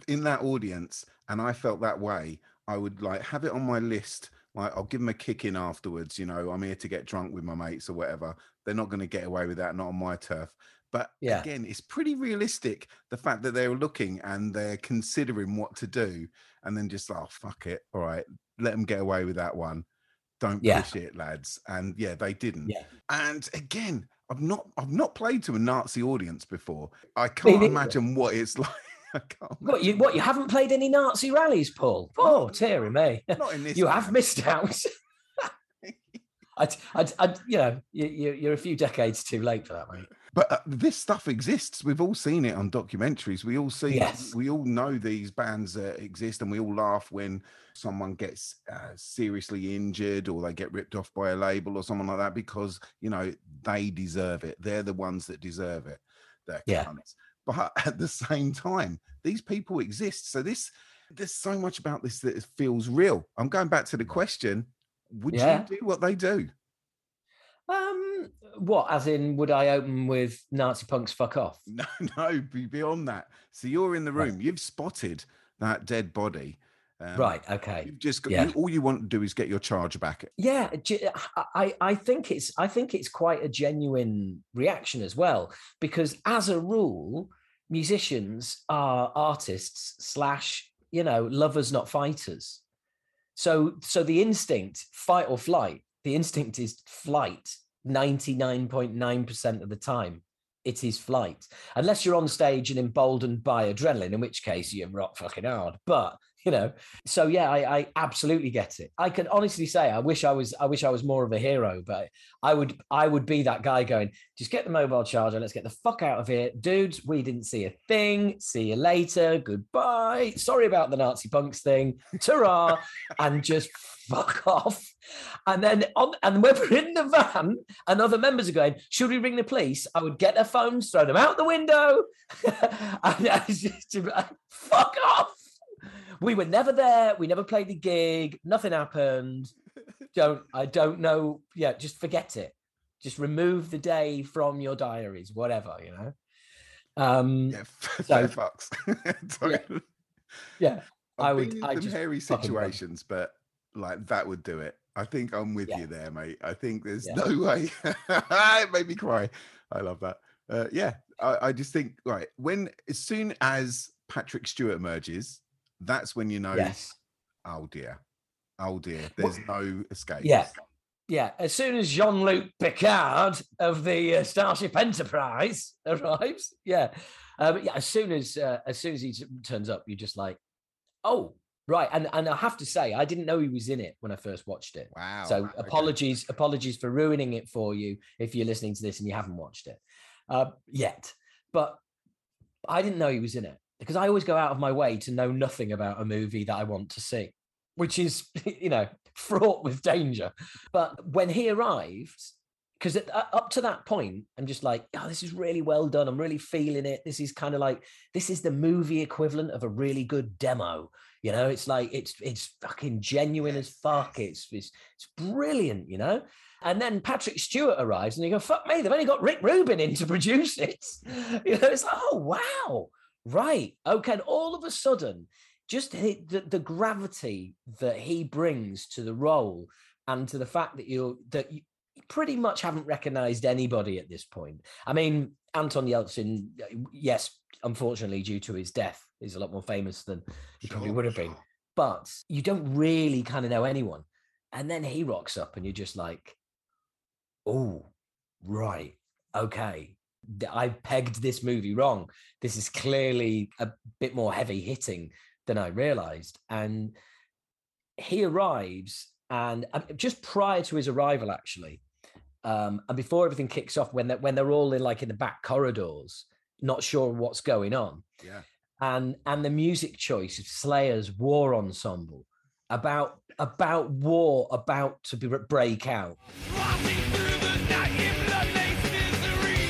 in that audience and I felt that way, I would like have it on my list. Like, I'll give them a kick in afterwards. I'm here to get drunk with my mates or whatever. They're not going to get away with that. Not on my turf. But again, it's pretty realistic, the fact that they're looking and they're considering what to do and then just, fuck it. All right, let them get away with that one. Don't push it, lads. And they didn't. Yeah. And again, I've not played to a Nazi audience before. I can't imagine what it's like. I can't. What, you haven't played any Nazi rallies, Paul? Oh, dearie me. Not in this you have missed out. You're a few decades too late for that, mate. But this stuff exists. We've all seen it on documentaries. We all see it. We all know these bands exist, and we all laugh when someone gets seriously injured or they get ripped off by a label or someone like that because, they deserve it. They're the ones that deserve it. They're cunts. But at the same time, these people exist. So there's so much about this that feels real. I'm going back to the question, would you do what they do? What, as in, would I open with Nazi Punks Fuck Off? No, beyond that. So you're in the room. Right. You've spotted that dead body. Right, okay. You've just got, all you want to do is get your charge back. Yeah, I think it's quite a genuine reaction as well, because as a rule, musicians are artists / lovers, not fighters. So the instinct, fight or flight, the instinct is flight. 99.9% of the time, it is flight. Unless you're on stage and emboldened by adrenaline, in which case you rock fucking hard. But I absolutely get it. I can honestly say I wish I was more of a hero, but I would be that guy going, just get the mobile charger, let's get the fuck out of here, dudes. We didn't see a thing. See you later. Goodbye. Sorry about the Nazi punks thing. Ta-ra, and just fuck off. And then when we're in the van and other members are going, should we ring the police? I would get their phones, throw them out the window. And I was just fuck off. We were never there. We never played the gig. Nothing happened. I don't know. Yeah, just forget it. Just remove the day from your diaries, whatever, I've been in some hairy situations, but like that would do it. I think I'm with you there, mate. I think there's no way. It made me cry. I love that. I just think right when as soon as Patrick Stewart emerges, that's when you know. Yes. Oh dear. There's no escape. Yeah. As soon as Jean-Luc Picard of the Starship Enterprise arrives, As soon as he turns up, you're just like, oh. Right, and I have to say, I didn't know he was in it when I first watched it. Wow. So apologies for ruining it for you if you're listening to this and you haven't watched it yet. But I didn't know he was in it because I always go out of my way to know nothing about a movie that I want to see, which is, fraught with danger. But when he arrives, because up to that point, I'm just like, oh, this is really well done. I'm really feeling it. This is kind of like, this is the movie equivalent of a really good demo. It's like, it's fucking genuine as fuck. It's brilliant, And then Patrick Stewart arrives and you go, fuck me, they've only got Rick Rubin in to produce it. It's like, oh, wow. Right. Okay. And all of a sudden, just the gravity that he brings to the role and to the fact that you pretty much haven't recognized anybody at this point. I mean, Anton Yelchin, yes, unfortunately, due to his death, is a lot more famous than he probably would have been. But you don't really kind of know anyone. And then he rocks up and you're just like, oh, right, okay. I pegged this movie wrong. This is clearly a bit more heavy hitting than I realized. And he arrives, and just prior to his arrival, actually, and before everything kicks off, when they're all in the back corridors, not sure what's going on. Yeah. And the music choice of Slayer's War Ensemble about war about to break out. Walking through the night in bloodless misery.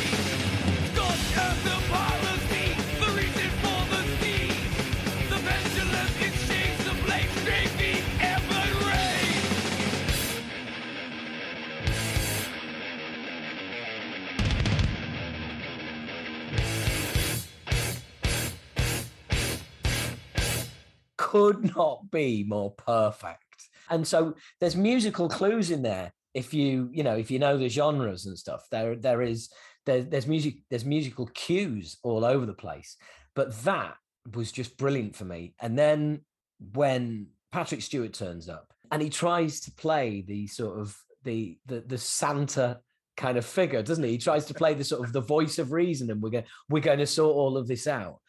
Thought of the policy, the reason for the sea. The pendulum in shades of late gravy ever raised. Could not be more perfect. And so there's musical clues in there. If you know the genres and stuff, there's music, there's musical cues all over the place. But that was just brilliant for me. And then when Patrick Stewart turns up and he tries to play the sort of the Santa kind of figure, doesn't he? He tries to play the sort of the voice of reason, and we're going to sort all of this out.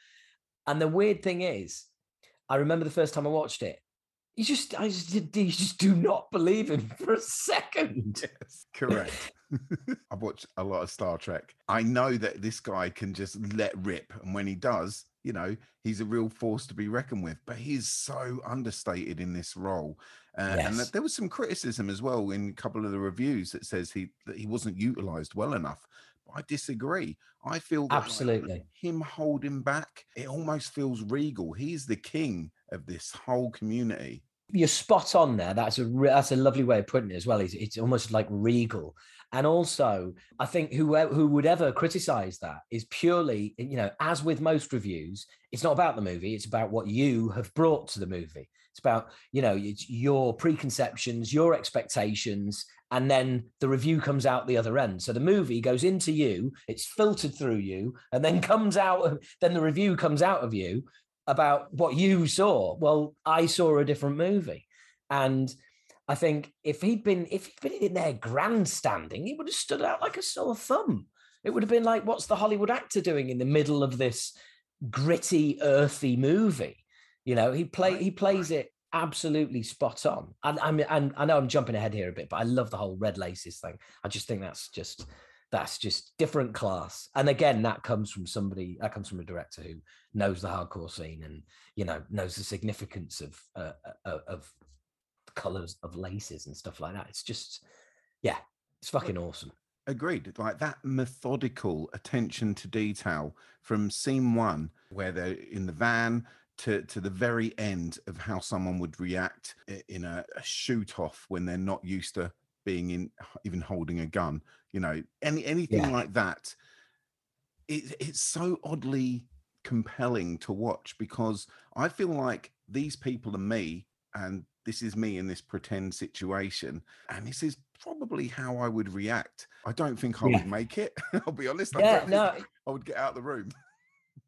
And the weird thing is, I remember the first time I watched it, you just do not believe him for a second. Yes, correct. I've watched a lot of Star Trek. I know that this guy can just let rip. And when he does, he's a real force to be reckoned with. But he's so understated in this role. Yes. And there was some criticism as well in a couple of the reviews that says that he wasn't utilised well enough. I disagree. I feel that absolutely like him holding back, it almost feels regal. He's the king of this whole community. You're spot on there. That's a lovely way of putting it as well. It's almost like regal. And also, I think who would ever criticize that is purely, as with most reviews, it's not about the movie. It's about what you have brought to the movie. It's about, it's your preconceptions, your expectations, and then the review comes out the other end. So the movie goes into you, it's filtered through you, and then the review comes out of you about what you saw. Well, I saw a different movie. And I think if he'd been in there grandstanding, he would have stood out like a sore thumb. It would have been like, what's the Hollywood actor doing in the middle of this gritty, earthy movie? He plays it absolutely spot on. And I know I'm jumping ahead here a bit, but I love the whole red laces thing. I just think that's just different class. And again, that comes from a director who knows the hardcore scene and, knows the significance of colors of laces and stuff like that. It's just, it's fucking awesome. Agreed. Like that methodical attention to detail from scene one, where they're in the van, to the very end of how someone would react in a shoot-off when they're not used to being in, even holding a gun, anything like that. It's so oddly compelling to watch, because I feel like these people are me, and this is me in this pretend situation, and this is probably how I would react. I don't think I would make it. I'll be honest. I would get out of the room.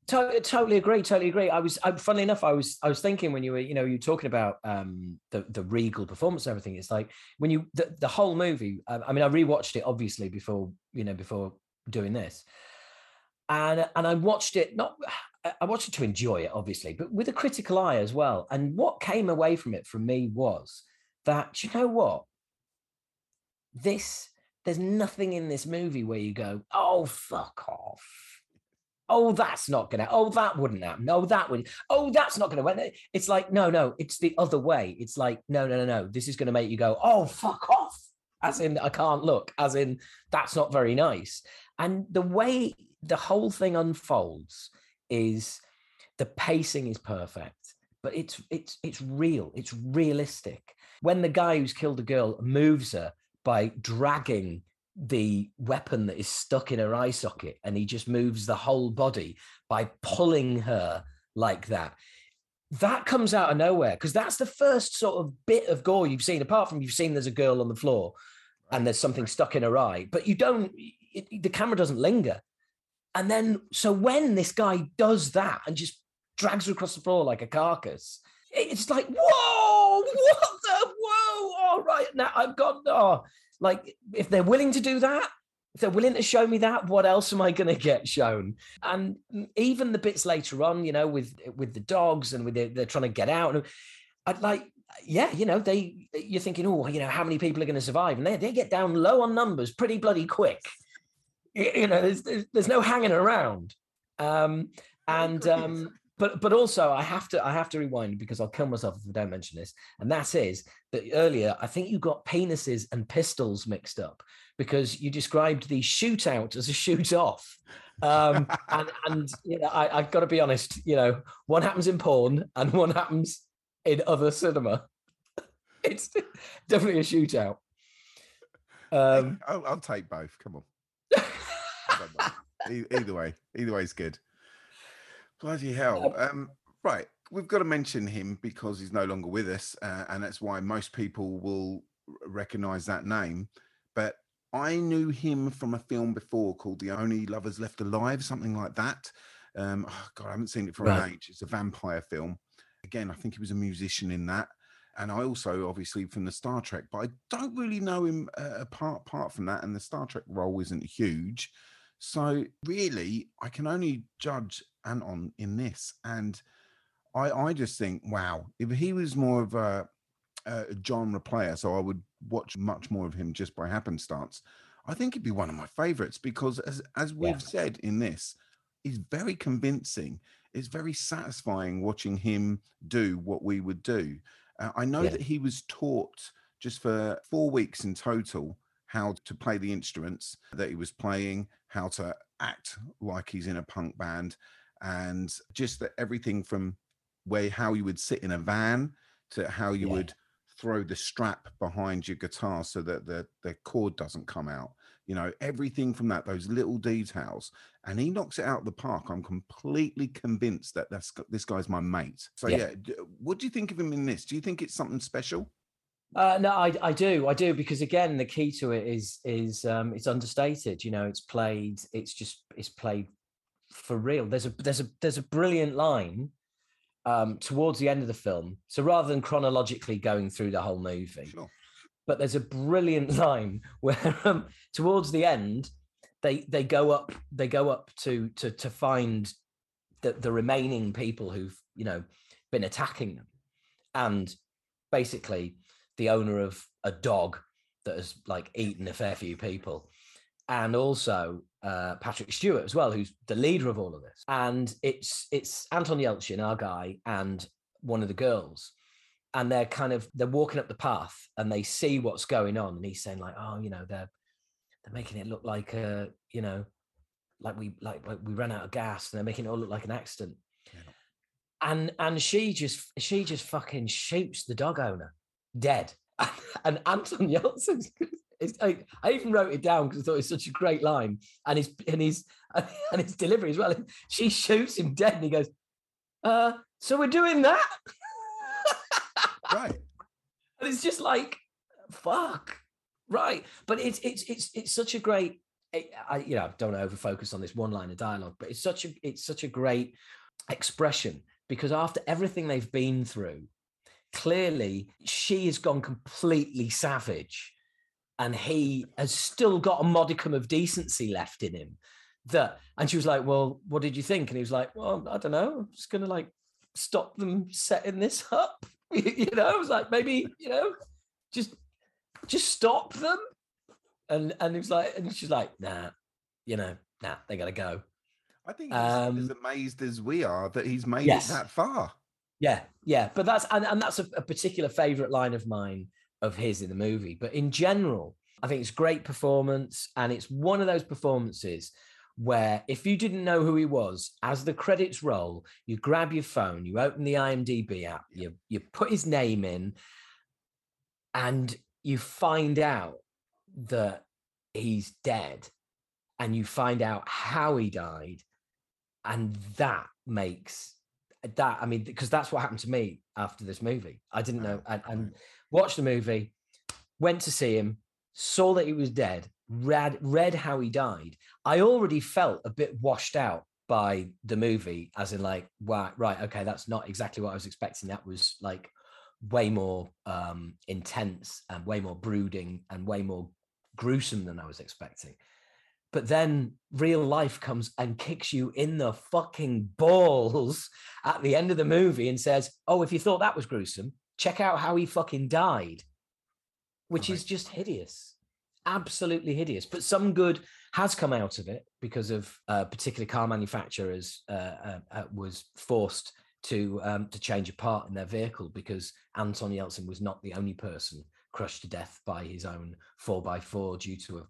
Totally agree. Funnily enough, I was thinking when you were, you talking about the regal performance and everything. It's like when you the whole movie. I mean, I rewatched it obviously before doing this, and I watched it to enjoy it obviously, but with a critical eye as well. And what came away from it for me was that there's nothing in this movie where you go, oh fuck off. Oh, that's not going to, oh, that wouldn't happen. No, that would, oh, that's not going to win. It's like, no, it's the other way. It's like, no. This is going to make you go, oh, fuck off. As in, I can't look. As in, that's not very nice. And the way the whole thing unfolds is the pacing is perfect, but it's real. It's realistic. When the guy who's killed the girl moves her by dragging the weapon that is stuck in her eye socket, and he just moves the whole body by pulling her like that. That comes out of nowhere, because that's the first sort of bit of gore you've seen, apart from you've seen there's a girl on the floor and there's something stuck in her eye, but the camera doesn't linger. And then, so when this guy does that and just drags her across the floor like a carcass, it's like, whoa, all right, now I've got, like, if they're willing to do that, if they're willing to show me that, what else am I going to get shown? And even the bits later on, with the dogs and they're trying to get out. And I'd like, you're thinking, how many people are going to survive? And they get down low on numbers pretty bloody quick. There's no hanging around. But also I have to rewind, because I'll kill myself if I don't mention this. And that earlier, I think you got penises and pistols mixed up, because you described the shootout as a shoot off. I've got to be honest, one happens in porn and one happens in other cinema. It's definitely a shootout. I'll take both. Come on. I don't know. Either way is good. Bloody hell. Right. We've got to mention him because he's no longer with us. And that's why most people will recognize that name. But I knew him from a film before called The Only Lovers Left Alive, something like that. I haven't seen it for an age. It's a vampire film. Again, I think he was a musician in that. And I also, obviously, from the Star Trek, but I don't really know him apart from that. And the Star Trek role isn't huge. So really, I can only judge Anton in this, and I just think, wow, if he was more of a genre player, so I would watch much more of him just by happenstance, I think he'd be one of my favourites, because as we've said in this, he's very convincing. It's very satisfying watching him do what we would do. I know that he was taught just for 4 weeks in total how to play the instruments that he was playing, how to act like he's in a punk band, and just that everything from how you would sit in a van to how you would throw the strap behind your guitar so that the chord doesn't come out, everything from that, those little details. And he knocks it out of the park. I'm completely convinced that this guy's my mate. So what do you think of him in this? Do you think it's something special? No, I do, because again, the key to it is it's understated. It's played for real. There's a brilliant line towards the end of the film. So rather than chronologically going through the whole movie, but there's a brilliant line where towards the end they go up to find the remaining people who've been attacking them, and basically the owner of a dog that has eaten a fair few people, and also Patrick Stewart as well, who's the leader of all of this. And it's Anton Yelchin, our guy, and one of the girls, and they're walking up the path and they see what's going on, and he's saying they're making it look like we ran out of gas, and they're making it all look like an accident. Yeah. And she just fucking shoots the dog owner dead. And Anton Yelchin It's like, I even wrote it down because I thought it's such a great line, and his delivery as well. She shoots him dead, and he goes, so we're doing that?" Right. And it's just like, fuck, right? But it's such a great. I don't want to over focus on this one line of dialogue, but it's such a great expression, because after everything they've been through, clearly she has gone completely savage, and he has still got a modicum of decency left in him. And she was like, "Well, what did you think?" And he was like, "Well, I don't know. I'm just going to like stop them setting this up." I was like, maybe, just stop them. And he was like, and she's like, nah, they got to go. I think he's as amazed as we are that he's made it that far. Yeah. But that's, and that's a particular favorite line of mine, of his in the movie. But in general, I think it's great performance. And it's one of those performances where if you didn't know who he was, as the credits roll, you grab your phone, you open the IMDb app, you put his name in, and you find out that he's dead, and you find out how he died. And that makes that, I mean, because that's what happened to me after this movie. I didn't know, and watched the movie, went to see him, saw that he was dead, read how he died. I already felt a bit washed out by the movie, as in like, wow, right, okay, that's not exactly what I was expecting. That was like way more intense and way more brooding and way more gruesome than I was expecting. But then real life comes and kicks you in the fucking balls at the end of the movie and says, "Oh, if you thought that was gruesome, check out how he fucking died," which is just hideous. Absolutely hideous, but some good has come out of it because of particular car manufacturers was forced to change a part in their vehicle because Anton Yelchin was not the only person crushed to death by his own 4x4 due to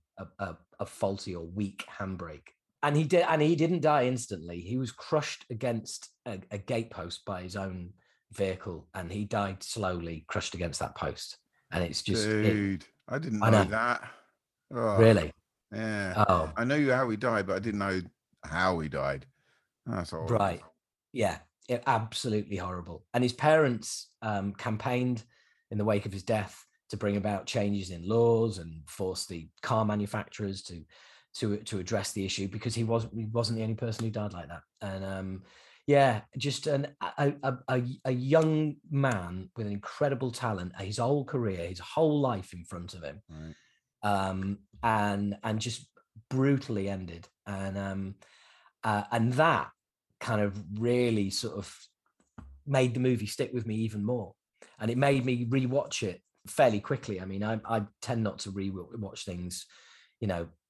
a faulty or weak handbrake. And he didn't die instantly. He was crushed against a gatepost by his own vehicle, and he died slowly, crushed against that post. And it's just, dude, I didn't know that. Oh, really? Yeah. Oh. I know how he died, but I didn't know how he died. That's all right. Yeah. Absolutely horrible. And his parents campaigned in the wake of his death to bring about changes in laws and force the car manufacturers to address the issue, because he wasn't the only person who died like that. And just a young man with an incredible talent, his whole career, his whole life in front of him, right. and just brutally ended. And and that kind of really sort of made the movie stick with me even more, and it made me rewatch it fairly quickly. I mean, I tend not to rewatch things,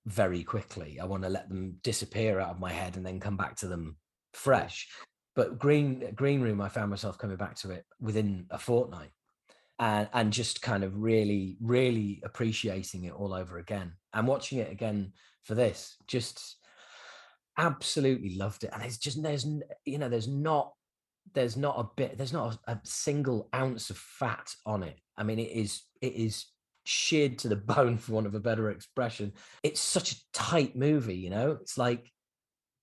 very quickly. I want to let them disappear out of my head and then come back to them fresh. But Green Room, I found myself coming back to it within a fortnight, and just kind of really, really appreciating it all over again, and watching it again for this, just absolutely loved it. And it's just, there's not a single ounce of fat on it. I mean, it is sheared to the bone, for want of a better expression. It's such a tight movie, it's like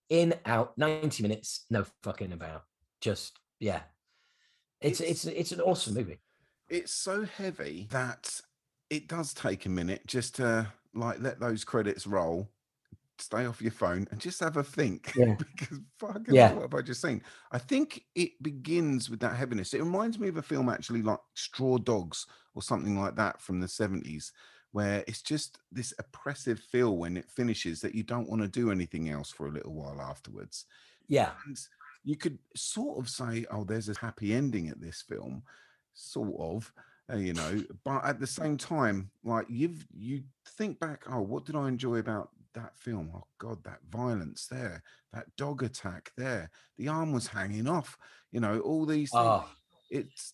in, out, 90 minutes, no fucking about. Just, yeah. It's an awesome movie. It's so heavy that it does take a minute just to like let those credits roll, stay off your phone and just have a think. Yeah. Because fucking what have I just seen? I think it begins with that heaviness. It reminds me of a film actually like Straw Dogs or something like that from the 70s, where it's just this oppressive feel when it finishes that you don't want to do anything else for a little while afterwards. Yeah. And you could sort of say, oh, there's a happy ending at this film, sort of. But at the same time, like you think back, oh, what did I enjoy about that film? Oh God, that violence there, that dog attack there, the arm was hanging off, all these things. Oh, it's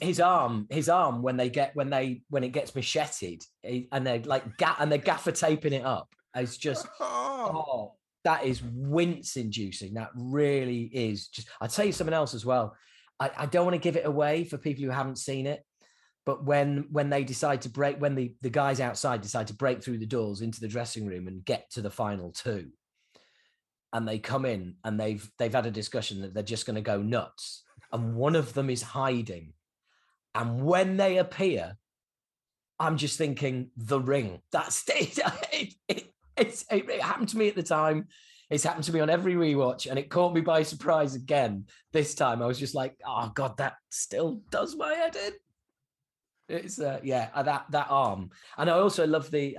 his arm when it gets macheted and they're like and they're gaffer taping it up. It's just that is wince inducing. That really is. Just, I'll tell you something else as well. I don't want to give it away for people who haven't seen it, But when they decide to break, when the guys outside decide to break through the doors into the dressing room and get to the final two, and they come in and they've had a discussion that they're just going to go nuts. And one of them is hiding. And when they appear, I'm just thinking, The Ring. That's it happened to me at the time. It's happened to me on every rewatch, and it caught me by surprise again. This time I was just like, oh God, that still does my head in. It's that arm. And I also love the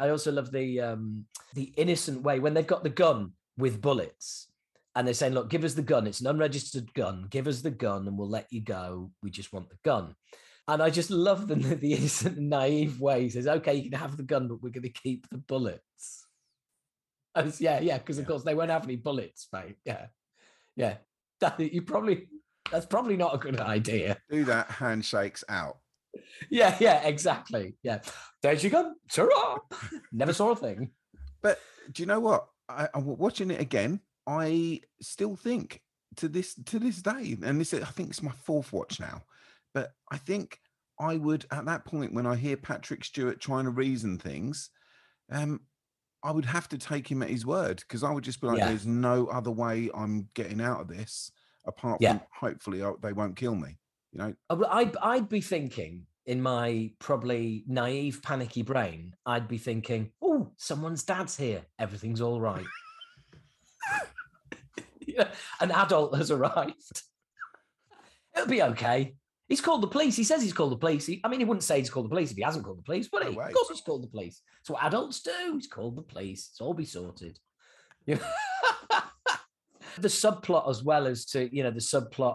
innocent way when they've got the gun with bullets and they're saying, look, give us the gun. It's an unregistered gun. Give us the gun and we'll let you go. We just want the gun. And I just love the innocent and naive way he says, okay, you can have the gun, but we're going to keep the bullets. Because of course they won't have any bullets, mate. Yeah. That's probably not a good idea. Do that, handshakes out. Yeah, exactly. Yeah. There's your gun. Ta-ra! Never saw a thing. But do you know what? I'm watching it again. I still think to this day, and this I think it's my fourth watch now, but I think I would, at that point when I hear Patrick Stewart trying to reason things, I would have to take him at his word, because I would just be like, there's no other way I'm getting out of this apart from hopefully they won't kill me. You know? I'd be thinking in my probably naive, panicky brain, I'd be thinking, oh, someone's dad's here. Everything's all right. An adult has arrived. It'll be okay. He's called the police. He says he's called the police. He wouldn't say he's called the police if he hasn't called the police, would he? No, of course he's called the police. It's what adults do. He's called the police. It's all be sorted. The subplot as well as to,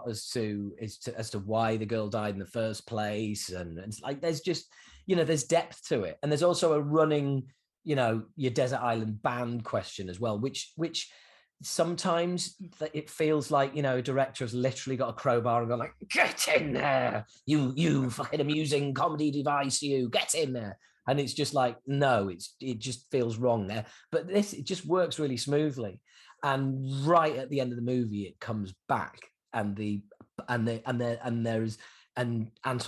as to why the girl died in the first place. And it's like, there's just, there's depth to it. And there's also a running, your Desert Island Band question as well, which sometimes it feels like, a director has literally got a crowbar and gone like, get in there, you fucking amusing comedy device, you get in there. And it's just like, no, it just feels wrong there. But this, it just works really smoothly. And right at the end of the movie, it comes back, and Anton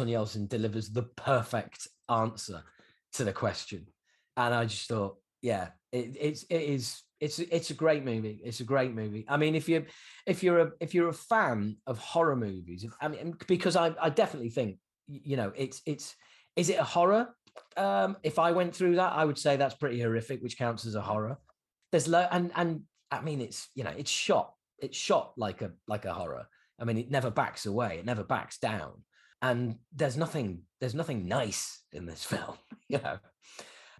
Yelchin delivers the perfect answer to the question. And I just thought, it's a great movie. It's a great movie. I mean, if you're a fan of horror movies, because I definitely think, is it a horror? If I went through that, I would say that's pretty horrific, which counts as a horror. There's it's shot like a horror. I mean, it never backs away. It never backs down. And there's nothing nice in this film,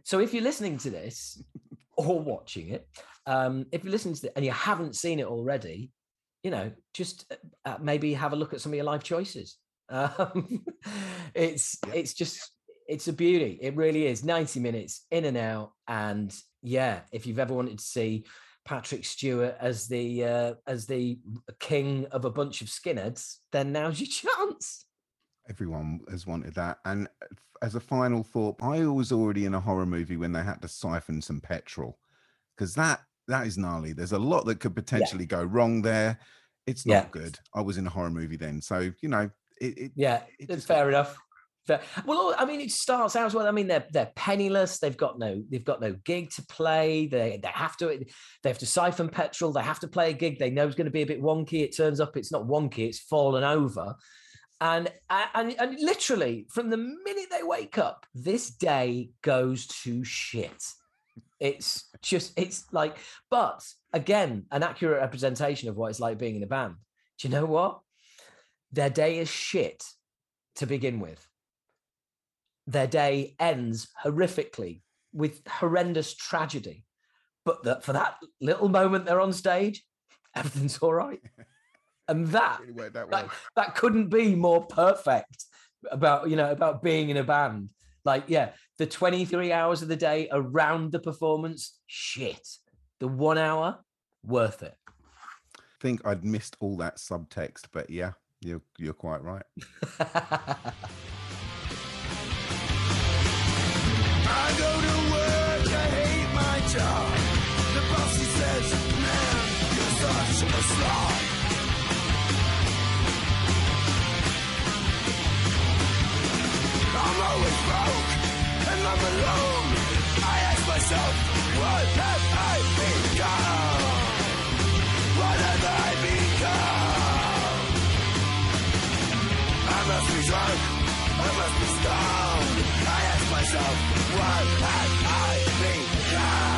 So if you're listening to this or watching it, if you're listening to it and you haven't seen it already, just maybe have a look at some of your life choices. It's a beauty. It really is. 90 minutes in and out. And if you've ever wanted to see Patrick Stewart as the king of a bunch of skinheads, then now's your chance. Everyone has wanted that. And as a final thought, I was already in a horror movie when they had to siphon some petrol, because that is gnarly. There's a lot that could potentially go wrong there. It's not good. I was in a horror movie then. So, it's fair enough. Well, it starts out as well. They're penniless. They've got no gig to play. They have to siphon petrol. They have to play a gig they know is going to be a bit wonky. It turns up it's not wonky. It's fallen over, and literally from the minute they wake up, this day goes to shit. But again, an accurate representation of what it's like being in a band. Do you know what? Their day is shit to begin with. Their day ends horrifically with horrendous tragedy, but that for that little moment they're on stage, everything's all right. And that couldn't be more perfect about being in a band. The 23 hours of the day around the performance, shit. The 1 hour, worth it. I think I'd missed all that subtext, but you're quite right. I go to work, I hate my job. The boss, he says, man, you're such a slob. I'm I'm alone. I ask myself, what have I become? What have I become? I must be drunk, I must be stoned. I ask myself, what have I become?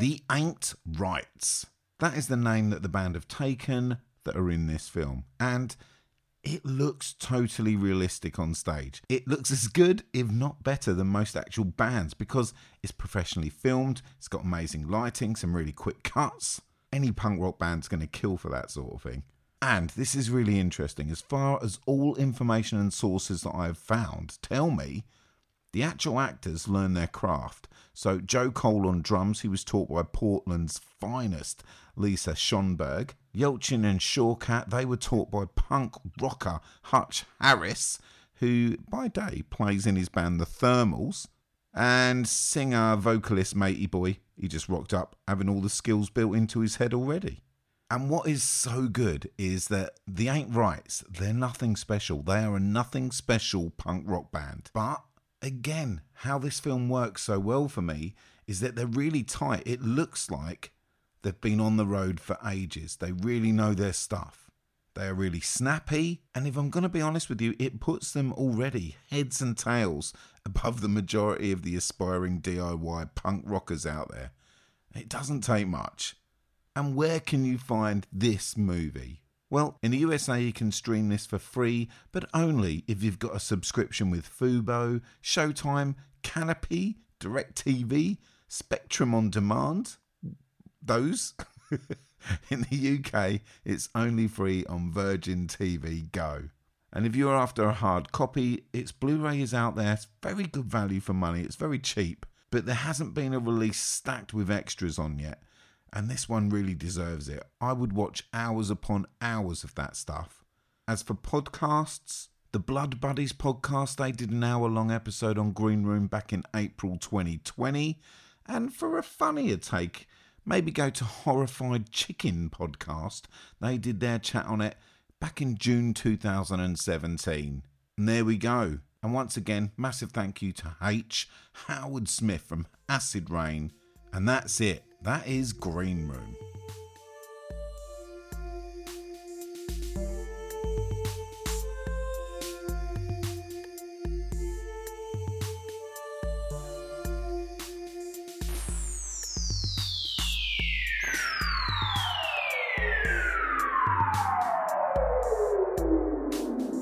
The Ain't Rights. That is the name that the band have taken that are in this film. And it looks totally realistic on stage. It looks as good, if not better, than most actual bands because it's professionally filmed, it's got amazing lighting, some really quick cuts. Any punk rock band's going to kill for that sort of thing. And this is really interesting. As far as all information and sources that I've found tell me, the actual actors learn their craft. So Joe Cole on drums, he was taught by Portland's finest Lisa Schonberg. Yelchin and Shawkat, they were taught by punk rocker Hutch Harris, who by day plays in his band The Thermals. And singer, vocalist Matey Boy, he just rocked up, having all the skills built into his head already. And what is so good is that the Ain't Rights, they're nothing special. They are a nothing special punk rock band. But again, how this film works so well for me is that they're really tight. It looks like they've been on the road for ages. They really know their stuff. They are really snappy. And if I'm going to be honest with you, it puts them already heads and tails above the majority of the aspiring DIY punk rockers out there. It doesn't take much. And where can you find this movie? Well, in the USA you can stream this for free, but only if you've got a subscription with Fubo, Showtime, Canopy, DirecTV, Spectrum On Demand. Those. In the UK, it's only free on Virgin TV Go. And if you're after a hard copy, its Blu-ray is out there. It's very good value for money. It's very cheap, but there hasn't been a release stacked with extras on yet. And this one really deserves it. I would watch hours upon hours of that stuff. As for podcasts, the Blood Buddies podcast, they did an hour-long episode on Green Room back in April 2020. And for a funnier take, maybe go to Horrified Chicken podcast. They did their chat on it back in June 2017. And there we go. And once again, massive thank you to H. Howard Smith from Acid Rain. And that's it. That is Green Room.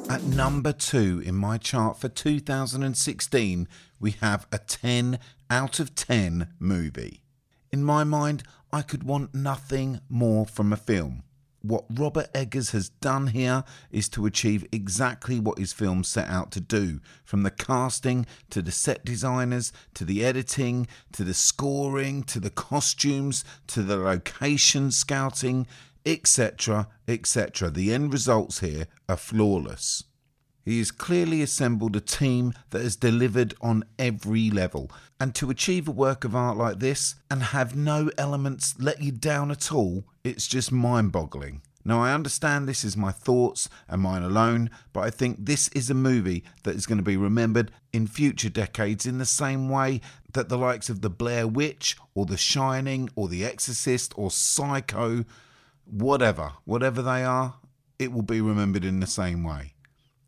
At number 2 in my chart for 2016, we have a 10 out of 10 movie. In my mind, I could want nothing more from a film. What Robert Eggers has done here is to achieve exactly what his film set out to do, from the casting, to the set designers, to the editing, to the scoring, to the costumes, to the location scouting, etc., etc. The end results here are flawless. He has clearly assembled a team that has delivered on every level. And to achieve a work of art like this and have no elements let you down at all, it's just mind-boggling. Now, I understand this is my thoughts and mine alone, but I think this is a movie that is going to be remembered in future decades in the same way that the likes of The Blair Witch or The Shining or The Exorcist or Psycho, whatever they are, it will be remembered in the same way.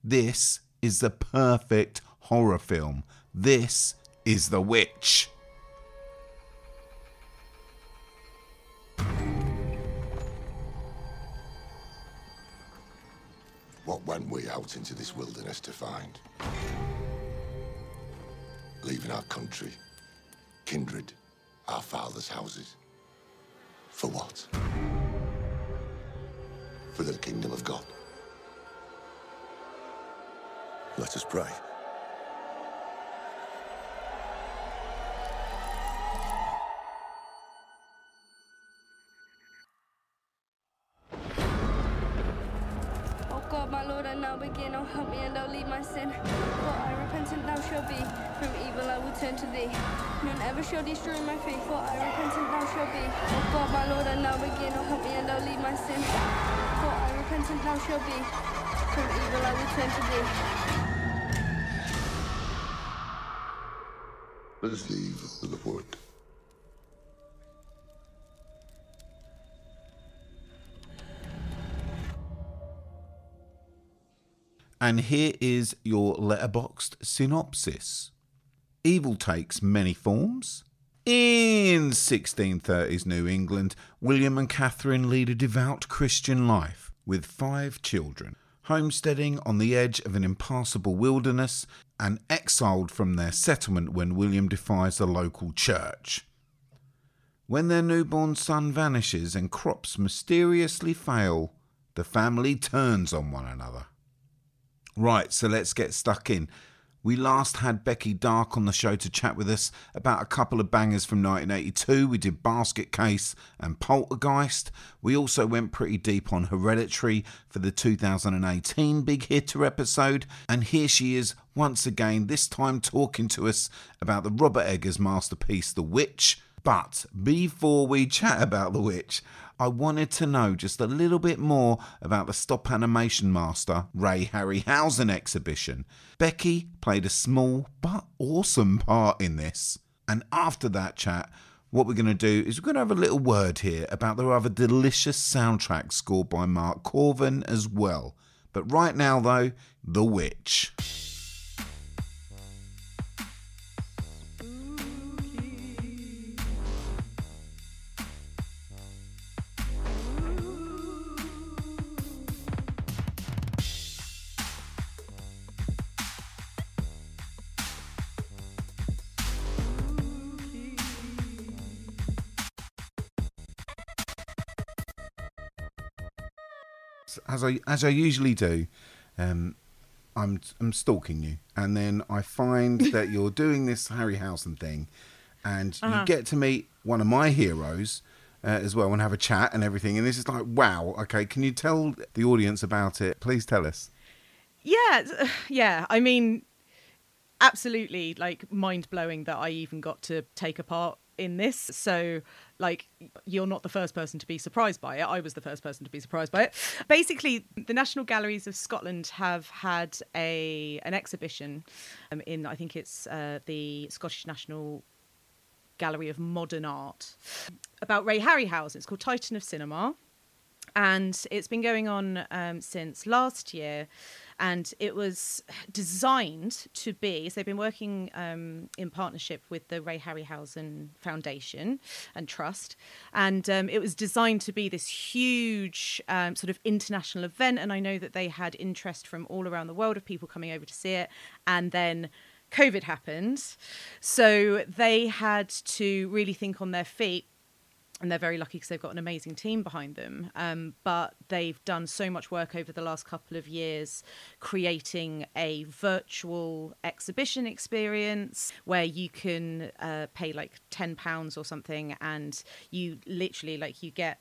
This is the perfect horror film. This is The Witch. What went we out into this wilderness to find? Leaving our country, kindred, our fathers' houses. For what? For the kingdom of God. Let us pray. Oh God. God, my Lord, I now begin. Oh, help me and I'll leave my sin. For I repentant thou shall be. From evil I will turn to thee. None ever shall destroy my faith. For I repentant thou shall be. Oh, God, my Lord, I now begin. Oh, help me and I'll leave my sin. For I repentant thou shall be. From evil I will turn to thee. Let us leave for the port. And here is your letterboxed synopsis. Evil takes many forms. In 1630s New England, William and Catherine lead a devout Christian life with 5 children, homesteading on the edge of an impassable wilderness and exiled from their settlement when William defies the local church. When their newborn son vanishes and crops mysteriously fail, the family turns on one another. Right, so let's get stuck in. We last had Becky Dark on the show to chat with us about a couple of bangers from 1982. We did Basket Case and Poltergeist. We also went pretty deep on Hereditary for the 2018 Big Hitter episode. And here she is once again, this time talking to us about the Robert Eggers masterpiece, The Witch. But before we chat about The Witch, I wanted to know just a little bit more about the stop animation master Ray Harryhausen exhibition. Becky played a small but awesome part in this. And after that chat, what we're going to do is we're going to have a little word here about the rather delicious soundtrack scored by Mark Corvin as well. But right now though, The Witch. As I usually do, I'm stalking you, and then I find that you're doing this Harryhausen thing, and you get to meet one of my heroes as well and have a chat and everything. And this is like, wow, okay, can you tell the audience about it? Please tell us. Yeah. I mean, absolutely, like mind blowing that I even got to take a part in this. So, like, you're not the first person to be surprised by it. I was the first person to be surprised by it. Basically, the National Galleries of Scotland have had an exhibition in, I think it's the Scottish National Gallery of Modern Art, about Ray Harryhausen. It's called Titan of Cinema. And it's been going on since last year. And it was designed to be, so they've been working in partnership with the Ray Harryhausen Foundation and Trust. And it was designed to be this huge sort of international event. And I know that they had interest from all around the world of people coming over to see it. And then COVID happened. So they had to really think on their feet. And they're very lucky because they've got an amazing team behind them. But they've done so much work over the last couple of years creating a virtual exhibition experience where you can pay like £10 or something. And you literally you get,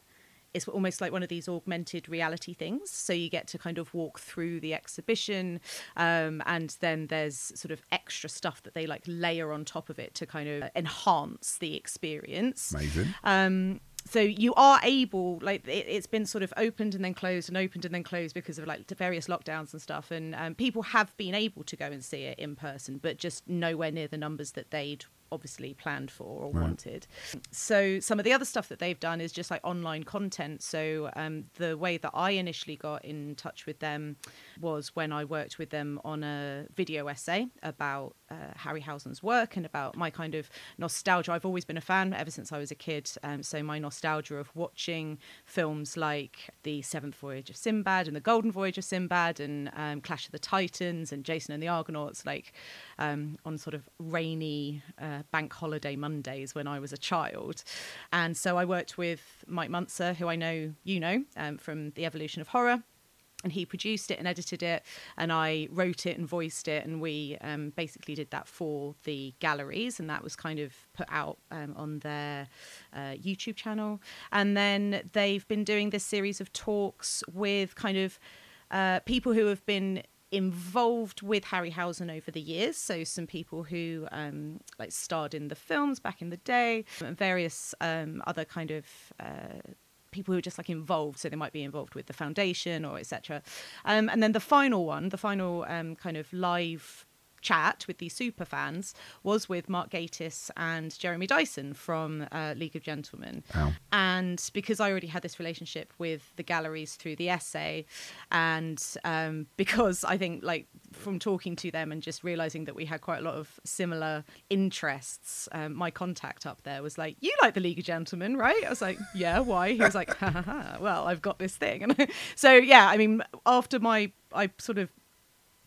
it's almost like one of these augmented reality things. So you get to kind of walk through the exhibition and then there's sort of extra stuff that they layer on top of it to kind of enhance the experience. Amazing. So you are able, it's been sort of opened and then closed and opened and then closed because of the various lockdowns and stuff. And people have been able to go and see it in person, but just nowhere near the numbers that they'd obviously planned for or wanted. So some of the other stuff that they've done is just online content. So the way that I initially got in touch with them was when I worked with them on a video essay about Harryhausen's work and about my kind of nostalgia. I've always been a fan ever since I was a kid. So my nostalgia of watching films like The Seventh Voyage of Sinbad and The Golden Voyage of Sinbad and Clash of the Titans and Jason and the Argonauts, on sort of rainy bank holiday Mondays when I was a child. And so I worked with Mike Munzer, who I know you know from The Evolution of Horror, and he produced it and edited it, and I wrote it and voiced it, and we basically did that for the galleries, and that was kind of put out on their YouTube channel. And then they've been doing this series of talks with kind of people who have been involved with Harryhausen over the years. So some people who like starred in the films back in the day, and various other kind of people who are just like involved. So they might be involved with the foundation or etc. And then the final one, the final kind of live chat with these super fans was with Mark Gatiss and Jeremy Dyson from League of Gentlemen. Wow. And because I already had this relationship with the galleries through the essay, and because I think like from talking to them and just realizing that we had quite a lot of similar interests, my contact up there was like, you like the League of Gentlemen, right? I was like, yeah, why? He was like, ha ha ha, well, I've got this thing. And so yeah, I mean, after I sort of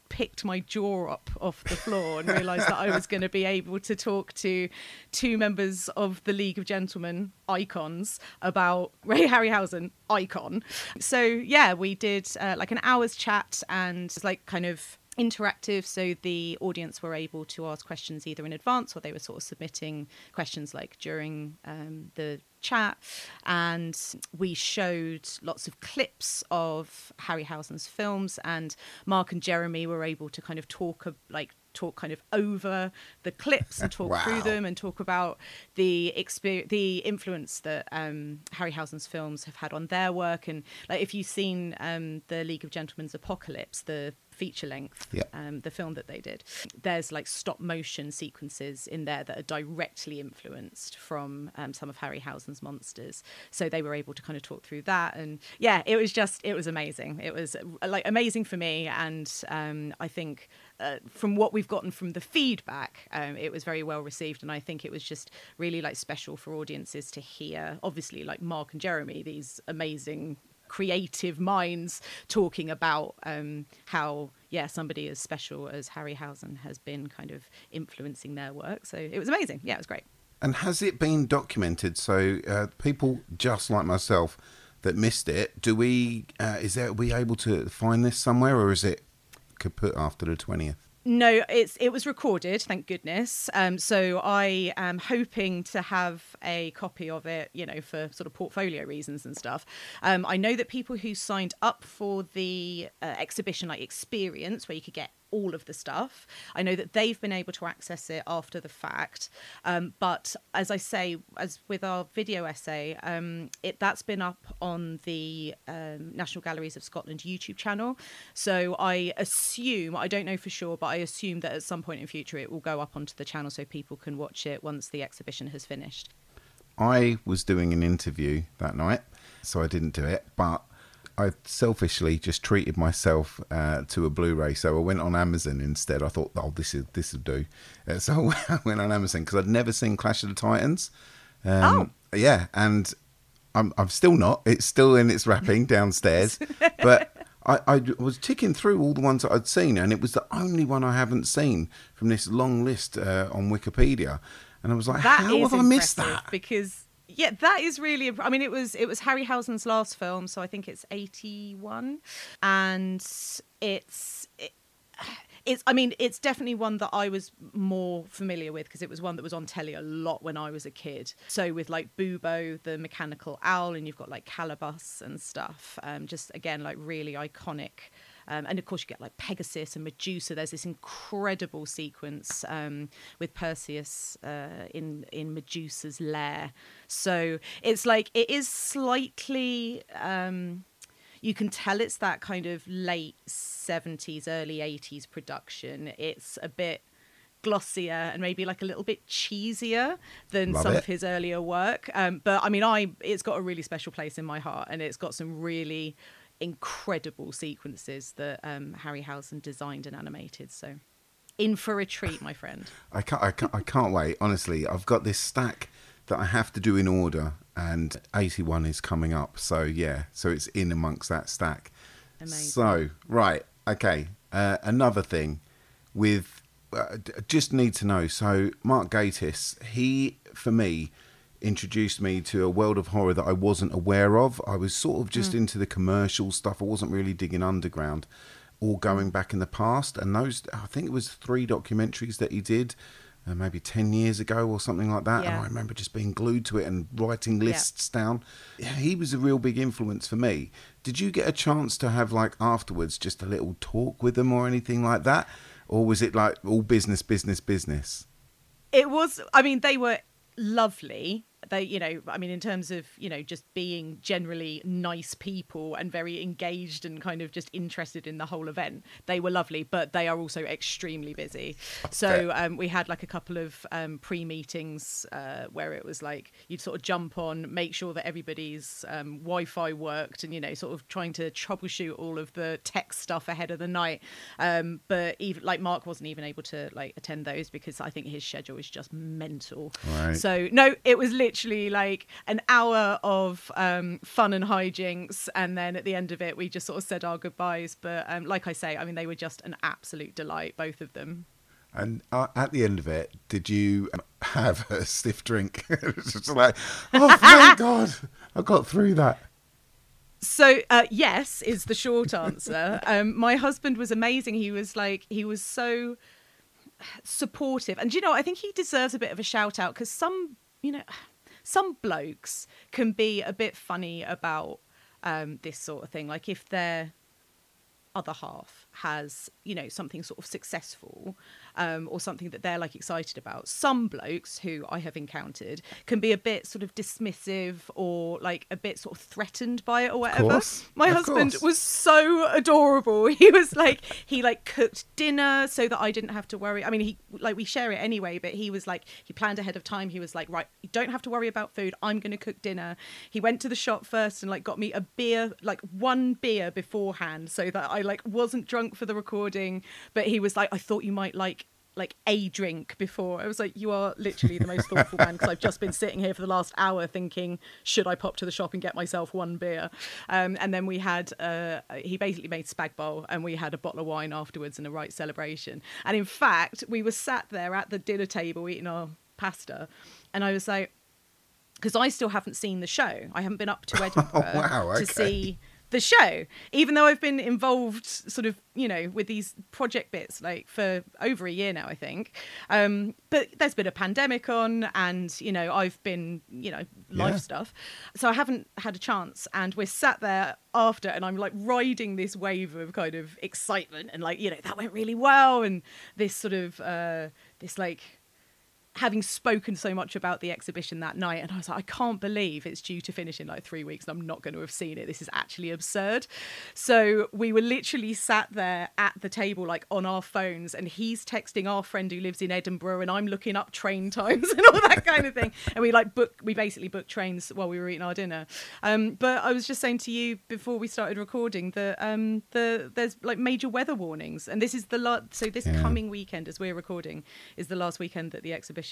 picked my jaw up off the floor and realised that I was going to be able to talk to two members of the League of Gentlemen icons about Ray Harryhausen icon. So yeah, we did like an hour's chat, and it's like kind of interactive, so the audience were able to ask questions either in advance or they were sort of submitting questions like during the chat. And we showed lots of clips of Harryhausen's films, and Mark and Jeremy were able to kind of talk kind of over the clips and talk wow. through them and talk about the experience, the influence that Harryhausen's films have had on their work. And like, if you've seen the League of Gentlemen's Apocalypse, the feature length, yep. The film that they did, there's like stop motion sequences in there that are directly influenced from some of Harryhausen's monsters. So they were able to kind of talk through that. And yeah, it was amazing. It was like amazing for me. And I think from what we've gotten from the feedback, it was very well received. And I think it was just really like special for audiences to hear, obviously like Mark and Jeremy, these amazing creative minds talking about how somebody as special as Harryhausen has been kind of influencing their work. So it was amazing. Yeah, it was great. And has it been documented? So people just like myself that missed it, are we able to find this somewhere, or is it kaput after the 20th? No, it was recorded, thank goodness. So I am hoping to have a copy of it, you know, for sort of portfolio reasons and stuff. I know that people who signed up for the exhibition, like experience, where you could get all of the stuff, I know that they've been able to access it after the fact. But as I say, as with our video essay, that's been up on the National Galleries of Scotland YouTube channel. So I assume, I don't know for sure, but I assume that at some point in future it will go up onto the channel so people can watch it once the exhibition has finished. I was doing an interview that night, so I didn't do it, but I selfishly just treated myself to a Blu-ray, so I went on Amazon instead. I thought, oh, this'll do. So I went on Amazon because I'd never seen Clash of the Titans. Yeah, and I'm still not. It's still in its wrapping downstairs. But I was ticking through all the ones that I'd seen, and it was the only one I haven't seen from this long list on Wikipedia. And I was like, how have I missed that? Because... yeah, that is really... I mean, it was Harryhausen's last film, so I think it's 81. And it's definitely one that I was more familiar with because it was one that was on telly a lot when I was a kid. So with like Bubo, the mechanical owl, and you've got like Calibus and stuff. Just again, like really iconic. And of course you get like Pegasus and Medusa. There's this incredible sequence with Perseus in Medusa's lair. So it's like, it is slightly, you can tell it's that kind of late 70s, early 80s production. It's a bit glossier and maybe like a little bit cheesier than some of his earlier work. But I mean, it's got a really special place in my heart, and it's got some really incredible sequences that Harryhausen designed and animated. So in for a treat, my friend. I can't wait, honestly. I've got this stack that I have to do in order, and 81 is coming up, so it's in amongst that stack. Amazing. So right, okay, another thing with just need to know, so Mark Gatiss, he for me introduced me to a world of horror that I wasn't aware of. I was sort of just into the commercial stuff. I wasn't really digging underground or going back in the past. And those, I think it was 3 documentaries that he did maybe 10 years ago or something like that. Yeah. And I remember just being glued to it and writing lists down. Yeah, he was a real big influence for me. Did you get a chance to have, like, afterwards just a little talk with him or anything like that? Or was it, like, all business? It was. I mean, they were lovely. They, you know, I mean, in terms of, you know, just being generally nice people and very engaged and kind of just interested in the whole event, they were lovely, but they are also extremely busy. So we had like a couple of pre-meetings where it was like you'd sort of jump on, make sure that everybody's Wi-Fi worked and, you know, sort of trying to troubleshoot all of the tech stuff ahead of the night. But even like Mark wasn't even able to like attend those because I think his schedule is just mental. Right. So no, it was literally like an hour of fun and hijinks, and then at the end of it we just sort of said our goodbyes. But like I say, I mean, they were just an absolute delight, both of them. And at the end of it, did you have a stiff drink? It's just like, oh, thank God I got through that. So yes is the short answer. My husband was amazing. He was so supportive, and, you know, I think he deserves a bit of a shout out, because some blokes can be a bit funny about this sort of thing. Like, if their other half has, you know, something sort of successful or something that they're like excited about, some blokes who I have encountered can be a bit sort of dismissive or like a bit sort of threatened by it or whatever. My husband was so adorable. He was like, he like cooked dinner so that I didn't have to worry. I mean, he like, we share it anyway, but he was like, he planned ahead of time. He was like, right, you don't have to worry about food, I'm going to cook dinner. He went to the shop first and like got me a beer, like one beer beforehand, so that I like wasn't drunk for the recording. But he was like, I thought you might like a drink before. I was like, you are literally the most thoughtful man, because I've just been sitting here for the last hour thinking, should I pop to the shop and get myself one beer? And then we had he basically made spag bowl, and we had a bottle of wine afterwards and a right celebration. And in fact, we were sat there at the dinner table eating our pasta, and I was like, because I still haven't seen the show, I haven't been up to Edinburgh to see the show, even though I've been involved sort of, you know, with these project bits like for over a year now, I think. But there's been a pandemic on, and, you know, I've been, you know, life stuff. So I haven't had a chance, and we're sat there after, and I'm like riding this wave of kind of excitement and like, you know, that went really well. And this sort of this like, having spoken so much about the exhibition that night, and I was like, I can't believe it's due to finish in like 3 weeks and I'm not going to have seen it. This is actually absurd. So we were literally sat there at the table, like on our phones, and he's texting our friend who lives in Edinburgh, and I'm looking up train times and all that kind of thing. And we basically booked trains while we were eating our dinner. But I was just saying to you before we started recording that there's like major weather warnings, and this is the coming weekend, as we're recording, is the last weekend that the exhibition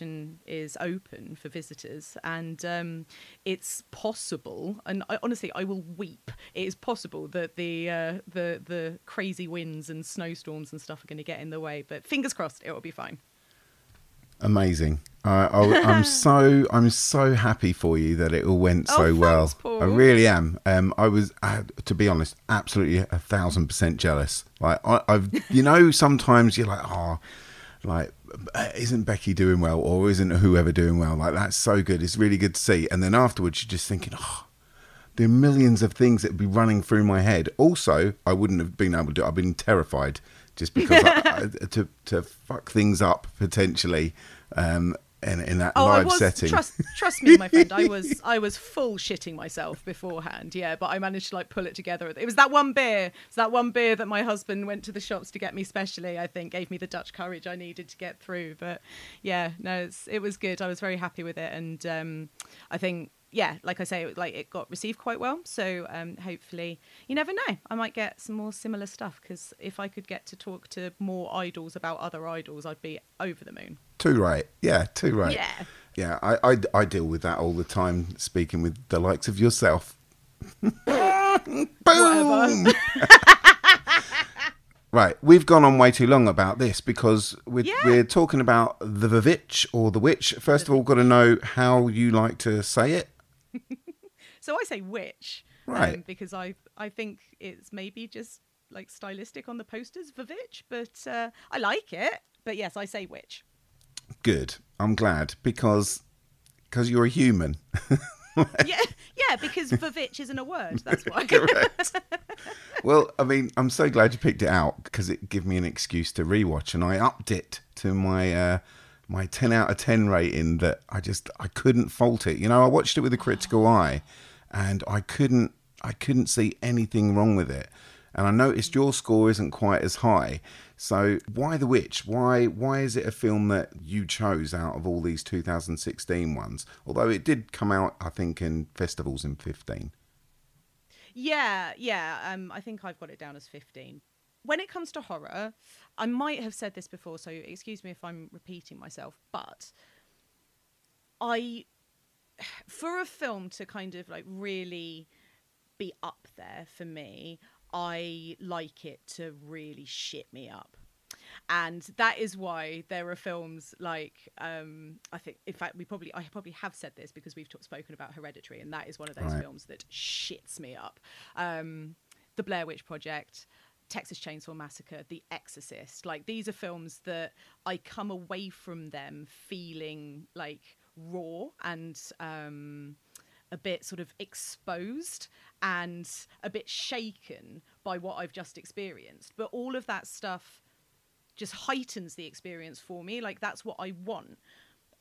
is open for visitors. And it's possible, and I honestly will weep, it is possible that the crazy winds and snowstorms and stuff are going to get in the way, but fingers crossed it will be fine. Amazing. I'm so happy for you that it all went so well. Paul. I really am. I was, to be honest, absolutely 1,000% jealous. Like, I've you know, sometimes you're like, like, isn't Becky doing well, or isn't whoever doing well? Like, that's so good. It's really good to see. And then afterwards, you're just thinking, there are millions of things that would be running through my head. Also, I wouldn't have been able to do it. I've been terrified just because to fuck things up potentially in that live setting. Trust me, my friend, I was full shitting myself beforehand. Yeah, but I managed to like pull it together. It was that one beer. It's that one beer that my husband went to the shops to get me specially, I think, gave me the Dutch courage I needed to get through. But yeah, no, it was good. I was very happy with it, and I think, yeah, like I say, like it got received quite well. So hopefully, you never know, I might get some more similar stuff, because if I could get to talk to more idols about other idols, I'd be over the moon. Too right. Yeah. I deal with that all the time, speaking with the likes of yourself. Boom. Right, we've gone on way too long about this, because we're talking about the Vavitch or the witch. First of all, got to know how you like to say it. So I say witch, right? Because I think it's maybe just like stylistic on the posters, Vavitch, but I like it. But yes, I say witch. Good. I'm glad, because you're a human. Yeah, because Vavitch isn't a word. That's why. Correct. Well, I mean, I'm so glad you picked it out because it gave me an excuse to rewatch, and I upped it to my 10 out of 10 rating that I couldn't fault it. You know, I watched it with a critical eye, and I couldn't see anything wrong with it. And I noticed your score isn't quite as high. So why The Witch? Why is it a film that you chose out of all these 2016 ones? Although it did come out, I think, in festivals in 15. Yeah. I think I've got it down as 15. When it comes to horror, I might have said this before, so excuse me if I'm repeating myself, but for a film to kind of like really be up there for me, I like it to really shit me up. And that is why there are films like, I think, in fact, I probably have said this because we've spoken about Hereditary, and that is one of those films that shits me up. The Blair Witch Project, Texas Chainsaw Massacre, The Exorcist. Like, these are films that I come away from them feeling like raw and a bit sort of exposed and a bit shaken by what I've just experienced. But all of that stuff just heightens the experience for me. Like, that's what I want.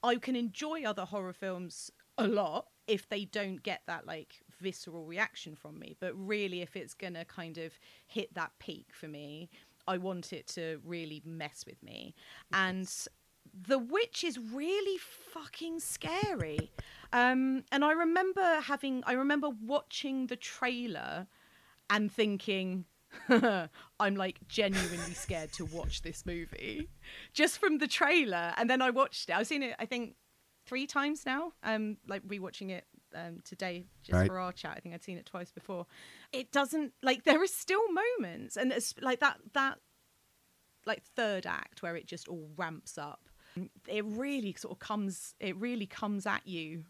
I can enjoy other horror films a lot if they don't get that like visceral reaction from me. But really, if it's going to kind of hit that peak for me, I want it to really mess with me. And The Witch is really fucking scary. And I remember watching the trailer and thinking, I'm like genuinely scared to watch this movie just from the trailer. And then I watched it. I've seen it, I think, 3 times now. Like rewatching it today just for our chat. I think I'd seen it twice before. It doesn't, like, there are still moments, and it's like that like third act where it just all ramps up. It really comes at you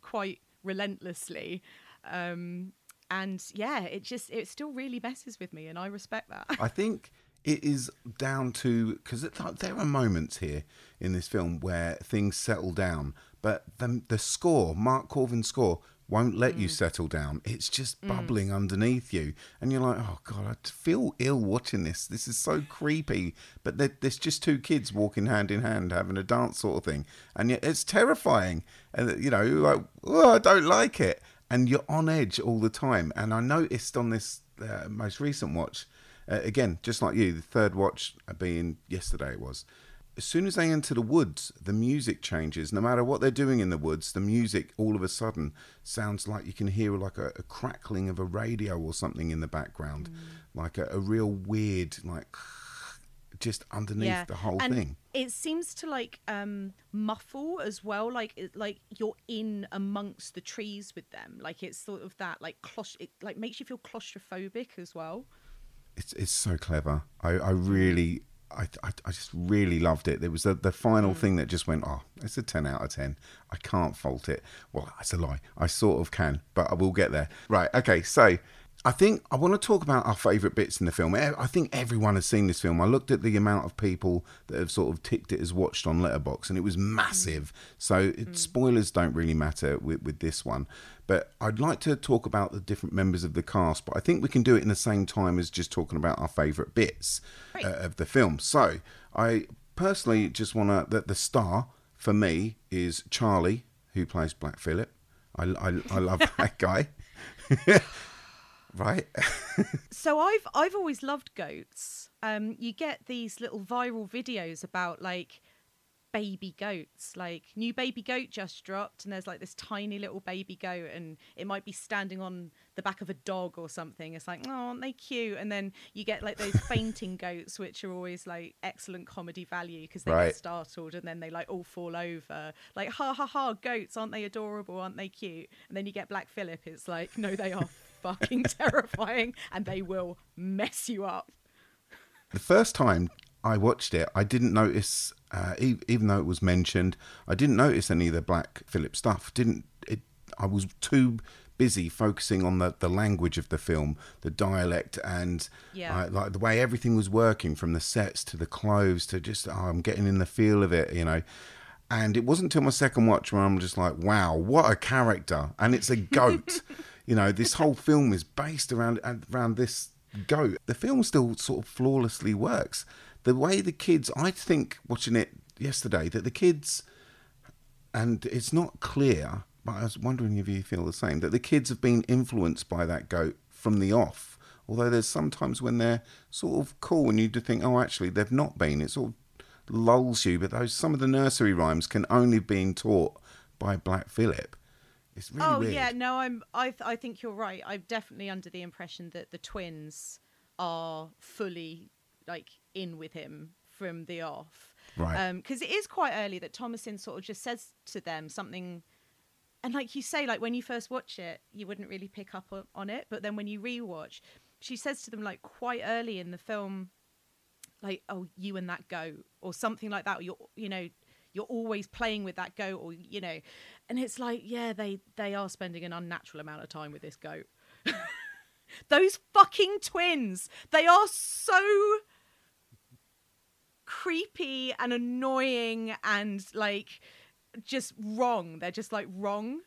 quite relentlessly. And yeah, it still really messes with me, and I respect that. I think it is down to, because there are moments here in this film where things settle down, but the score, Mark Corvin's score, won't let you settle down. It's just bubbling underneath you. And you're like, oh God, I feel ill watching this. This is so creepy. But there's just 2 kids walking hand in hand, having a dance sort of thing. And yet it's terrifying. And, you know, you're like, oh, I don't like it. And you're on edge all the time. And I noticed on this most recent watch, again, just like you, the third watch being yesterday it was, as soon as they enter the woods, the music changes. No matter what they're doing in the woods, the music all of a sudden sounds like you can hear like a crackling of a radio or something in the background, like a real weird, like just underneath the whole thing. It seems to like muffle as well, like you're in amongst the trees with them. Like it's sort of that like it like makes you feel claustrophobic as well. It's so clever. I just really loved it. There was the final thing that just went, oh, it's a 10 out of 10. I can't fault it. Well, that's a lie. I sort of can, but I will get there. Right, okay, so I think I want to talk about our favourite bits in the film. I think everyone has seen this film. I looked at the amount of people that have sort of ticked it as watched on Letterboxd, and it was massive. So spoilers don't really matter with this one. But I'd like to talk about the different members of the cast, but I think we can do it in the same time as just talking about our favourite bits of the film. So I personally just want to... The star, for me, is Charlie, who plays Black Phillip. I love that guy. Right. So I've always loved goats. You get these little viral videos about like baby goats, like new baby goat just dropped, and there's like this tiny little baby goat, and it might be standing on the back of a dog or something. It's like, oh, aren't they cute? And then you get like those fainting goats, which are always like excellent comedy value because they get startled and then they like all fall over. Like, ha ha ha, goats, aren't they adorable? Aren't they cute? And then you get Black Phillip. It's like, no, they are fucking terrifying, and they will mess you up. The first time I watched it, I didn't notice, even though it was mentioned, I didn't notice any of the Black Phillip stuff. I was too busy focusing on the language of the film, the dialect, and like the way everything was working, from the sets to the clothes to just, I'm getting in the feel of it, you know. And it wasn't until my second watch where I'm just like, wow, what a character. And it's a goat. You know, this whole film is based around this goat. The film still sort of flawlessly works. The way the kids, I think, watching it yesterday, that the kids, and it's not clear, but I was wondering if you feel the same, that the kids have been influenced by that goat from the off. Although there's sometimes when they're sort of cool and you do think, oh, actually, they've not been. It sort of lulls you. But those, some of the nursery rhymes can only have been taught by Black Phillip. It's really weird. Yeah, no, I think you're right. I'm definitely under the impression that the twins are fully, like, in with him from the off. Right. Because it is quite early that Thomasin sort of just says to them something. And like you say, like when you first watch it, you wouldn't really pick up on it. But then when you rewatch, she says to them like quite early in the film, like, oh, you and that goat or something like that. Or you're always playing with that goat, or, you know, and it's like, yeah, they are spending an unnatural amount of time with this goat. Those fucking twins, they are so creepy and annoying and like just wrong. They're just like wrong.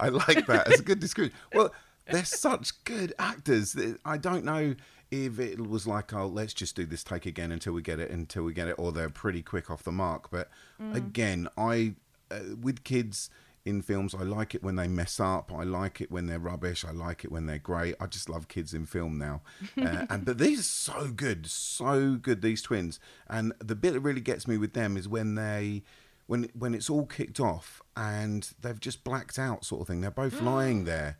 I like that. It's a good description. Well, they're such good actors. I don't know if it was like, oh, let's just do this take again until we get it, or they're pretty quick off the mark. But again, I with kids in films, I like it when they mess up. I like it when they're rubbish. I like it when they're great. I just love kids in film now. But these are so good, these twins. And the bit that really gets me with them is when it's all kicked off and they've just blacked out, sort of thing. They're both lying there,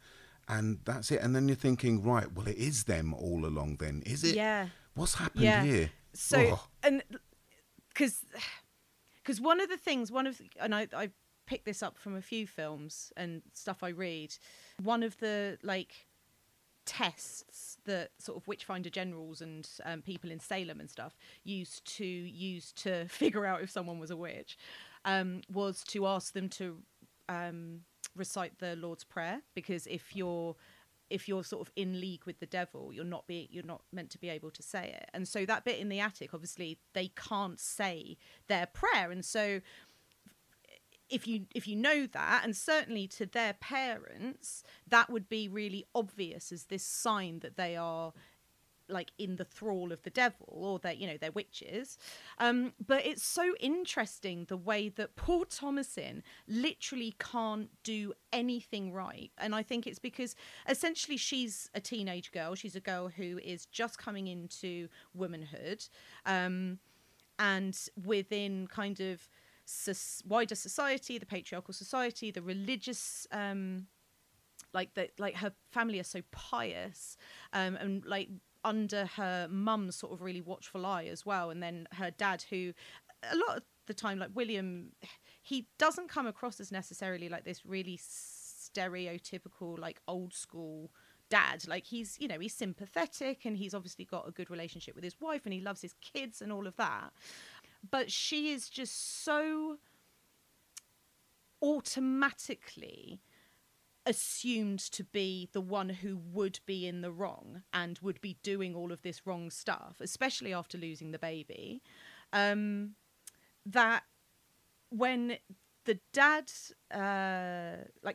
and that's it. And then you're thinking, right, well, it is them all along. Then is it? Yeah. What's happened here? So and because one of the things, I pick this up from a few films and stuff I read. One of the like tests that sort of Witchfinder generals and people in Salem and stuff used to figure out if someone was a witch was to ask them to recite the Lord's Prayer, because if you're sort of in league with the devil, you're not meant to be able to say it. And so that bit in the attic, obviously they can't say their prayer, and so if you know that, and certainly to their parents, that would be really obvious as this sign that they are like in the thrall of the devil, or that, you know, they're witches. But it's so interesting the way that poor Thomasin literally can't do anything right. And I think it's because essentially she's a teenage girl. She's a girl who is just coming into womanhood. And within kind of wider society, the patriarchal society, the religious her family are so pious, and like under her mum's sort of really watchful eye as well. And then her dad, who a lot of the time, like William, he doesn't come across as necessarily like this really stereotypical like old school dad. Like he's, you know, he's sympathetic, and he's obviously got a good relationship with his wife, and he loves his kids and all of that. But she is just so automatically assumed to be the one who would be in the wrong and would be doing all of this wrong stuff, especially after losing the baby. That when the dad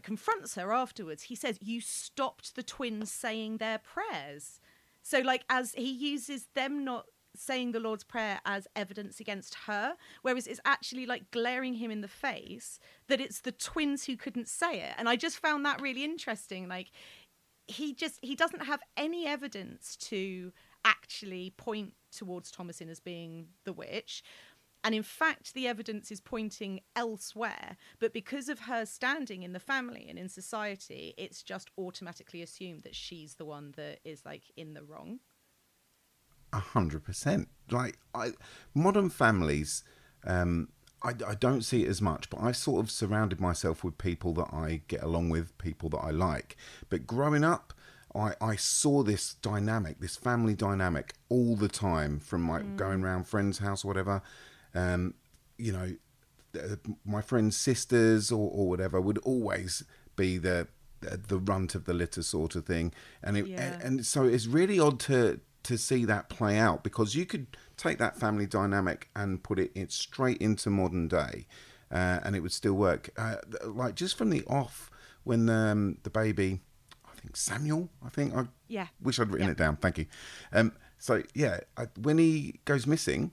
confronts her afterwards, he says, "You stopped the twins saying their prayers." So like, as he uses them not saying the Lord's Prayer as evidence against her, whereas it's actually like glaring him in the face that it's the twins who couldn't say it. And I just found that really interesting. Like he doesn't have any evidence to actually point towards Thomasin as being the witch. And in fact, the evidence is pointing elsewhere. But because of her standing in the family and in society, it's just automatically assumed that she's the one that is like in the wrong. 100%. Like modern families, I don't see it as much, but I sort of surrounded myself with people that I get along with, people that I like. But growing up, I saw this dynamic, this family dynamic all the time, from like going around friends' house or whatever. My friends' sisters or whatever would always be the runt of the litter sort of thing. And it, and so it's really odd to see that play out, because you could take that family dynamic and put it straight into modern day, and it would still work. Like just from the off, when the baby, I think Samuel, I wish I'd written it down. Thank you. When he goes missing,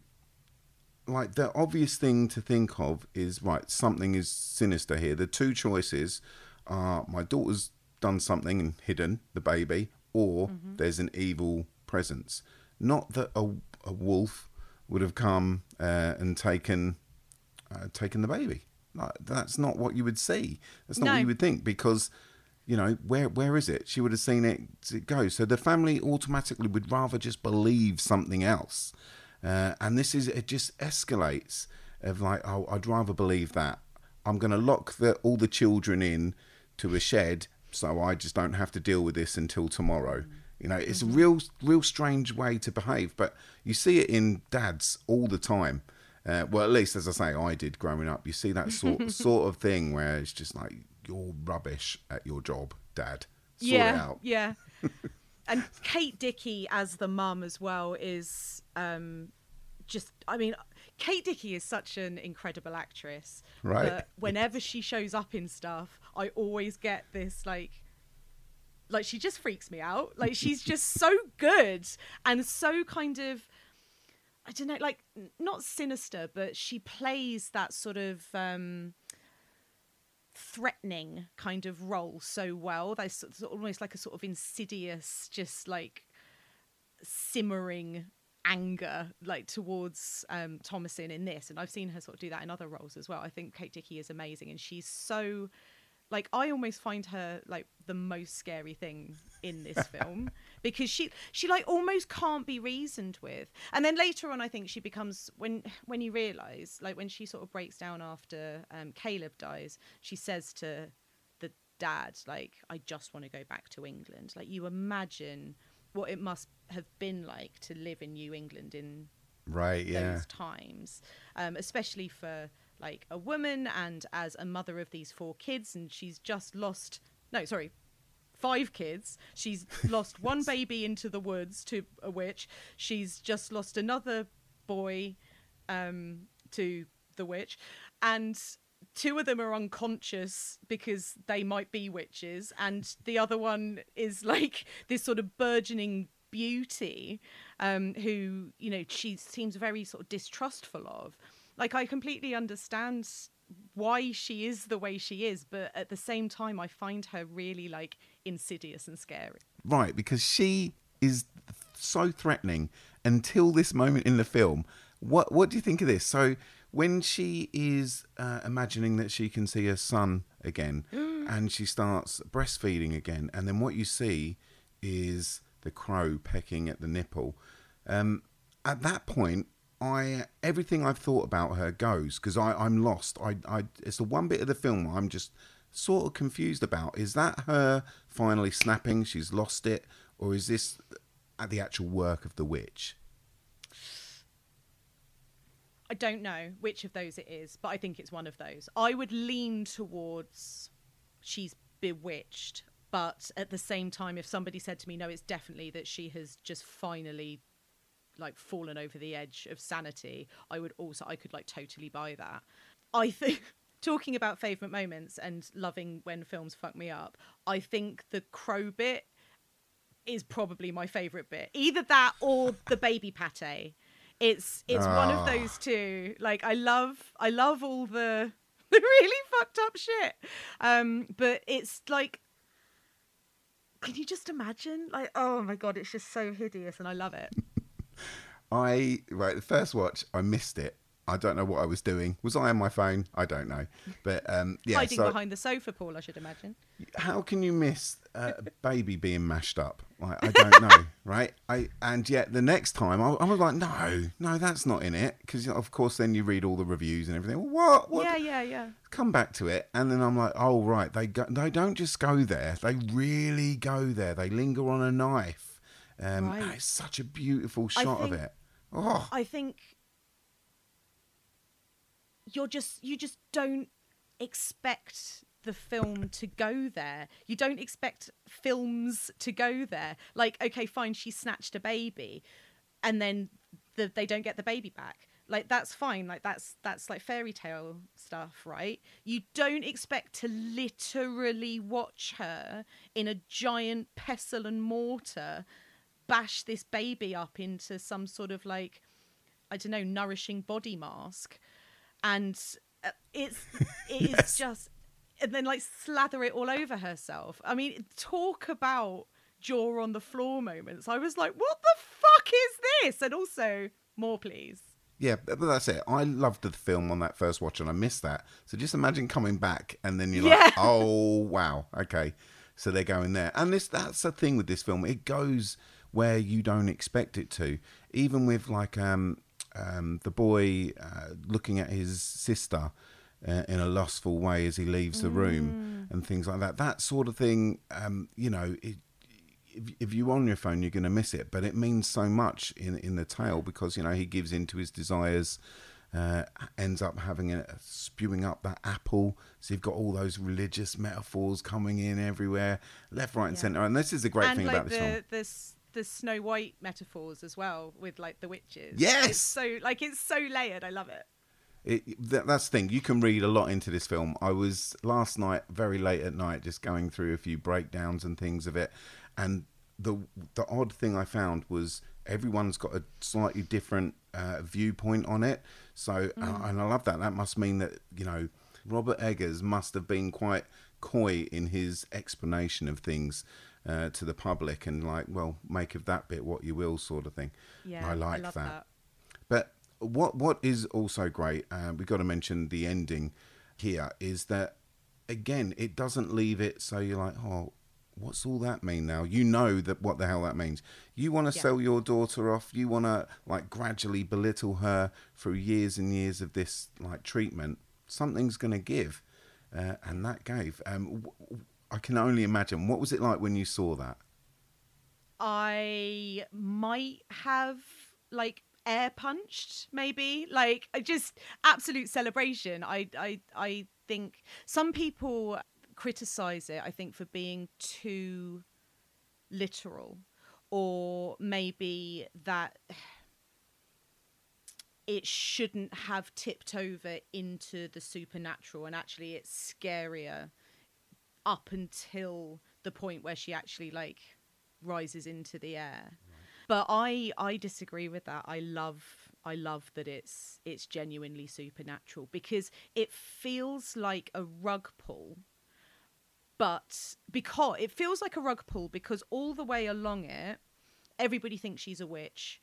like the obvious thing to think of is, right, something is sinister here. The two choices are my daughter's done something and hidden the baby, or there's an evil presence. Not that a wolf would have come and taken the baby. Like, that's not what you would see. That's not what you would think, because, you know, where is it? She would have seen it go. So the family automatically would rather just believe something else. And this is, it just escalates of like, oh, I'd rather believe that. I'm going to lock all the children in to a shed so I just don't have to deal with this until tomorrow. You know, it's a real strange way to behave, but you see it in dads all the time. Well, at least, as I say, I did growing up. You see that sort of thing where it's just like, you're rubbish at your job, Dad. Sort it out. Yeah. And Kate Dickey as the mum as well is Kate Dickey is such an incredible actress. Right. But whenever she shows up in stuff, I always get this like she just freaks me out. Like, she's just so good and so kind of, I don't know, like not sinister, but she plays that sort of threatening kind of role so well. That's almost like a sort of insidious, just like simmering anger, like towards Thomasin in this. And I've seen her sort of do that in other roles as well. I think Kate Dickey is amazing, and she's so, like, I almost find her like the most scary thing in this film, because she like almost can't be reasoned with. And then later on, I think she becomes, when you realise, like when she sort of breaks down after Caleb dies, she says to the dad, like, I just want to go back to England. Like, you imagine what it must have been like to live in New England in those times, especially for like a woman and as a mother of these 4 kids, and she's just lost 5 kids. She's lost one baby into the woods to a witch. She's just lost another boy to the witch, and 2 of them are unconscious because they might be witches, and the other one is like this sort of burgeoning beauty who, you know, she seems very sort of distrustful of. Like, I completely understand why she is the way she is, but at the same time, I find her really, like, insidious and scary. Right, because she is so threatening until this moment in the film. What do you think of this? So when she is imagining that she can see her son again, and she starts breastfeeding again, and then what you see is the crow pecking at the nipple. At that point, everything I've thought about her goes, because I'm lost. It's the one bit of the film I'm just sort of confused about. Is that her finally snapping? She's lost it, or is this the actual work of the witch? I don't know which of those it is, but I think it's one of those. I would lean towards she's bewitched, but at the same time, if somebody said to me, no, it's definitely that she has just finally like fallen over the edge of sanity, I could like totally buy that. I think, talking about favourite moments and loving when films fuck me up, I think the crow bit is probably my favourite bit. Either that or the baby pate. It's one of those two. Like, I love all the really fucked up shit. But it's like, can you just imagine? Like, oh my God, it's just so hideous and I love it. The first watch, I missed it. I don't know what I was doing. Was I on my phone? I don't know. But hiding behind the sofa, Paul, I should imagine. How can you miss a baby being mashed up? Like, I don't know, right? And yet the next time I was like, no, that's not in it, because, you know, of course then you read all the reviews and everything. Well, what? Yeah. Come back to it, and then I'm like, oh right, they don't just go there. They really go there. They linger on a knife. Right. It's such a beautiful shot of it. Oh. I think you just don't expect the film to go there. You don't expect films to go there. Like, okay, fine, she snatched a baby and then they don't get the baby back. Like, that's fine. Like, that's like fairy tale stuff, right? You don't expect to literally watch her in a giant pestle and mortar bash this baby up into some sort of, like, I don't know, nourishing body mask. And it yes. is just... And then, like, slather it all over herself. I mean, talk about jaw on the floor moments. I was like, what the fuck is this? And also, more please. Yeah, but that's it. I loved the film on that first watch, and I missed that. So just imagine coming back, and then you're like, oh, wow, okay. So they're going there. And that's the thing with this film. It goes where you don't expect it to. Even with, like, the boy looking at his sister in a lustful way as he leaves the room and things like that. That sort of thing, you know... If you're on your phone, you're going to miss it. But it means so much in the tale because, you know, he gives in to his desires, ends up having spewing up that apple. So you've got all those religious metaphors coming in everywhere, left, right and centre. And this is the great thing like about this film. The Snow White metaphors as well with, like, the witches. Yes! It's so layered. I love it. That's the thing. You can read a lot into this film. I was last night, very late at night, just going through a few breakdowns and things of it. And the odd thing I found was everyone's got a slightly different viewpoint on it. So, and I love that. That must mean that, you know, Robert Eggers must have been quite coy in his explanation of things to the public and like, well, make of that bit what you will sort of thing. Yeah, I like that. But what is also great, we've got to mention the ending here, is that, again, it doesn't leave it so you're like, oh, what's all that mean now? You know that what the hell that means. You want to sell your daughter off. You want to, like, gradually belittle her through years and years of this, like, treatment. Something's going to give. And that gave. I can only imagine. What was it like when you saw that? I might have, like, air punched, maybe. Like, just absolute celebration. I think some people... criticize it, I think, for being too literal, or maybe that it shouldn't have tipped over into the supernatural, and actually it's scarier up until the point where she actually, like, rises into the air. But I disagree with that. I love that it's genuinely supernatural, because it feels like a rug pull. But because it feels like a rug pull, because all the way along it, everybody thinks she's a witch,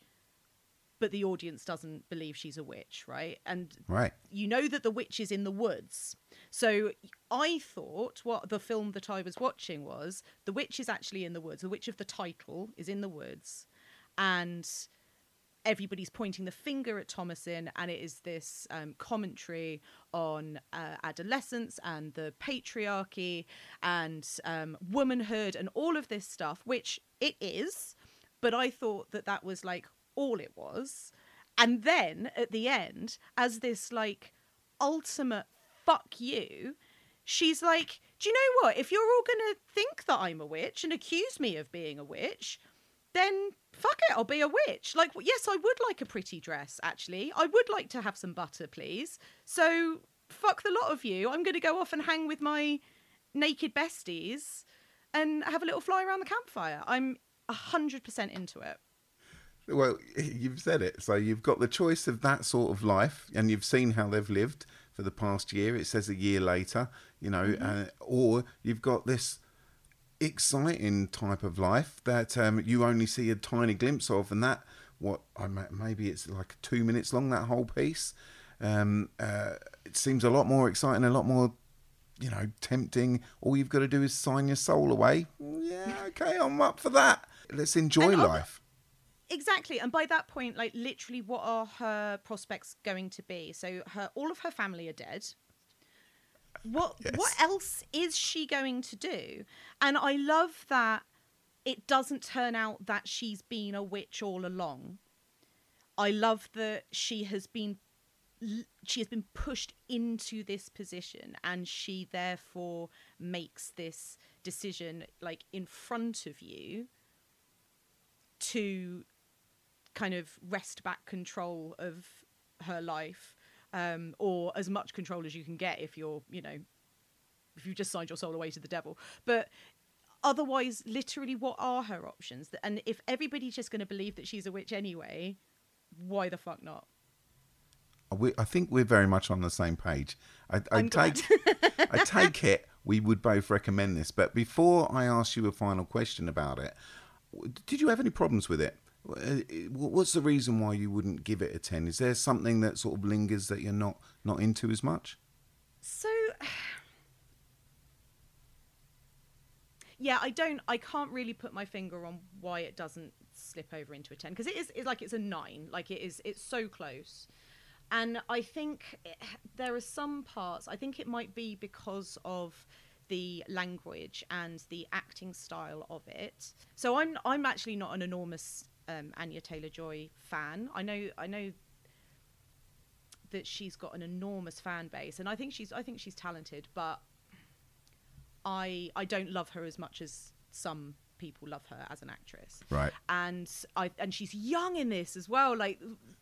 but the audience doesn't believe she's a witch, right? And you know that the witch is in the woods. So I thought what the film that I was watching was, the witch is actually in the woods. The witch of the title is in the woods. And everybody's pointing the finger at Thomasin, and it is this commentary on adolescence and the patriarchy and womanhood and all of this stuff, which it is. But I thought that was, like, all it was. And then at the end, as this, like, ultimate fuck you, she's like, do you know what? If you're all going to think that I'm a witch and accuse me of being a witch, then... fuck it, I'll be a witch. Like, yes, I would like a pretty dress, actually. I would like to have some butter, please. So, fuck the lot of you. I'm going to go off and hang with my naked besties and have a little fly around the campfire. I'm 100% into it. Well, you've said it. So you've got the choice of that sort of life, and you've seen how they've lived for the past year. It says a year later, you know, or you've got this... exciting type of life that you only see a tiny glimpse of, and that maybe it's like 2 minutes long, that whole piece. It seems a lot more exciting, a lot more, you know, tempting. All you've got to do is sign your soul away. Yeah, okay, I'm up for that. Let's enjoy life. Exactly, and by that point, like, literally, what are her prospects going to be? So all of her family are dead. What else is she going to do? And I love that it doesn't turn out that she's been a witch all along. I love that she has been she has been pushed into this position, and she therefore makes this decision, like, in front of you to kind of wrest back control of her life, or as much control as you can get if you're, you know, if you just signed your soul away to the devil. But otherwise, literally, what are her options? And if everybody's just going to believe that she's a witch anyway, why the fuck not? I think we're very much on the same page. I take it we would both recommend this. But before I ask you a final question about it, did you have any problems with it? What's the reason why you wouldn't give it a 10? Is there something that sort of lingers that you're not into as much? So, yeah, I can't really put my finger on why it doesn't slip over into a 10, because it's a 9, like it's so close. And I think there are some parts, I think it might be because of the language and the acting style of it. So I'm actually not an enormous Anya Taylor-Joy fan. I know that she's got an enormous fan base, and I think she's talented, but I don't love her as much as some people love her as an actress. Right. And she's young in this as well. Like,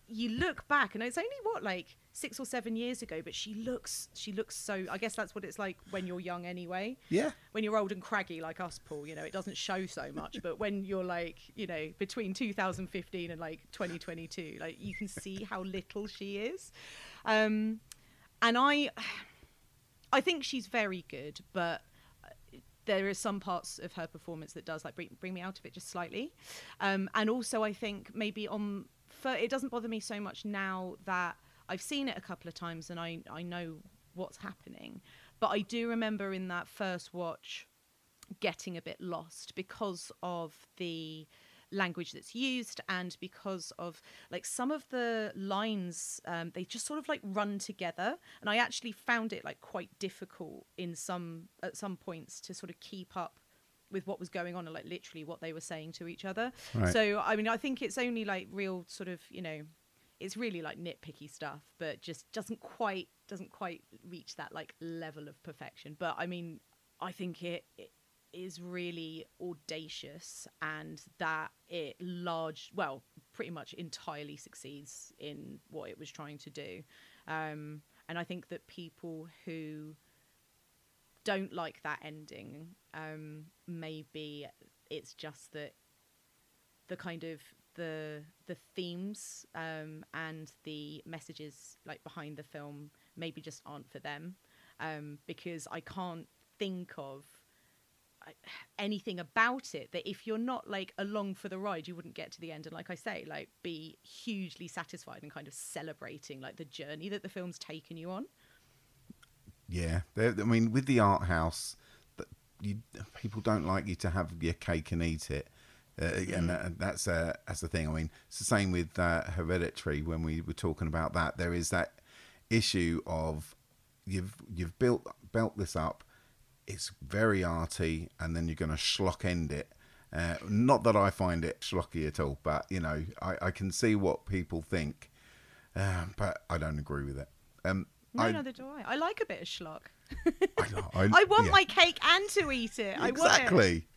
you look back and it's only like 6 or 7 years ago, but she looks so, I guess that's what it's like when you're young anyway. Yeah. When you're old and craggy like us, Paul, you know, it doesn't show so much, but when you're like, you know, between 2015 and like 2022, like, you can see how little she is. And I think she's very good, but there are some parts of her performance that does, like, bring me out of it just slightly. And also I think maybe it doesn't bother me so much now that I've seen it a couple of times and I know what's happening. But I do remember in that first watch getting a bit lost because of the language that's used, and because of, like, some of the lines, they just sort of like run together, and I actually found it like quite difficult at some points to sort of keep up with what was going on and like literally what they were saying to each other. Right. So I mean, I think it's only like real sort of, you know, it's really like nitpicky stuff, but just doesn't quite reach that like level of perfection. But I mean, I think it is really audacious, and that it pretty much entirely succeeds in what it was trying to do. And I think that people who don't like that ending, maybe it's just that the kind of the themes and the messages like behind the film maybe just aren't for them, because I can't think of anything about it that if you're not like along for the ride, you wouldn't get to the end and, like I say, like be hugely satisfied and kind of celebrating like the journey that the film's taken you on. Yeah, I mean, with the art house, people don't like you to have your cake and eat it, and that's the thing. I mean, it's the same with Hereditary. When we were talking about that, there is that issue of you've built this up. It's very arty, and then you're going to schlock end it. Not that I find it schlocky at all, but, you know, I can see what people think, but I don't agree with it. No, neither do I. I like a bit of schlock. I want my cake and to eat it. Exactly.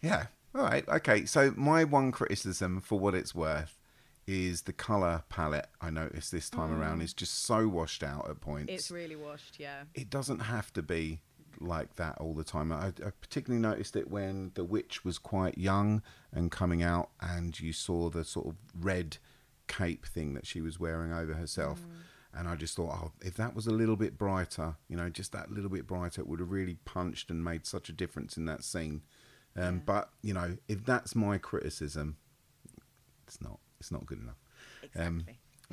Yeah. All right. Okay. So my one criticism, for what it's worth, is the colour palette. I noticed this time around is just so washed out at points. It's really washed, yeah. It doesn't have to be like that all the time. I particularly noticed it when the witch was quite young and coming out, and you saw the sort of red cape thing that she was wearing over herself, and I just thought, if that was a little bit brighter, you know, just that little bit brighter, it would have really punched and made such a difference in that scene. But, you know, if that's my criticism, it's not good enough.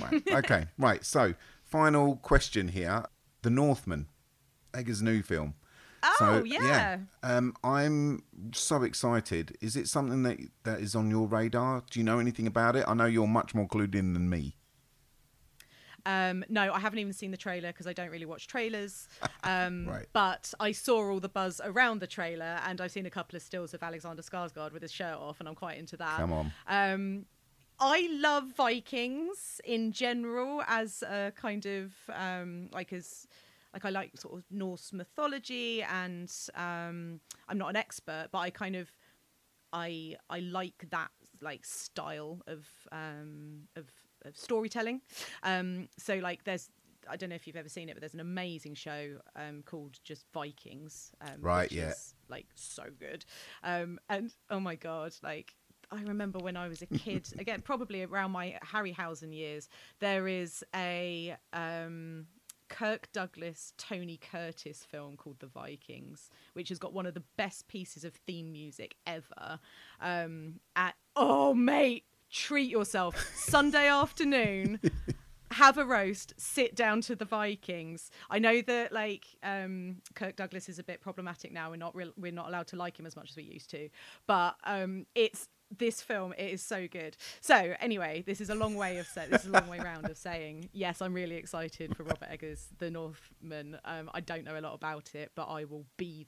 Exactly. So final question here. The Northman, Egger's new film. I'm so excited. Is it something that is on your radar? Do you know anything about it? I know you're much more clued in than me. No, I haven't even seen the trailer because I don't really watch trailers. Right. But I saw all the buzz around the trailer, and I've seen a couple of stills of Alexander Skarsgård with his shirt off, and I'm quite into that. Come on. I love Vikings in general as a kind of I like sort of Norse mythology, and I'm not an expert, but I kind of I like that style of storytelling. So there's, I don't know if you've ever seen it, but there's an amazing show called just Vikings. Right, yeah. Is, so good. And oh my God, I remember when I was a kid, again, probably around my Harryhausen years, there is a Kirk Douglas, Tony Curtis film called The Vikings, which has got one of the best pieces of theme music ever. Oh, mate, treat yourself. Sunday afternoon. Have a roast, sit down to the Vikings. I know that Kirk Douglas is a bit problematic now. We're not allowed to like him as much as we used to, but it's this film. It is so good. So anyway, this is a long way of this is a long way round of saying yes. I'm really excited for Robert Eggers' The Northman. I don't know a lot about it, but I will be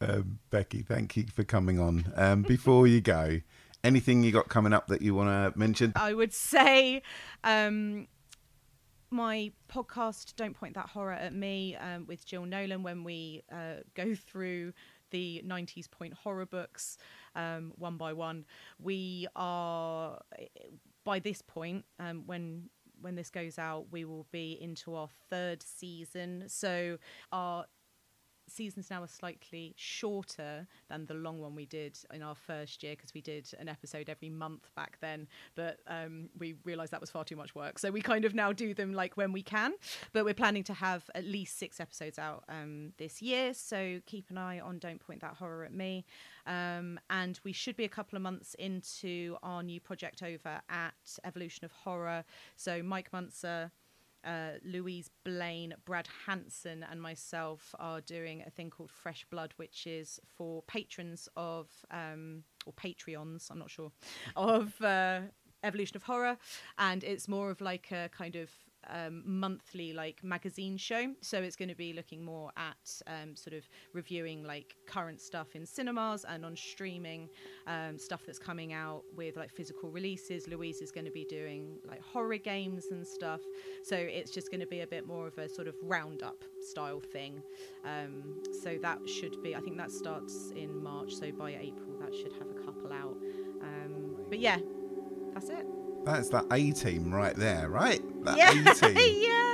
there. Becky, thank you for coming on. Before you go, anything you got coming up that you want to mention? I would say my podcast, Don't Point That Horror at Me, with Jill Nolan, when we go through the 90s point horror books one by one. We are, by this point, when this goes out, we will be into our third season. So our seasons now are slightly shorter than the long one we did in our first year, because we did an episode every month back then, but we realized that was far too much work, so we kind of now do them when we can. But we're planning to have at least 6 episodes out this year, so keep an eye on Don't Point That Horror at Me, and we should be a couple of months into our new project over at Evolution of Horror. So Mike Munzer, Louise Blaine, Brad Hansen and myself are doing a thing called Fresh Blood, which is for patrons of or Patreons, I'm not sure, of Evolution of Horror, and it's more of a kind of monthly magazine show. So it's going to be looking more at sort of reviewing current stuff in cinemas and on streaming, stuff that's coming out with physical releases. Louise is going to be doing horror games and stuff, so it's just going to be a bit more of a sort of roundup style thing. So that should be, I think that starts in March, so by April that should have a couple out. But yeah, that's it. That's the A-team right there, right? That A-team. Yeah.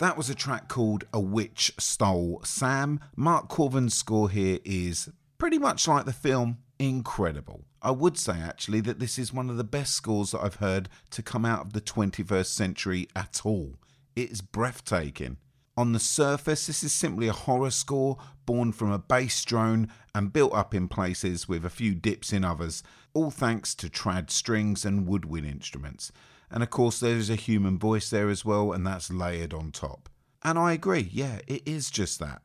That was a track called A Witch Stole Sam. Mark Corvin's score here is pretty much like the film, incredible. I would say actually that this is one of the best scores that I've heard to come out of the 21st century at all. It's breathtaking. On the surface, this is simply a horror score born from a bass drone and built up in places with a few dips in others, all thanks to trad strings and woodwind instruments. And of course there's a human voice there as well, and that's layered on top. And I agree, yeah, it is just that.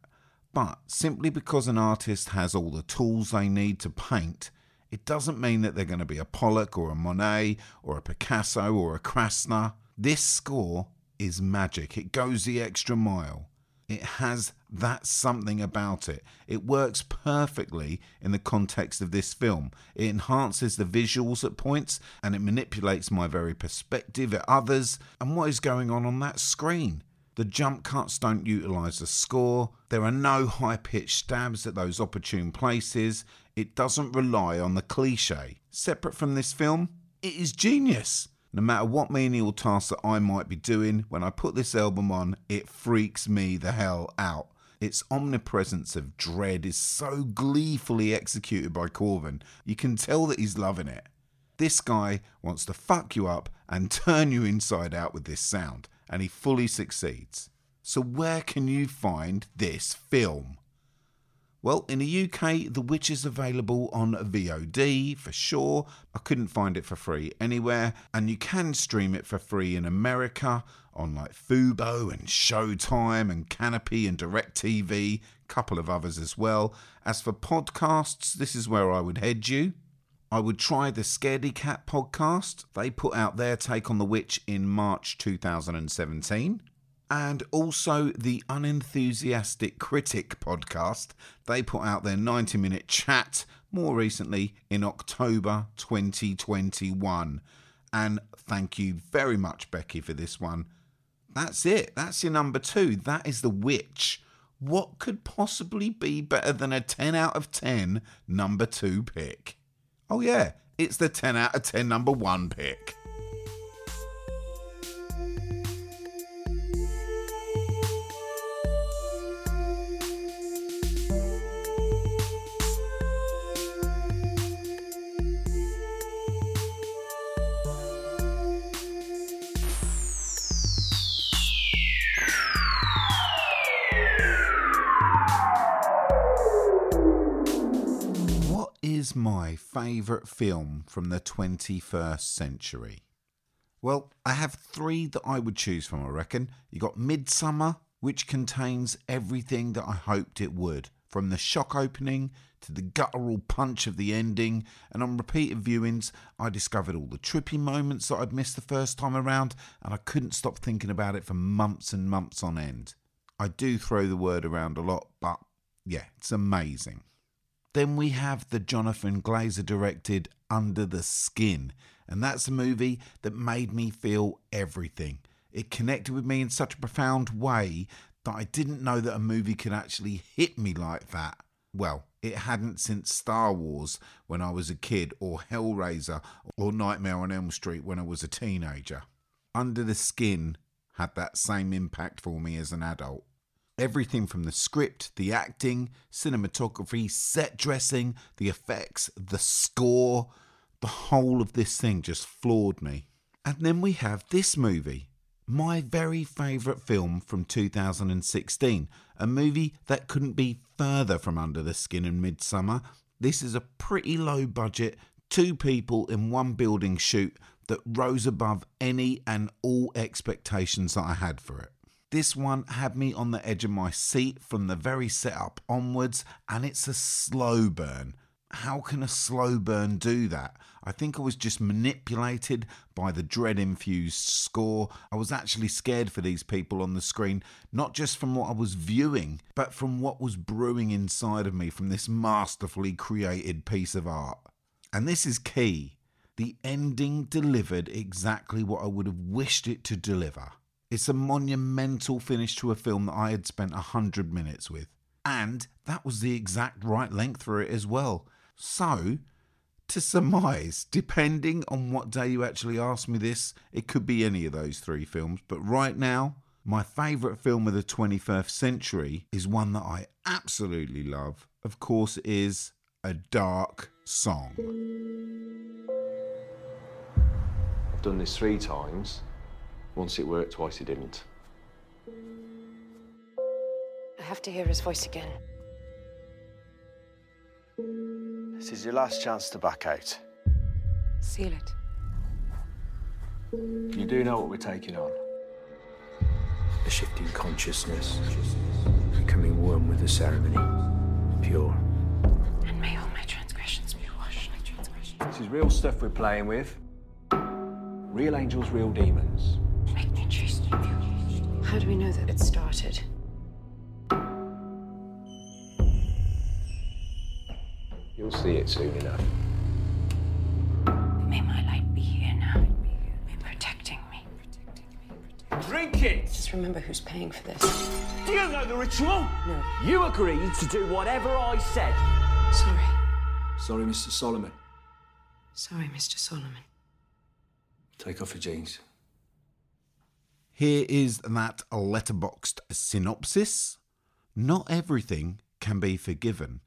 But simply because an artist has all the tools they need to paint, it doesn't mean that they're going to be a Pollock or a Monet or a Picasso or a Krasner. This score is magic. It goes the extra mile. It has that something about it. It works perfectly in the context of this film. It enhances the visuals at points, and it manipulates my very perspective at others. And what is going on that screen? The jump cuts don't utilise the score. There are no high-pitched stabs at those opportune places. It doesn't rely on the cliché. Separate from this film, it is genius. No matter what menial task that I might be doing, when I put this album on, it freaks me the hell out. Its omnipresence of dread is so gleefully executed by Corvin. You can tell that he's loving it. This guy wants to fuck you up and turn you inside out with this sound, and he fully succeeds. So where can you find this film? Well, in the UK, The Witch is available on VOD for sure. I couldn't find it for free anywhere. And you can stream it for free in America on like Fubo and Showtime and Canopy and DirecTV, a couple of others as well. As for podcasts, this is where I would head you. I would try the Scaredy Cat podcast. They put out their take on The Witch in March 2017. And also the Unenthusiastic Critic podcast. They put out their 90-minute chat more recently in October 2021. And thank you very much, Becky, for this one. That's it. That's your number two. That is The Witch. What could possibly be better than a 10 out of 10 number two pick? Oh yeah, it's the 10 out of 10 number one pick. My favourite film from the 21st century? Well, I have three that I would choose from, I reckon. You got Midsommar, which contains everything that I hoped it would, from the shock opening to the guttural punch of the ending, and on repeated viewings I discovered all the trippy moments that I'd missed the first time around, and I couldn't stop thinking about it for months and months on end. I do throw the word around a lot, but yeah, it's amazing. Then we have the Jonathan Glazer-directed Under the Skin, and that's a movie that made me feel everything. It connected with me in such a profound way that I didn't know that a movie could actually hit me like that. Well, it hadn't since Star Wars when I was a kid, or Hellraiser, or Nightmare on Elm Street when I was a teenager. Under the Skin had that same impact for me as an adult. Everything from the script, the acting, cinematography, set dressing, the effects, the score, the whole of this thing just floored me. And then we have this movie, my very favourite film from 2016, a movie that couldn't be further from Under the Skin and Midsommar. This is a pretty low budget, two people in one building shoot that rose above any and all expectations that I had for it. This one had me on the edge of my seat from the very setup onwards, and it's a slow burn. How can a slow burn do that? I think I was just manipulated by the dread-infused score. I was actually scared for these people on the screen, not just from what I was viewing, but from what was brewing inside of me from this masterfully created piece of art. And this is key. The ending delivered exactly what I would have wished it to deliver. It's a monumental finish to a film that I had spent 100 minutes with. And that was the exact right length for it as well. So, to surmise, depending on what day you actually ask me this, it could be any of those three films. But right now, my favourite film of the 21st century is one that I absolutely love. Of course, it is A Dark Song. I've done this three times. Once it worked, twice it didn't. I have to hear his voice again. This is your last chance to back out. Seal it. You do know what we're taking on. A shifting consciousness. Becoming one with the ceremony. Pure. And may all my transgressions be washed like transgressions. This is real stuff we're playing with. Real angels, real demons. How do we know that it started? see it soon enough. May my light be here now. Be protecting me. Drink it! Just remember who's paying for this. Do you know the ritual? No. You agreed to do whatever I said. Sorry. Sorry, Mr. Solomon. Sorry, Mr. Solomon. Take off your jeans. Here is that letterboxed synopsis. Not everything can be forgiven.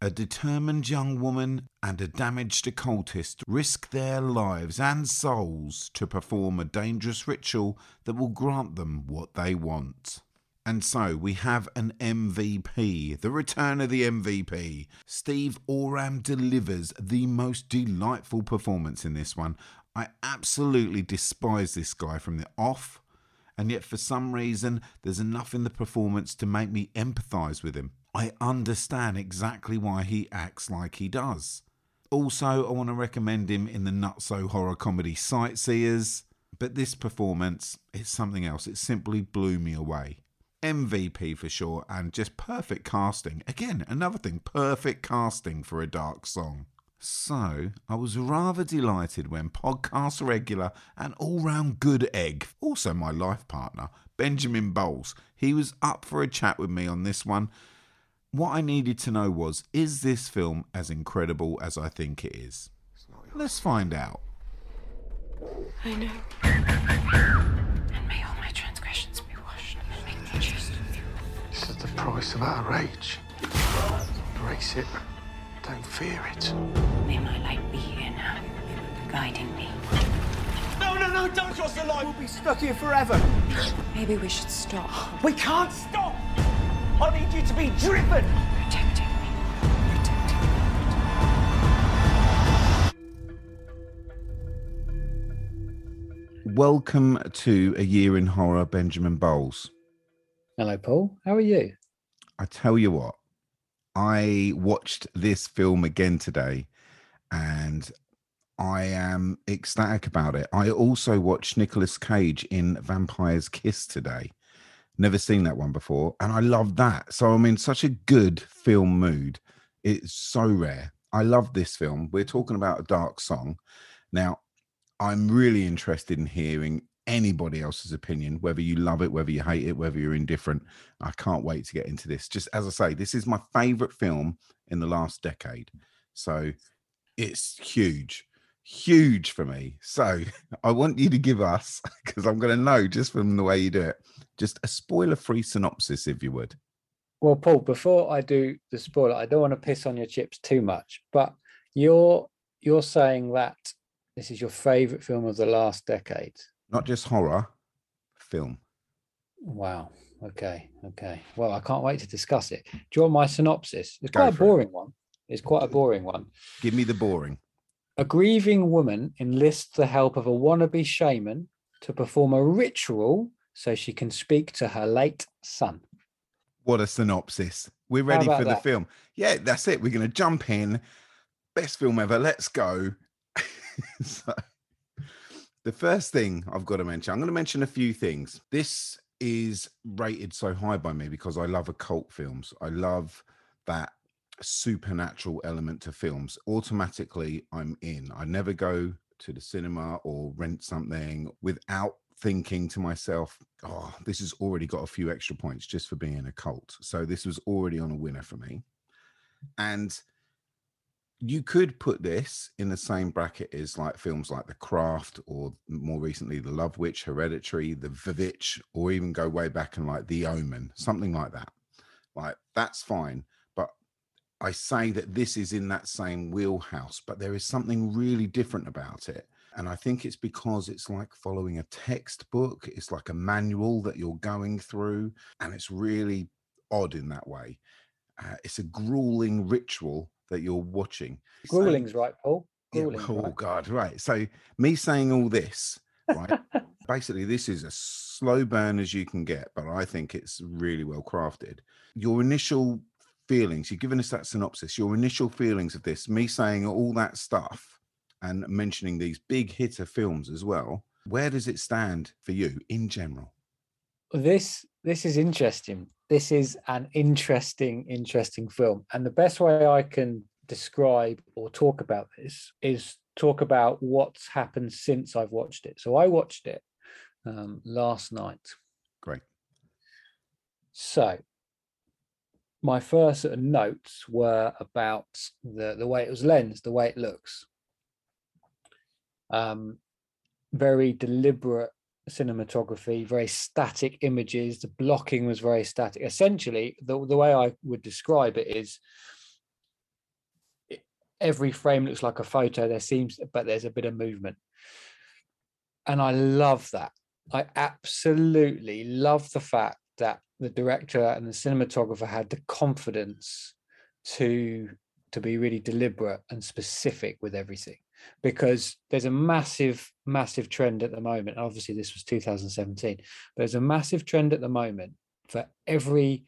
A determined young woman and a damaged occultist risk their lives and souls to perform a dangerous ritual that will grant them what they want. And so we have an MVP, the return of the MVP. Steve Oram delivers the most delightful performance in this one. I absolutely despise this guy from the off, and yet for some reason there's enough in the performance to make me empathise with him. I understand exactly why he acts like he does. Also, I want to recommend him in the Nutso horror comedy Sightseers, but this performance is something else. It simply blew me away. MVP for sure, and just perfect casting. Again, another thing, perfect casting for a dark song. So, I was rather delighted when podcast regular and all-round good egg, also my life partner, Benjamin Bowles, he was up for a chat with me on this one. What I needed to know was, is this film as incredible as I think it is? Let's find out. I know. And may all my transgressions be washed. Make me just. This is the price of our age. Embrace it. Don't fear it. May my light be here now, guiding me. No, don't cross the line. We'll be stuck here forever. Maybe we should stop. We can't stop. I need you to be driven. Protecting me. Welcome to A Year in Horror, Benjamin Bowles. Hello, Paul. How are you? I tell you what. I watched this film again today and I am ecstatic about it. I also watched Nicolas Cage in Vampire's Kiss today. Never seen that one before. And I love that. So I'm in such a good film mood. It's so rare. I love this film. We're talking about a dark song. Now, I'm really interested in hearing anybody else's opinion, whether you love it, whether you hate it, whether you're indifferent. I can't wait to get into this. Just as I say, this is my favorite film in the last decade. So it's huge for me. So I want you to give us, because I'm going to know just from the way you do it, just a spoiler-free synopsis, if you would. Well, Paul, before I do the spoiler, I don't want to piss on your chips too much, but you're saying that this is your favorite film of the last decade. Not just horror, film. Wow. Okay. Well, I can't wait to discuss it. Do you want my synopsis? It's quite a boring one. Give me the boring. A grieving woman enlists the help of a wannabe shaman to perform a ritual so she can speak to her late son. What a synopsis. We're ready for the film. Yeah, that's it. We're going to jump in. Best film ever. Let's go. So. The first thing I've got to mention, I'm going to mention a few things. This is rated so high by me because I love occult films. I love that supernatural element to films. Automatically, I'm in. I never go to the cinema or rent something without thinking to myself, oh, this has already got a few extra points just for being occult. So this was already on a winner for me. And you could put this in the same bracket as like films like The Craft, or more recently The Love Witch, Hereditary, The Vivitch, or even go way back and like The Omen, something like that. Like, that's fine. But I say that this is in that same wheelhouse, but there is something really different about it. And I think it's because it's like following a textbook. It's like a manual that you're going through. And it's really odd in that way. It's a grueling ritual that you're watching. Grueling's right, Paul. God, right. So me saying all this, right, basically this is a slow burn as you can get, but I think it's really well crafted. Your initial feelings, you've given us that synopsis, your initial feelings of this, me saying all that stuff and mentioning these big hitter films as well, where does it stand for you in general? This is interesting. This is an interesting film. And the best way I can describe or talk about this is talk about what's happened since I've watched it. So I watched it last night. Great. So my first sort of notes were about the way it was lensed, the way it looks. Very deliberate cinematography, very static images. The blocking was very static. Essentially, the way I would describe it is every frame looks like a photo. But there's a bit of movement. And I love that. I absolutely love the fact that the director and the cinematographer had the confidence to be really deliberate and specific with everything, because there's a massive, massive trend at the moment. Obviously, this was 2017, but there's a massive trend at the moment for every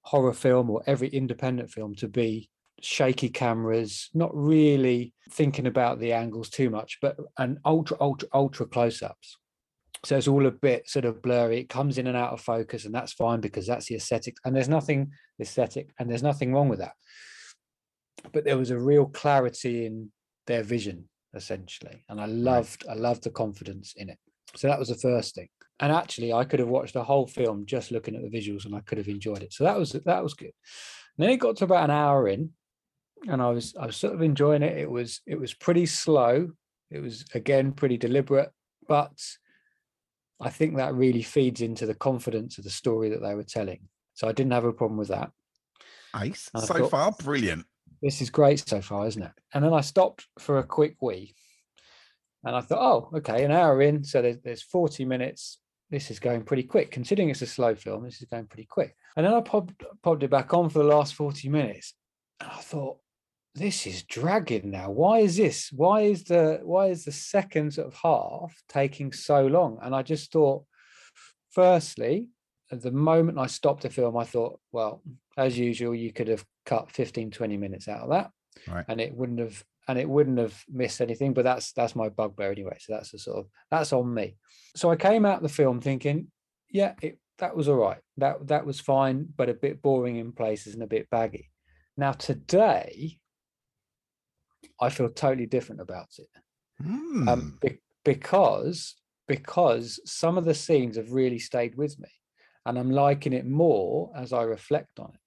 horror film or every independent film to be shaky cameras, not really thinking about the angles too much, but an ultra close-ups. So it's all a bit sort of blurry. It comes in and out of focus, and that's fine because that's the aesthetic. And there's nothing aesthetic, and there's nothing wrong with that. But there was a real clarity in their vision, essentially. And I loved the confidence in it. So that was the first thing. And actually, I could have watched the whole film just looking at the visuals, and I could have enjoyed it. So that was good. And then it got to about an hour in, and I was sort of enjoying it. It was pretty slow. It was again pretty deliberate, but I think that really feeds into the confidence of the story that they were telling. So I didn't have a problem with that. So far, brilliant. This is great so far, isn't it? And then I stopped for a quick wee. And I thought, oh, okay, an hour in. So there's 40 minutes. This is going pretty quick. Considering it's a slow film, this is going pretty quick. And then I popped it back on for the last 40 minutes. And I thought, this is dragging now. Why is this? Why is the second sort of half taking so long? And I just thought, firstly, at the moment I stopped the film, I thought, well, as usual, you could have cut 15, 20 minutes out of that. Right. And it wouldn't have missed anything, but that's my bugbear anyway. So that's on me. So I came out of the film thinking, yeah, that was all right. That was fine, but a bit boring in places and a bit baggy. Now today, I feel totally different about it. Because some of the scenes have really stayed with me, and I'm liking it more as I reflect on it.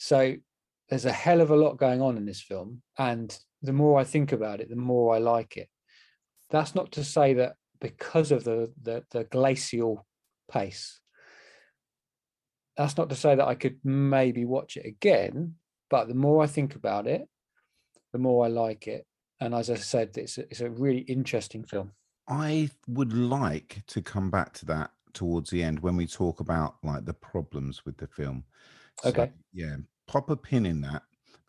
So there's a hell of a lot going on in this film, and the more I think about it, the more I like it. That's not to say that because of the glacial pace, that's not to say that I could maybe watch it again, but the more I think about it, the more I like it. And as I said, it's a really interesting film. I would like to come back to that towards the end when we talk about like the problems with the film. So, okay. Yeah, pop a pin in that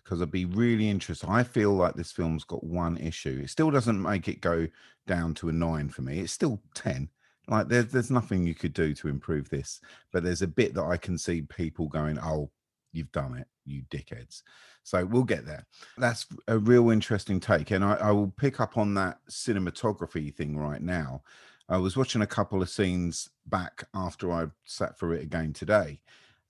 because I'd be really interested. I feel like this film's got one issue. It still doesn't make it go down to a 9 for me. It's still 10. Like there's nothing you could do to improve this, but there's a bit that I can see people going, oh, you've done it, you dickheads. So we'll get there. That's a real interesting take. And I will pick up on that cinematography thing right now. I was watching a couple of scenes back after I sat for it again today.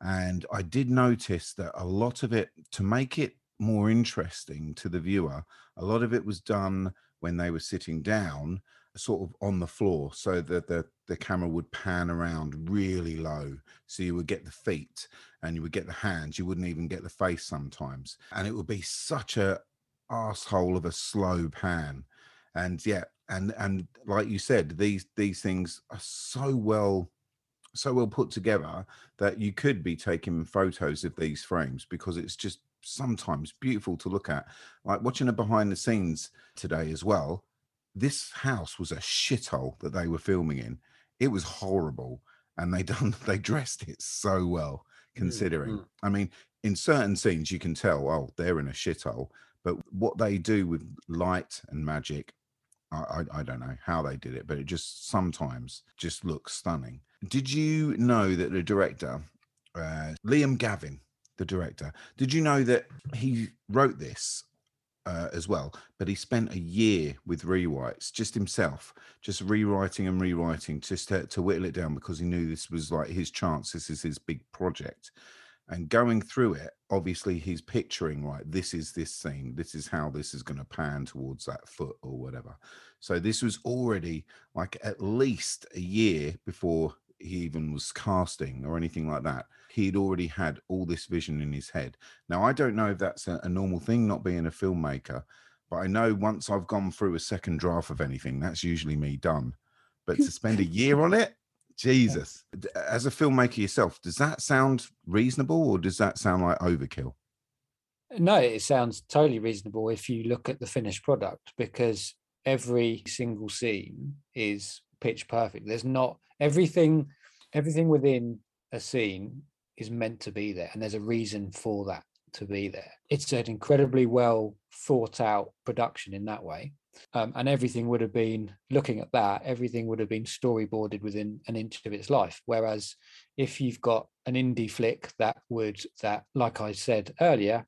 And I did notice that a lot of it, to make it more interesting to the viewer, a lot of it was done when they were sitting down, sort of on the floor, so that the camera would pan around really low, so you would get the feet and you would get the hands, you wouldn't even get the face sometimes, and it would be such a asshole of a slow pan. And yeah, and like you said, these things are so well put together that you could be taking photos of these frames, because it's just sometimes beautiful to look at. Like watching a behind the scenes today as well, this house was a shithole that they were filming in. It was horrible, and they dressed it so well, considering. Mm-hmm. I mean, in certain scenes you can tell, oh, they're in a shithole, but what they do with light and magic, I don't know how they did it, but it just sometimes just looks stunning. Did you know that the director, Liam Gavin, the director, did you know that he wrote this as well, but he spent a year with rewrites, just himself, just rewriting just to whittle it down, because he knew this was like his chance, this is his big project. and going through it, obviously he's picturing, right, this is this scene, this is how this is going to pan towards that foot or whatever. So this was already like at least a year before he even was casting or anything like that. He'd already had all this vision in his head. Now, I don't know if that's a normal thing, not being a filmmaker, but I know once I've gone through a second draft of anything, that's usually me done. But to spend a year on it, Jesus. As a filmmaker yourself, does that sound reasonable or does that sound like overkill? No, it sounds totally reasonable if you look at the finished product, because every single scene is pitch perfect. There's not everything within a scene is meant to be there, and there's a reason for that to be there. It's an incredibly well thought out production in that way, and everything would have been, looking at that, everything would have been storyboarded within an inch of its life. Whereas if you've got an indie flick that like I said earlier,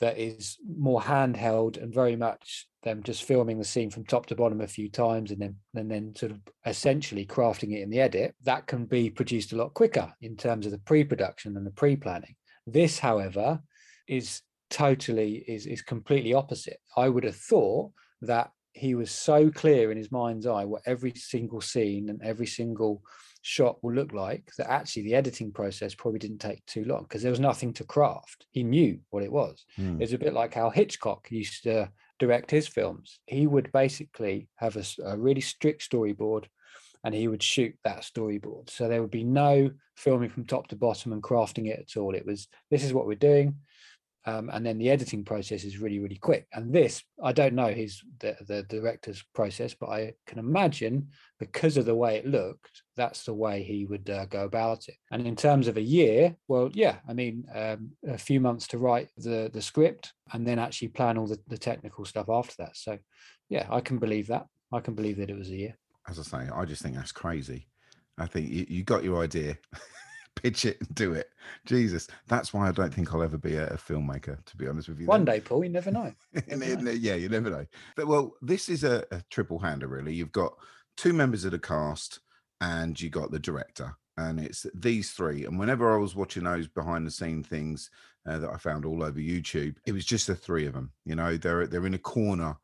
that is more handheld and very much them just filming the scene from top to bottom a few times and then sort of essentially crafting it in the edit, that can be produced a lot quicker in terms of the pre-production and the pre-planning. This, however, is completely opposite. I would have thought that he was so clear in his mind's eye what every single scene and every single shot will look like that actually the editing process probably didn't take too long, because there was nothing to craft. He knew what it was. It's a bit like how Hitchcock used to direct his films. He would basically have a really strict storyboard and he would shoot that storyboard, so there would be no filming from top to bottom and crafting it at all. It was, this is what we're doing, and then the editing process is really, really quick. And this, I don't know the director's process, but I can imagine because of the way it looked, that's the way he would go about it. And in terms of a year, well, yeah, I mean, a few months to write the script and then actually plan all the technical stuff after that. So, yeah, I can believe that. I can believe that it was a year. As I say, I just think that's crazy. I think you got your idea. Pitch it and do it. Jesus, that's why I don't think I'll ever be a filmmaker, to be honest with you. One day, Paul, you never know. Yeah, you never know. But, well, this is a triple hander, really. You've got two members of the cast and you got the director, and it's these three. And whenever I was watching those behind the scene things that I found all over YouTube, it was just the three of them. You know, they're in a corner.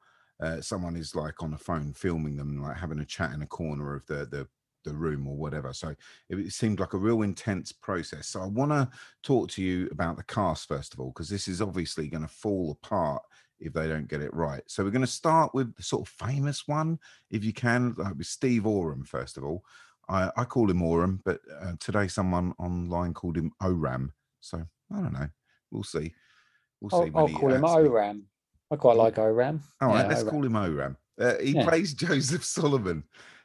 Someone is like on the phone filming them, like having a chat in a corner of the room or whatever. So it seemed like a real intense process. So I want to talk to you about the cast first of all, because this is obviously going to fall apart if they don't get it right. So we're going to start with the sort of famous one, if you can, with Steve Oram first of all. I call him Oram, but today someone online called him Oram. So I don't know. We'll see. I'll call him Oram. I quite like Oram. All right, let's call him Oram. He plays Joseph Solomon.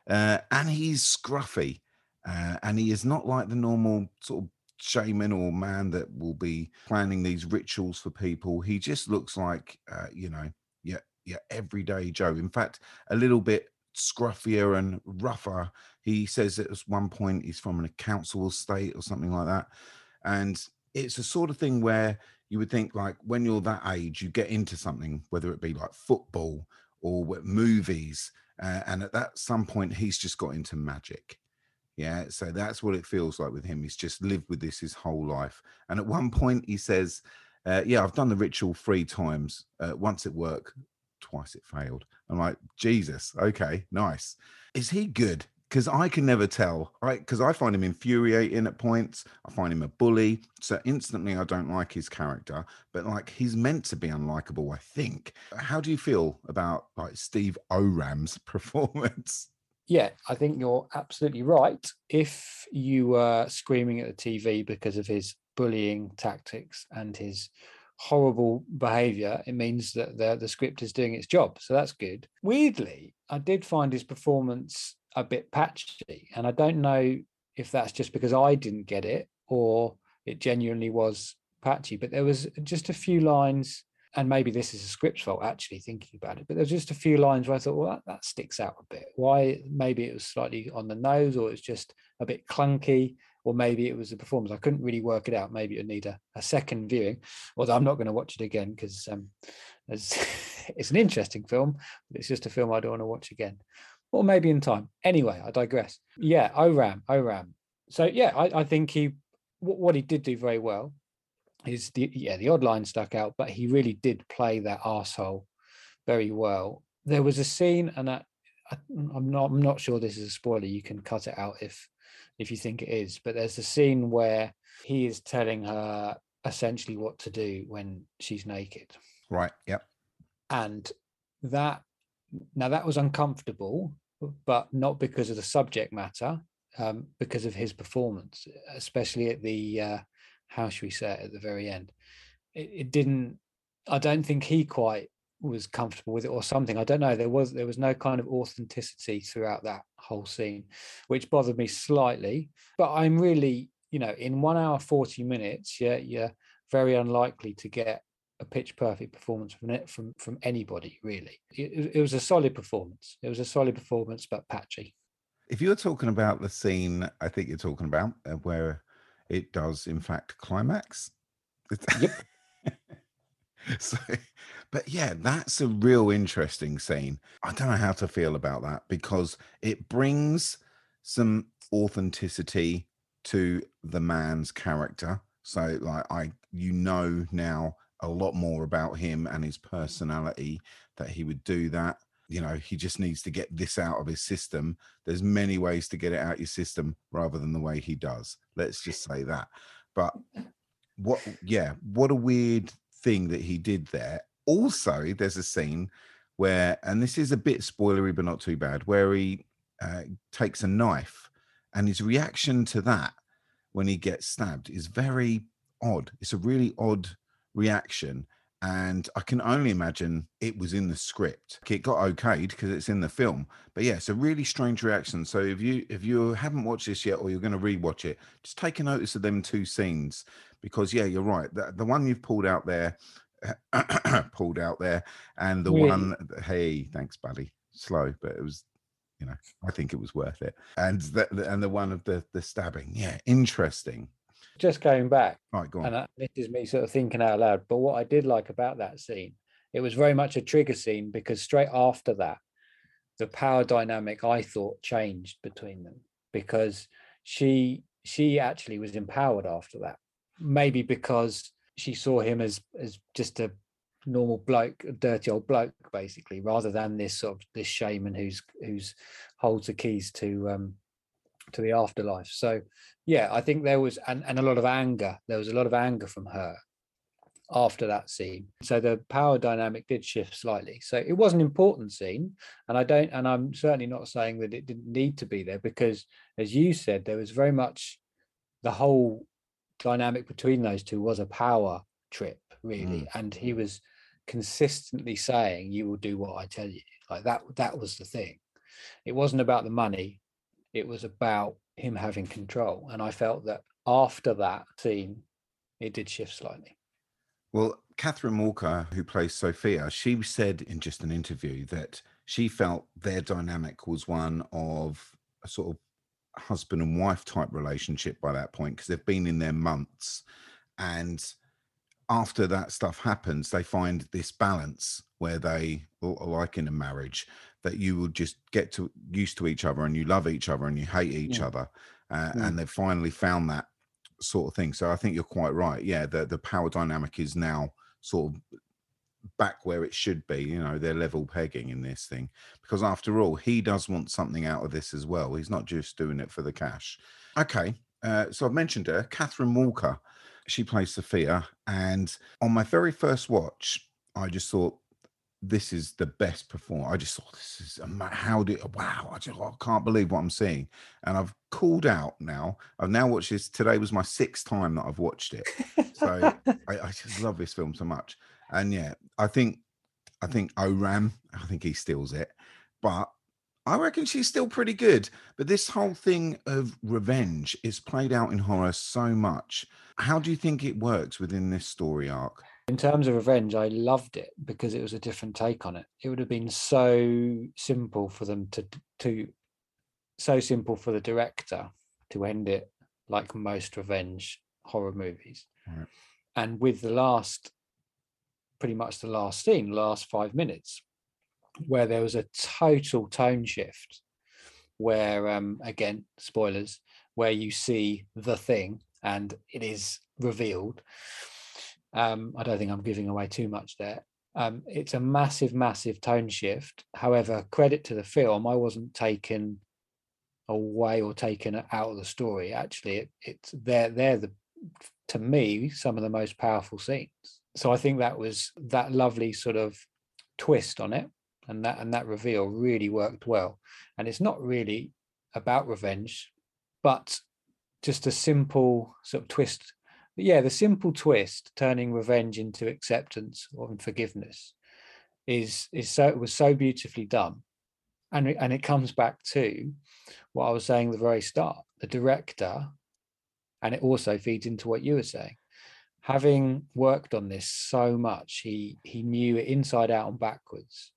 And he's scruffy, and he is not like the normal sort of shaman or man that will be planning these rituals for people. He just looks like, your everyday Joe. In fact, a little bit scruffier and rougher. He says at one point he's from a council estate or something like that. And it's the sort of thing where you would think, like, when you're that age, you get into something, whether it be like football or movies. And at that some point, he's just got into magic. Yeah, so that's what it feels like with him. He's just lived with this his whole life. And at one point, he says, I've done the ritual 3 times. Once it worked, twice it failed. I'm like, Jesus, okay, nice. Is he good? Because I can never tell. Because I find him infuriating at points. I find him a bully. So instantly, I don't like his character. But, like, he's meant to be unlikable, I think. How do you feel about, like, Steve Oram's performance? Yeah, I think you're absolutely right. If you were screaming at the TV because of his bullying tactics and his horrible behavior, it means that the script is doing its job. So that's good. Weirdly, I did find his performance a bit patchy, and I don't know if that's just because I didn't get it or it genuinely was patchy, but there was just a few lines, and maybe this is a script's fault actually thinking about it, but there's just a few lines where I thought, well, that sticks out a bit. Why? Maybe it was slightly on the nose, or it's just a bit clunky, or maybe it was the performance. I couldn't really work it out. Maybe it would need a second viewing, although I'm not going to watch it again because it's an interesting film, but it's just a film I don't want to watch again. Or maybe in time. Anyway, I digress. Yeah, Oram. So, yeah, I think what he did do very well the odd line stuck out, but he really did play that arsehole very well. There was a scene, and I'm not sure this is a spoiler. You can cut it out if you think it is, but there's a scene where he is telling her essentially what to do when she's naked. Right. Yep. And that was uncomfortable, but not because of the subject matter, because of his performance, especially at the how should we say it, at the very end. It didn't. I don't think he quite was comfortable with it or something. I don't know. There was no kind of authenticity throughout that whole scene, which bothered me slightly. But I'm really, in 1 hour 40 minutes, you're very unlikely to get a pitch perfect performance from anybody, really. It was a solid performance. It was a solid performance, but patchy. If you're talking about the scene, I think you're talking about where it does, in fact, climax. Yep. So, but yeah, that's a real interesting scene. I don't know how to feel about that, because it brings some authenticity to the man's character. So like, I now a lot more about him and his personality, that he would do that. He just needs to get this out of his system. There's many ways to get it out your system rather than the way he does. Let's just say that. But what a weird thing that he did there. Also, there's a scene where, and this is a bit spoilery but not too bad, where he takes a knife, and his reaction to that when he gets stabbed is very odd. It's a really odd reaction, and I can only imagine it was in the script. It got okayed because it's in the film, but yeah, it's a really strange reaction. So if you haven't watched this yet, or you're going to rewatch it, just take a notice of them two scenes, because yeah, you're right, the one you've pulled out there and the really? One, hey, thanks buddy, slow, but it was, I think it was worth it. And the one of the stabbing, yeah, interesting. Just going back, right, go on. And this is me sort of thinking out loud, but what I did like about that scene, it was very much a trigger scene, because straight after that, the power dynamic, I thought, changed between them, because she actually was empowered after that. Maybe because she saw him as just a normal bloke, a dirty old bloke, basically, rather than this sort of this shaman who's holds the keys to the afterlife. So yeah, I think there was and a lot of anger. There was a lot of anger from her after that scene. So the power dynamic did shift slightly. So it was an important scene, and I'm certainly not saying that it didn't need to be there, because as you said, there was very much the whole dynamic between those two was a power trip, really. And he was consistently saying, you will do what I tell you. Like that was the thing. It wasn't about the money. It was about him having control. And I felt that after that scene, it did shift slightly. Well, Catherine Walker, who plays Sophia, she said in just an interview that she felt their dynamic was one of a sort of husband and wife type relationship by that point, because they've been in there months. And after that stuff happens, they find this balance where they, like in a marriage, that you will just get used to each other, and you love each other and you hate each other. And they've finally found that sort of thing. So I think you're quite right. Yeah, the power dynamic is now sort of back where it should be. They're level pegging in this thing, because after all, he does want something out of this as well. He's not just doing it for the cash. Okay, so I've mentioned her, Catherine Walker. She plays Sophia. And on my very first watch, I just thought, this is the best performance. I just thought, this is wow! I can't believe what I'm seeing. And I've called out now. I've now watched this. Today was my sixth time that I've watched it. So I just love this film so much. And yeah, I think Oram, I think he steals it, but I reckon she's still pretty good. But this whole thing of revenge is played out in horror so much. How do you think it works within this story arc? In terms of revenge, I loved it because it was a different take on it. It would have been so simple for them so simple for the director to end it like most revenge horror movies. Right. And with pretty much the last scene, last 5 minutes, where there was a total tone shift, where, again, spoilers, where you see the thing and it is revealed. I don't think I'm giving away too much there. It's a massive, massive tone shift. However, credit to the film, I wasn't taken away or taken out of the story. Actually, they're to me, some of the most powerful scenes. So I think that was that lovely sort of twist on it, and that reveal really worked well. And it's not really about revenge, but just a simple sort of twist. But yeah, the simple twist, turning revenge into acceptance or forgiveness, was so beautifully done. And it comes back to what I was saying at the very start, the director, and it also feeds into what you were saying. Having worked on this so much, he knew it inside out and backwards.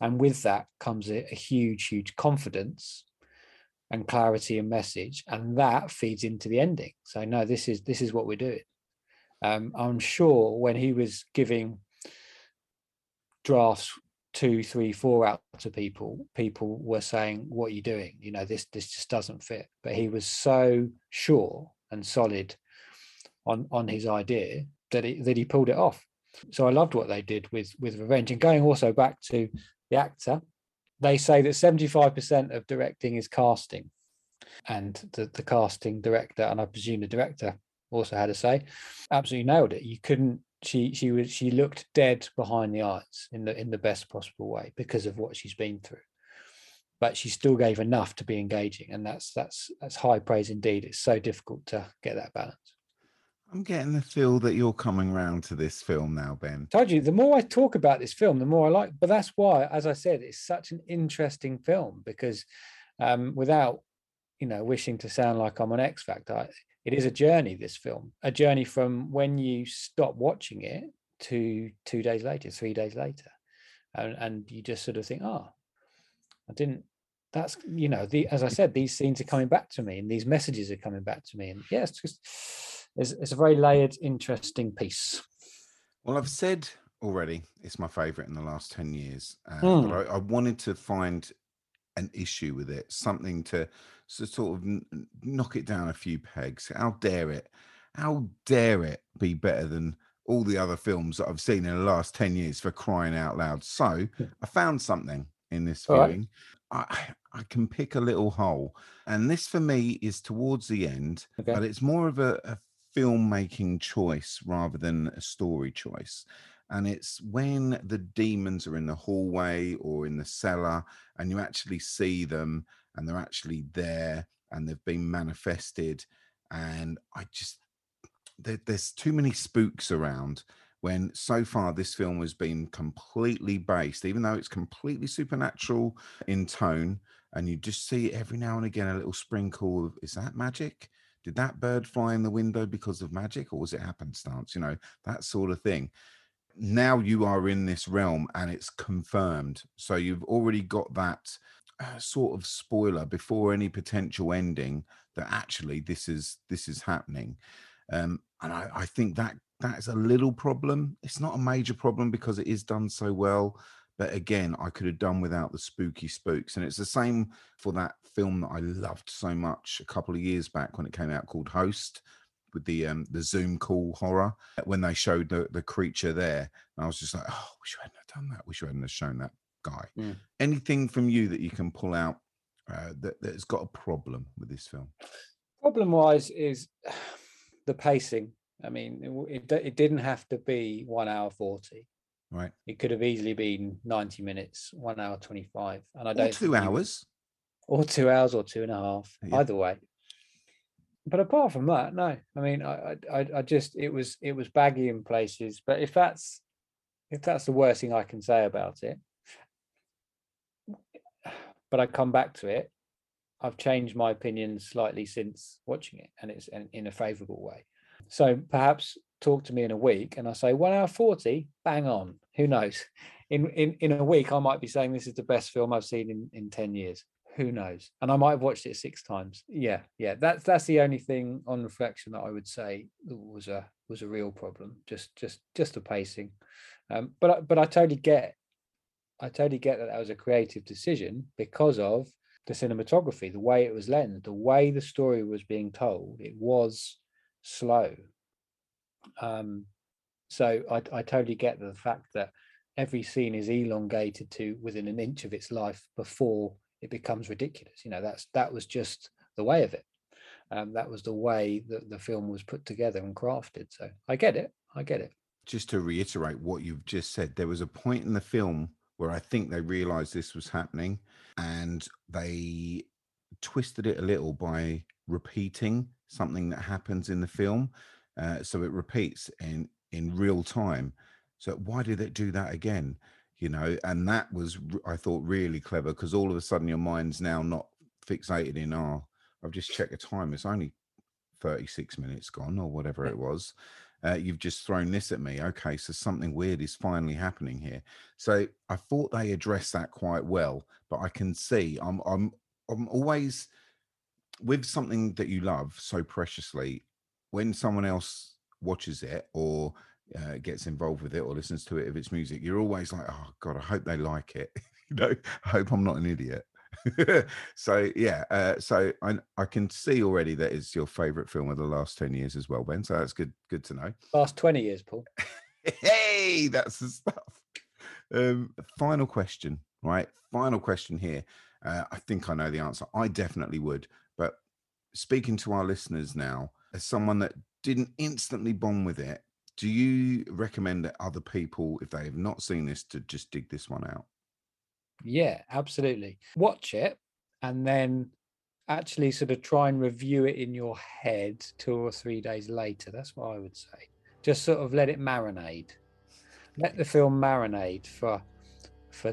And with that comes a huge, huge confidence and clarity and message, and that feeds into the ending. So no, this is what we're doing. I'm sure when he was giving drafts 2, 3, 4 out to people were saying, what are you doing? You know, this just doesn't fit. But he was so sure and solid on his idea that he pulled it off. So I loved what they did with revenge. And going also back to the actor, they say that 75% of directing is casting, and the casting director, and I presume the director also had a say, absolutely nailed it. You couldn't. She looked dead behind the eyes in the best possible way because of what she's been through, but she still gave enough to be engaging, and that's high praise indeed. It's so difficult to get that balance. I'm getting the feel that you're coming round to this film now, Ben. Told you, the more I talk about this film, the more I like. But that's why, as I said, it's such an interesting film, because without, you know, wishing to sound like I'm on X Factor, it is a journey, this film, a journey from when you stop watching it to 2 days later, 3 days later. And you just sort of think, that's, you know, as I said, these scenes are coming back to me and these messages are coming back to me. And yeah, it's a very layered, interesting piece. Well, I've said already, it's my favorite in the last 10 years. But I wanted to find an issue with it, something to sort of knock it down a few pegs. How dare it be better than all the other films that I've seen in the last 10 years, for crying out loud. So I found something in this viewing. Right. I can pick a little hole. And this for me is towards the end, okay, but it's more of a filmmaking choice rather than a story choice. And it's when the demons are in the hallway or in the cellar and you actually see them and they're actually there and they've been manifested. And I just, there's too many spooks around, when so far this film has been completely based, even though it's completely supernatural in tone. And you just see every now and again a little sprinkle of, is that magic? Did that bird fly in the window because of magic, or was it happenstance? You know, that sort of thing. Now you are in this realm and it's confirmed. So you've already got that sort of spoiler before any potential ending that actually this is happening. And I think that is a little problem. It's not a major problem because it is done so well. But again, I could have done without the spooky spooks. And it's the same for that film that I loved so much a couple of years back when it came out, called Host, with the Zoom call horror, when they showed the creature there. And I was just like, oh, wish I hadn't have done that. Wish I hadn't have shown that guy. Yeah. Anything from you that you can pull out that has got a problem with this film? Problem-wise is the pacing. I mean, it didn't have to be 1 hour 40. Right. It could have easily been 90 minutes, 1 hour 25. And I don't. Or 2 hours. Or 2 hours or 2.5. Yeah. Either way. But apart from that, no. I mean, I just, it was baggy in places. But if that's the worst thing I can say about it, but I come back to it, I've changed my opinion slightly since watching it, and it's in a favourable way. So perhaps talk to me in a week and I say 1 hour 40, bang on. Who knows? In a week I might be saying this is the best film I've seen in 10 years. Who knows? And I might have watched it 6 times. Yeah. That's the only thing on reflection that I would say that was a real problem. Just the pacing. But I totally get. I totally get that was a creative decision because of the cinematography, the way it was lensed, the way the story was being told. It was slow. So I totally get the fact that every scene is elongated to within an inch of its life before it becomes ridiculous. You know, that was just the way of it. That was the way that the film was put together and crafted. So I get it. Just to reiterate what you've just said, there was a point in the film where I think they realized this was happening and they twisted it a little by repeating something that happens in the film. So it repeats in real time. So why did it do that again? You know, and that was, I thought, really clever, because all of a sudden your mind's now not fixated in, I've just checked the time. It's only 36 minutes gone or whatever it was. You've just thrown this at me. Okay, so something weird is finally happening here. So I thought they addressed that quite well, but I can see I'm always with something that you love so preciously. When someone else watches it or gets involved with it or listens to it, if it's music, you're always like, oh God, I hope they like it. You know, I hope I'm not an idiot. So yeah, so I can see already that it's your favorite film of the last 10 years as well, Ben, so that's good to know. Last 20 years, Paul. Hey, that's the stuff. Final question here. I think I know the answer. I definitely would, but speaking to our listeners now, as someone that didn't instantly bond with it, do you recommend that other people, if they have not seen this, to just dig this one out? Yeah, absolutely. Watch it and then actually sort of try and review it in your head 2 or 3 days later. That's what I would say. Just sort of let it marinate. Let the film marinate for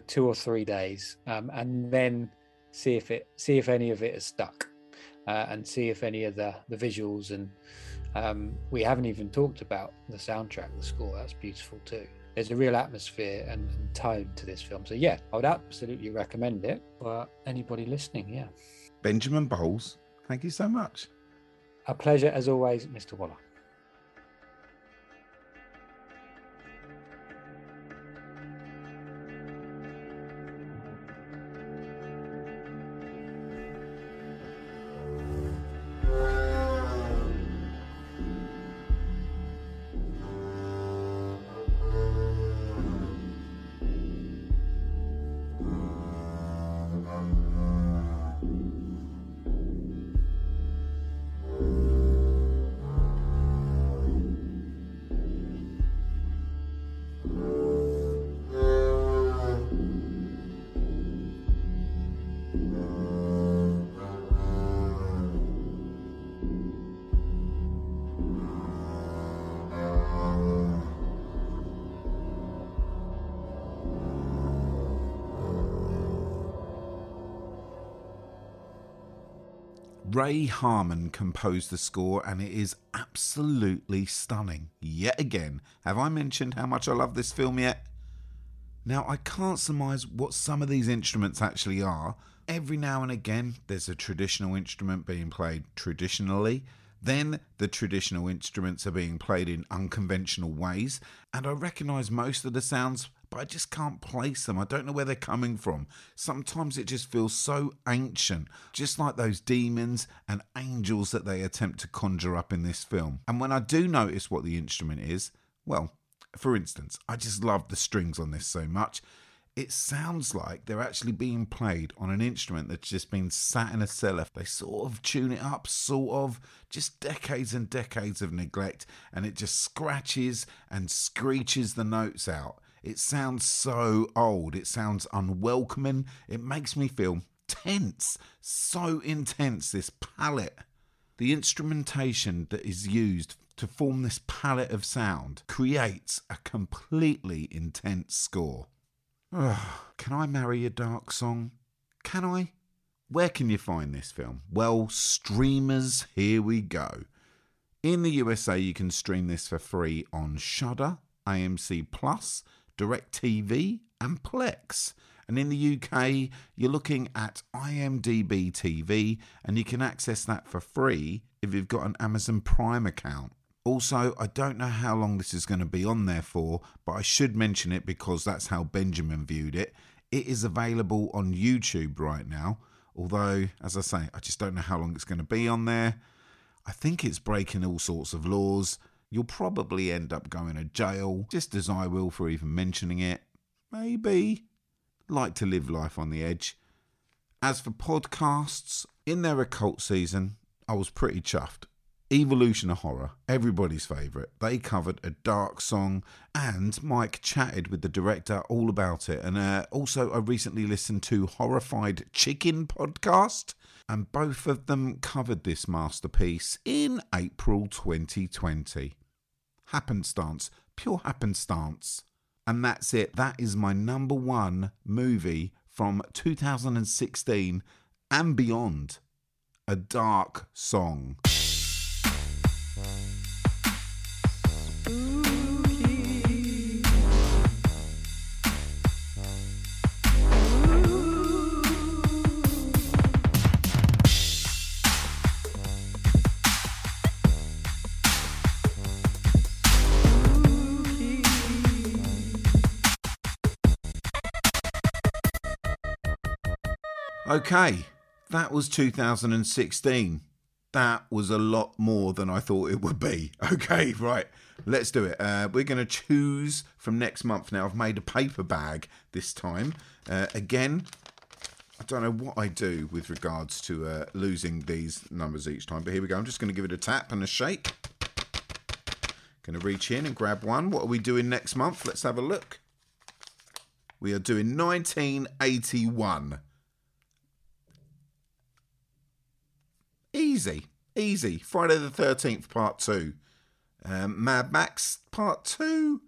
2 or 3 days, and then see if any of it is stuck, and see if any of the visuals, and we haven't even talked about the soundtrack, the score. That's beautiful too. There's a real atmosphere and tone to this film. So yeah, I would absolutely recommend it for anybody listening, yeah. Benjamin Bowles, thank you so much. A pleasure as always, Mr. Waller. Ray Harman composed the score and it is absolutely stunning. Yet again, have I mentioned how much I love this film yet? Now, I can't surmise what some of these instruments actually are. Every now and again, there's a traditional instrument being played traditionally. Then the traditional instruments are being played in unconventional ways. And I recognise most of the sounds, but I just can't place them. I don't know where they're coming from. Sometimes it just feels so ancient, just like those demons and angels that they attempt to conjure up in this film. And when I do notice what the instrument is, well, for instance, I just love the strings on this so much. It sounds like they're actually being played on an instrument that's just been sat in a cellar. They sort of tune it up, sort of, just decades and decades of neglect, and it just scratches and screeches the notes out. It sounds so old, it sounds unwelcoming, it makes me feel tense, so intense, this palette. The instrumentation that is used to form this palette of sound creates a completely intense score. Ugh. Can I marry a dark song? Can I? Where can you find this film? Well, streamers, here we go. In the USA, you can stream this for free on Shudder, AMC+, DirecTV and Plex. And in the UK, you're looking at IMDb TV, and you can access that for free if you've got an Amazon Prime account. Also, I don't know how long this is going to be on there for, but I should mention it because that's how Benjamin viewed it. It is available on YouTube right now, although, as I say, I just don't know how long it's going to be on there. I think it's breaking all sorts of laws. You'll probably end up going to jail, just as I will for even mentioning it. Maybe. Like to live life on the edge. As for podcasts, in their occult season, I was pretty chuffed. Evolution of Horror, everybody's favourite. They covered a dark song and Mike chatted with the director all about it. And also I recently listened to Horrified Chicken podcast, and both of them covered this masterpiece in April 2020. Happenstance, pure happenstance. And that's it. That is my number one movie from 2016 and beyond. A dark song. Okay, that was 2016. That was a lot more than I thought it would be. Okay, right, let's do it. We're going to choose from next month now. I've made a paper bag this time. Again, I don't know what I do with regards to losing these numbers each time, but here we go. I'm just going to give it a tap and a shake. Going to reach in and grab one. What are we doing next month? Let's have a look. We are doing 1981. Easy. Friday the 13th, part 2. Mad Max, part 2.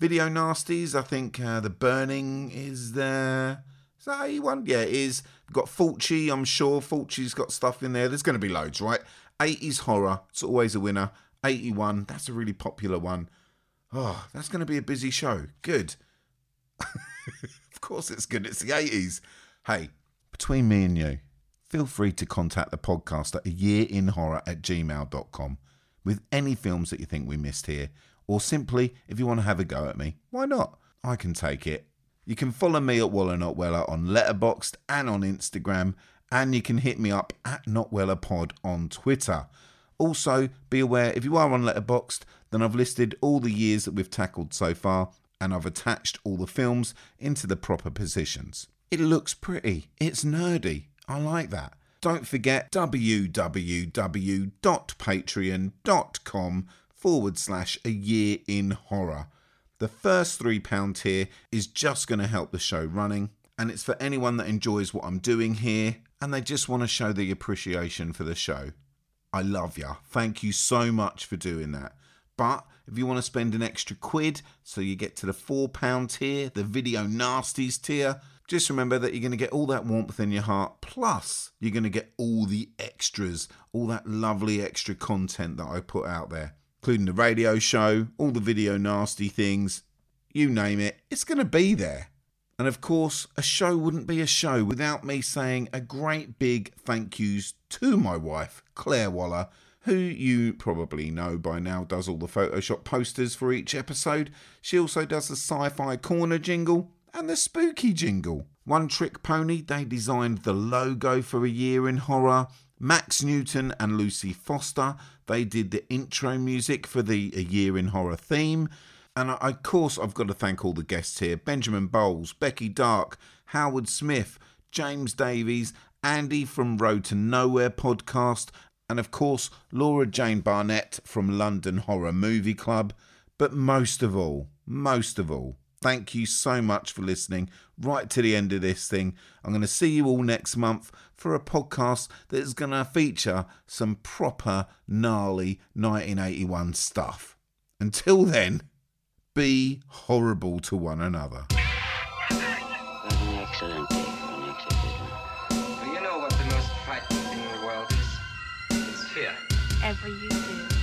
Video Nasties, I think The Burning is there. Is that 81? Yeah, it is. We've got Fulci, I'm sure. Fulci's got stuff in there. There's going to be loads, right? 80s horror, it's always a winner. 81, that's a really popular one. Oh, that's going to be a busy show. Good. Of course it's good. It's the 80s. Hey, between me and you, feel free to contact the podcast at ayearinhorror@gmail.com with any films that you think we missed here, or simply if you want to have a go at me. Why not? I can take it. You can follow me at Waller Not Weller on Letterboxd and on Instagram, and you can hit me up at NotWellerPod on Twitter. Also, be aware, if you are on Letterboxd, then I've listed all the years that we've tackled so far, and I've attached all the films into the proper positions. It looks pretty. It's nerdy. I like that. Don't forget www.patreon.com/ayearinhorror. The first £3 tier is just going to help the show running, and it's for anyone that enjoys what I'm doing here and they just want to show the appreciation for the show. I love ya. Thank you so much for doing that. But if you want to spend an extra £1, so you get to the £4 tier, the Video Nasties tier, just remember that you're going to get all that warmth in your heart, plus you're going to get all the extras, all that lovely extra content that I put out there, including the radio show, all the video nasty things, you name it, it's going to be there. And of course, a show wouldn't be a show without me saying a great big thank yous to my wife, Claire Waller, who you probably know by now does all the Photoshop posters for each episode. She also does the Sci-Fi Corner jingle and the spooky jingle. One Trick Pony, they designed the logo for A Year in Horror. Max Newton and Lucy Foster, they did the intro music for the A Year in Horror theme. And of course, I've got to thank all the guests here. Benjamin Bowles, Becky Dark, Howard Smith, James Davies, Andy from Road to Knowhere podcast, and of course, Laura Jane Barnett from London Horror Movie Club. But most of all, thank you so much for listening right to the end of this thing. I'm going to see you all next month for a podcast that is going to feature some proper gnarly 1981 stuff. Until then, be horrible to one another. An excellent day for an exhibition. Do you know what the most frightening thing in the world is? It's fear. Every you do.